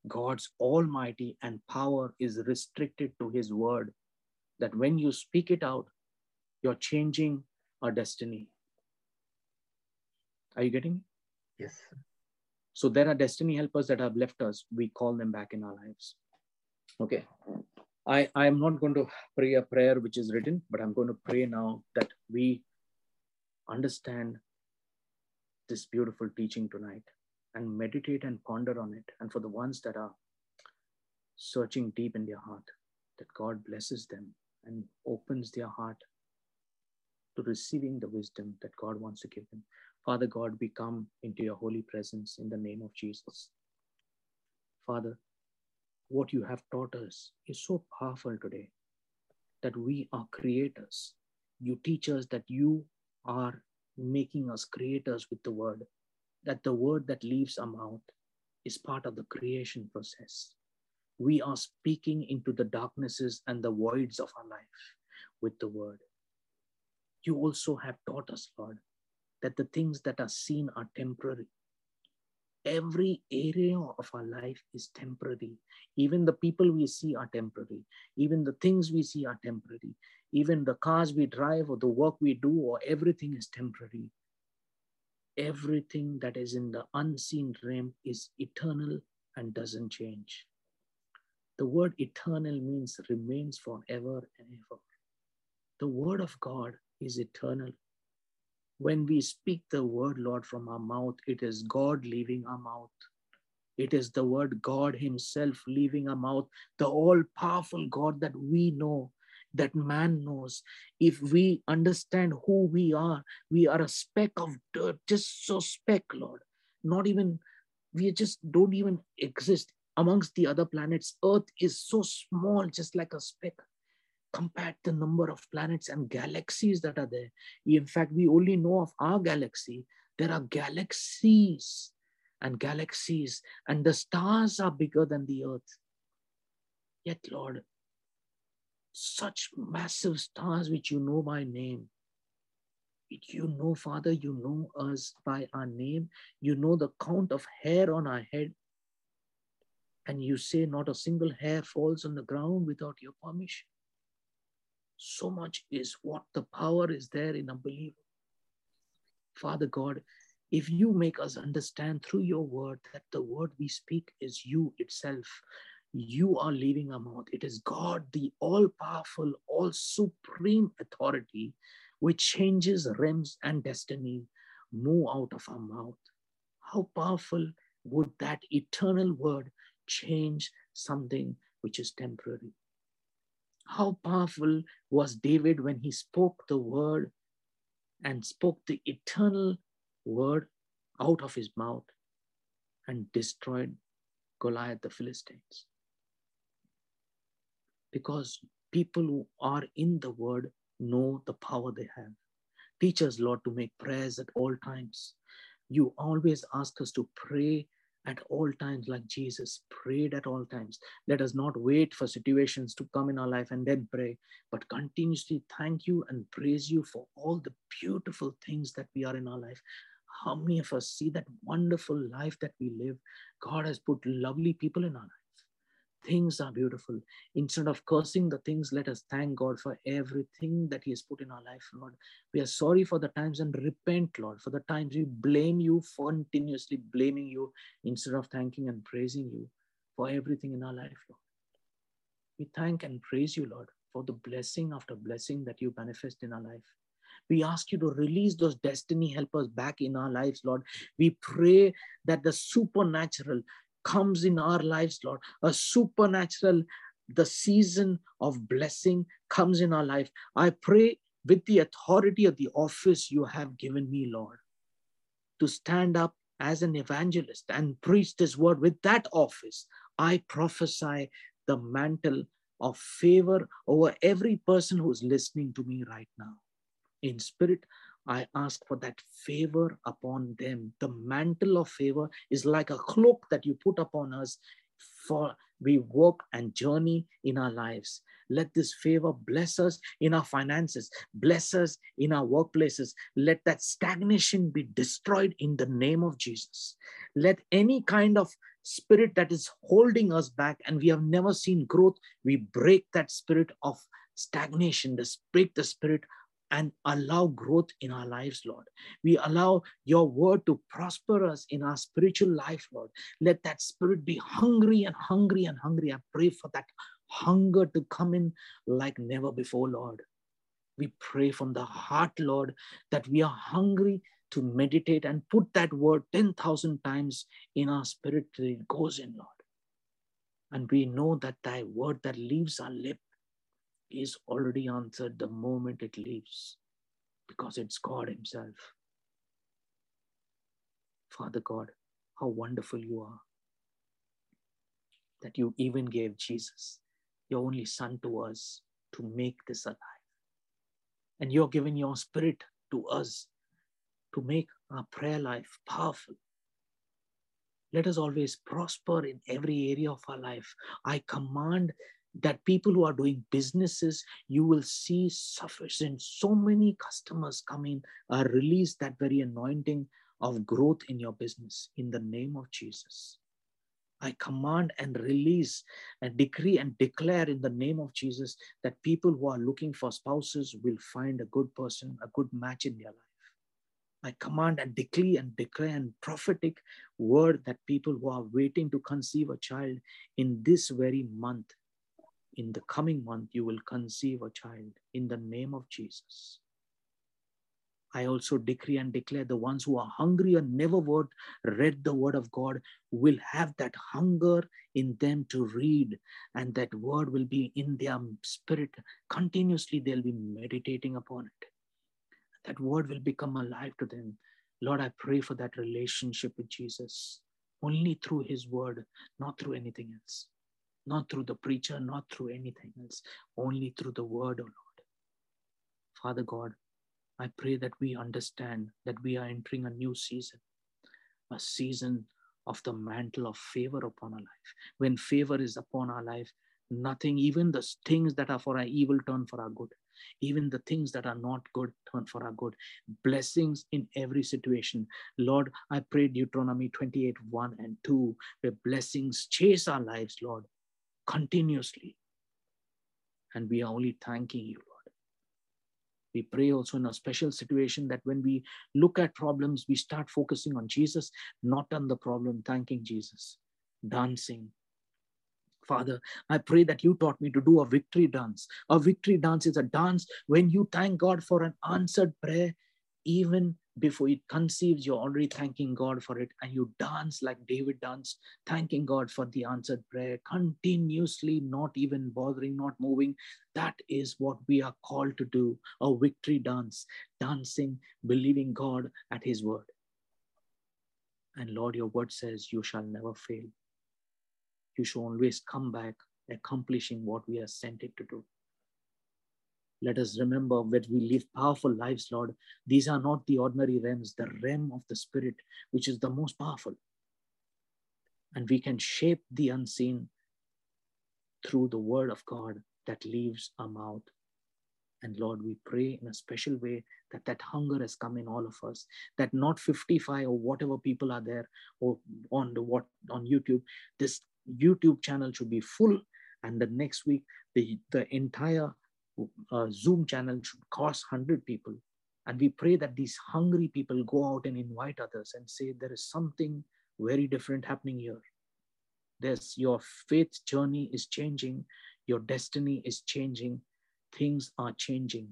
God's almighty and power is restricted to his word, that when you speak it out, you're changing our destiny. Are you getting me? Yes. So there are destiny helpers that have left us. We call them back in our lives. Okay. I am not going to pray a prayer which is written, but I'm going to pray now that we understand this beautiful teaching tonight and meditate and ponder on it. And for the ones that are searching deep in their heart, that God blesses them and opens their heart to receiving the wisdom that God wants to give them. Father God, we come into your holy presence in the name of Jesus. Father, what you have taught us is so powerful today that we are creators. You teach us that you are making us creators with the word, that the word that leaves our mouth is part of the creation process. We are speaking into the darknesses and the voids of our life with the word. You also have taught us, Lord, that the things that are seen are temporary. Every area of our life is temporary. Even the people we see are temporary. Even the things we see are temporary. Even the cars we drive or the work we do or everything is temporary. Everything that is in the unseen realm is eternal and doesn't change. The word eternal means remains forever and ever. The word of God is eternal. When we speak the word, Lord, from our mouth, it is God leaving our mouth. It is the word God himself leaving our mouth, the all-powerful God that we know. that man knows. If we understand who we are, we are a speck of dirt, just so speck, Lord. Not even, we just don't even exist amongst the other planets. Earth is so small, just like a speck. Compared the number of planets and galaxies that are there. In fact, we only know of our galaxy. There are galaxies and galaxies, and the stars are bigger than the earth. Yet, Lord, such massive stars which you know by name. You know, Father, you know us by our name. You know the count of hair on our head. And you say not a single hair falls on the ground without your permission. So much is what the power is there in a believer. Father God, if you make us understand through your word that the word we speak is you itself, you are leaving our mouth. It is God, the all-powerful, all-supreme authority, which changes realms and destiny, move out of our mouth. How powerful would that eternal word change something which is temporary? How powerful was David when he spoke the word and spoke the eternal word out of his mouth and destroyed Goliath the Philistines. Because people who are in the word know the power they have. Teach us, Lord, to make prayers at all times. You always ask us to pray at all times, like Jesus prayed at all times. Let us not wait for situations to come in our life and then pray, but continuously thank you and praise you for all the beautiful things that we are in our life. How many of us see that wonderful life that we live? God has put lovely people in our life. Things are beautiful. Instead of cursing the things, let us thank God for everything that he has put in our life, Lord. We are sorry for the times and repent, Lord, for the times we blame you, continuously blaming you instead of thanking and praising you for everything in our life, Lord. We thank and praise you, Lord, for the blessing after blessing that you manifest in our life. We ask you to release those destiny helpers back in our lives, Lord. We pray that the supernatural comes in our lives, Lord. A supernatural, the season of blessing comes in our life. I pray with the authority of the office you have given me, Lord, to stand up as an evangelist and preach this word with that office. I prophesy the mantle of favor over every person who's listening to me right now. In spirit, I ask for that favor upon them. The mantle of favor is like a cloak that you put upon us for we work and journey in our lives. Let this favor bless us in our finances, bless us in our workplaces. Let that stagnation be destroyed in the name of Jesus. Let any kind of spirit that is holding us back and we have never seen growth, we break that spirit of stagnation, this break the spirit and allow growth in our lives, Lord. We allow your word to prosper us in our spiritual life, Lord. Let that spirit be hungry and hungry and hungry. I pray for that hunger to come in like never before, Lord. We pray from the heart, Lord, that we are hungry to meditate and put that word ten thousand times in our spirit till it goes in, Lord. And we know that thy word that leaves our lips is already answered the moment it leaves, because it's God himself. Father God, how wonderful you are, that you even gave Jesus, your only son, to us to make this alive. And you're giving your spirit to us to make our prayer life powerful. Let us always prosper in every area of our life. I command that people who are doing businesses, you will see sufficient, so many customers come in, uh, release that very anointing of growth in your business in the name of Jesus. I command and release and decree and declare in the name of Jesus that people who are looking for spouses will find a good person, a good match in their life. I command and decree and declare and prophetic word that people who are waiting to conceive a child in this very month, in the coming month, you will conceive a child in the name of Jesus. I also decree and declare the ones who are hungry and never word, read the word of God will have that hunger in them to read, and that word will be in their spirit. Continuously, they'll be meditating upon it. That word will become alive to them. Lord, I pray for that relationship with Jesus, only through his word, not through anything else, not through the preacher, not through anything else, only through the word, O Lord. Father God, I pray that we understand that we are entering a new season, a season of the mantle of favor upon our life. When favor is upon our life, nothing, even the things that are for our evil turn for our good. Even the things that are not good turn for our good. Blessings in every situation. Lord, I pray Deuteronomy twenty-eight, one and two, where blessings chase our lives, Lord, continuously. And we are only thanking you, Lord. We pray also in a special situation that when we look at problems, we start focusing on Jesus, not on the problem, thanking Jesus, dancing. Father, I pray that you taught me to do a victory dance. A victory dance is a dance when you thank God for an answered prayer. Even before it conceives, you're already thanking God for it. And you dance like David danced, thanking God for the answered prayer, continuously, not even bothering, not moving. That is what we are called to do, a victory dance, dancing, believing God at his word. And Lord, your word says, you shall never fail. You shall always come back, accomplishing what we are sent it to do. Let us remember that we live powerful lives, Lord. These are not the ordinary realms, the realm of the Spirit, which is the most powerful. And we can shape the unseen through the word of God that leaves our mouth. And Lord, we pray in a special way that that hunger has come in all of us, that not fifty-five or whatever people are there or on the what on YouTube, this YouTube channel should be full. And the next week, the, the entire Uh, Zoom channel should cost one hundred people. And we pray that these hungry people go out and invite others and say, there is something very different happening here. There's, your faith journey is changing. Your destiny is changing. Things are changing.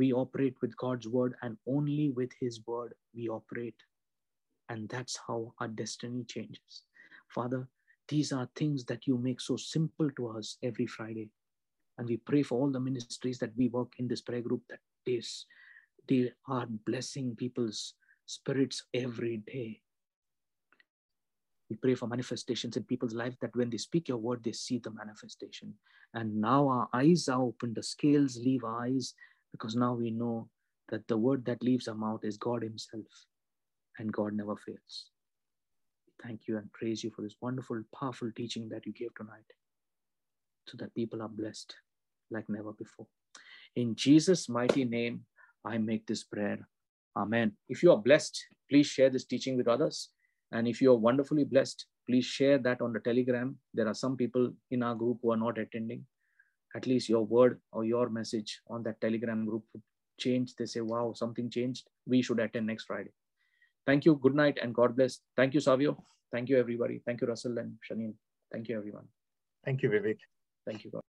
We operate with God's word, and only with his word we operate. And that's how our destiny changes. Father, these are things that you make so simple to us every Friday. And we pray for all the ministries that we work in this prayer group, that they, they are blessing people's spirits every day. We pray for manifestations in people's life, that when they speak your word, they see the manifestation. And now our eyes are open, the scales leave our eyes, because now we know that the word that leaves our mouth is God himself, and God never fails. Thank you and praise you for this wonderful, powerful teaching that you gave tonight, so that people are blessed like never before. In Jesus' mighty name, I make this prayer. Amen. If you are blessed, please share this teaching with others. And if you are wonderfully blessed, please share that on the Telegram. There are some people in our group who are not attending. At least your word or your message on that Telegram group changed. They say, wow, something changed. We should attend next Friday. Thank you. Good night and God bless. Thank you, Savio. Thank you, everybody. Thank you, Russell and Shaneen. Thank you, everyone. Thank you, Vivek. Thank you, God.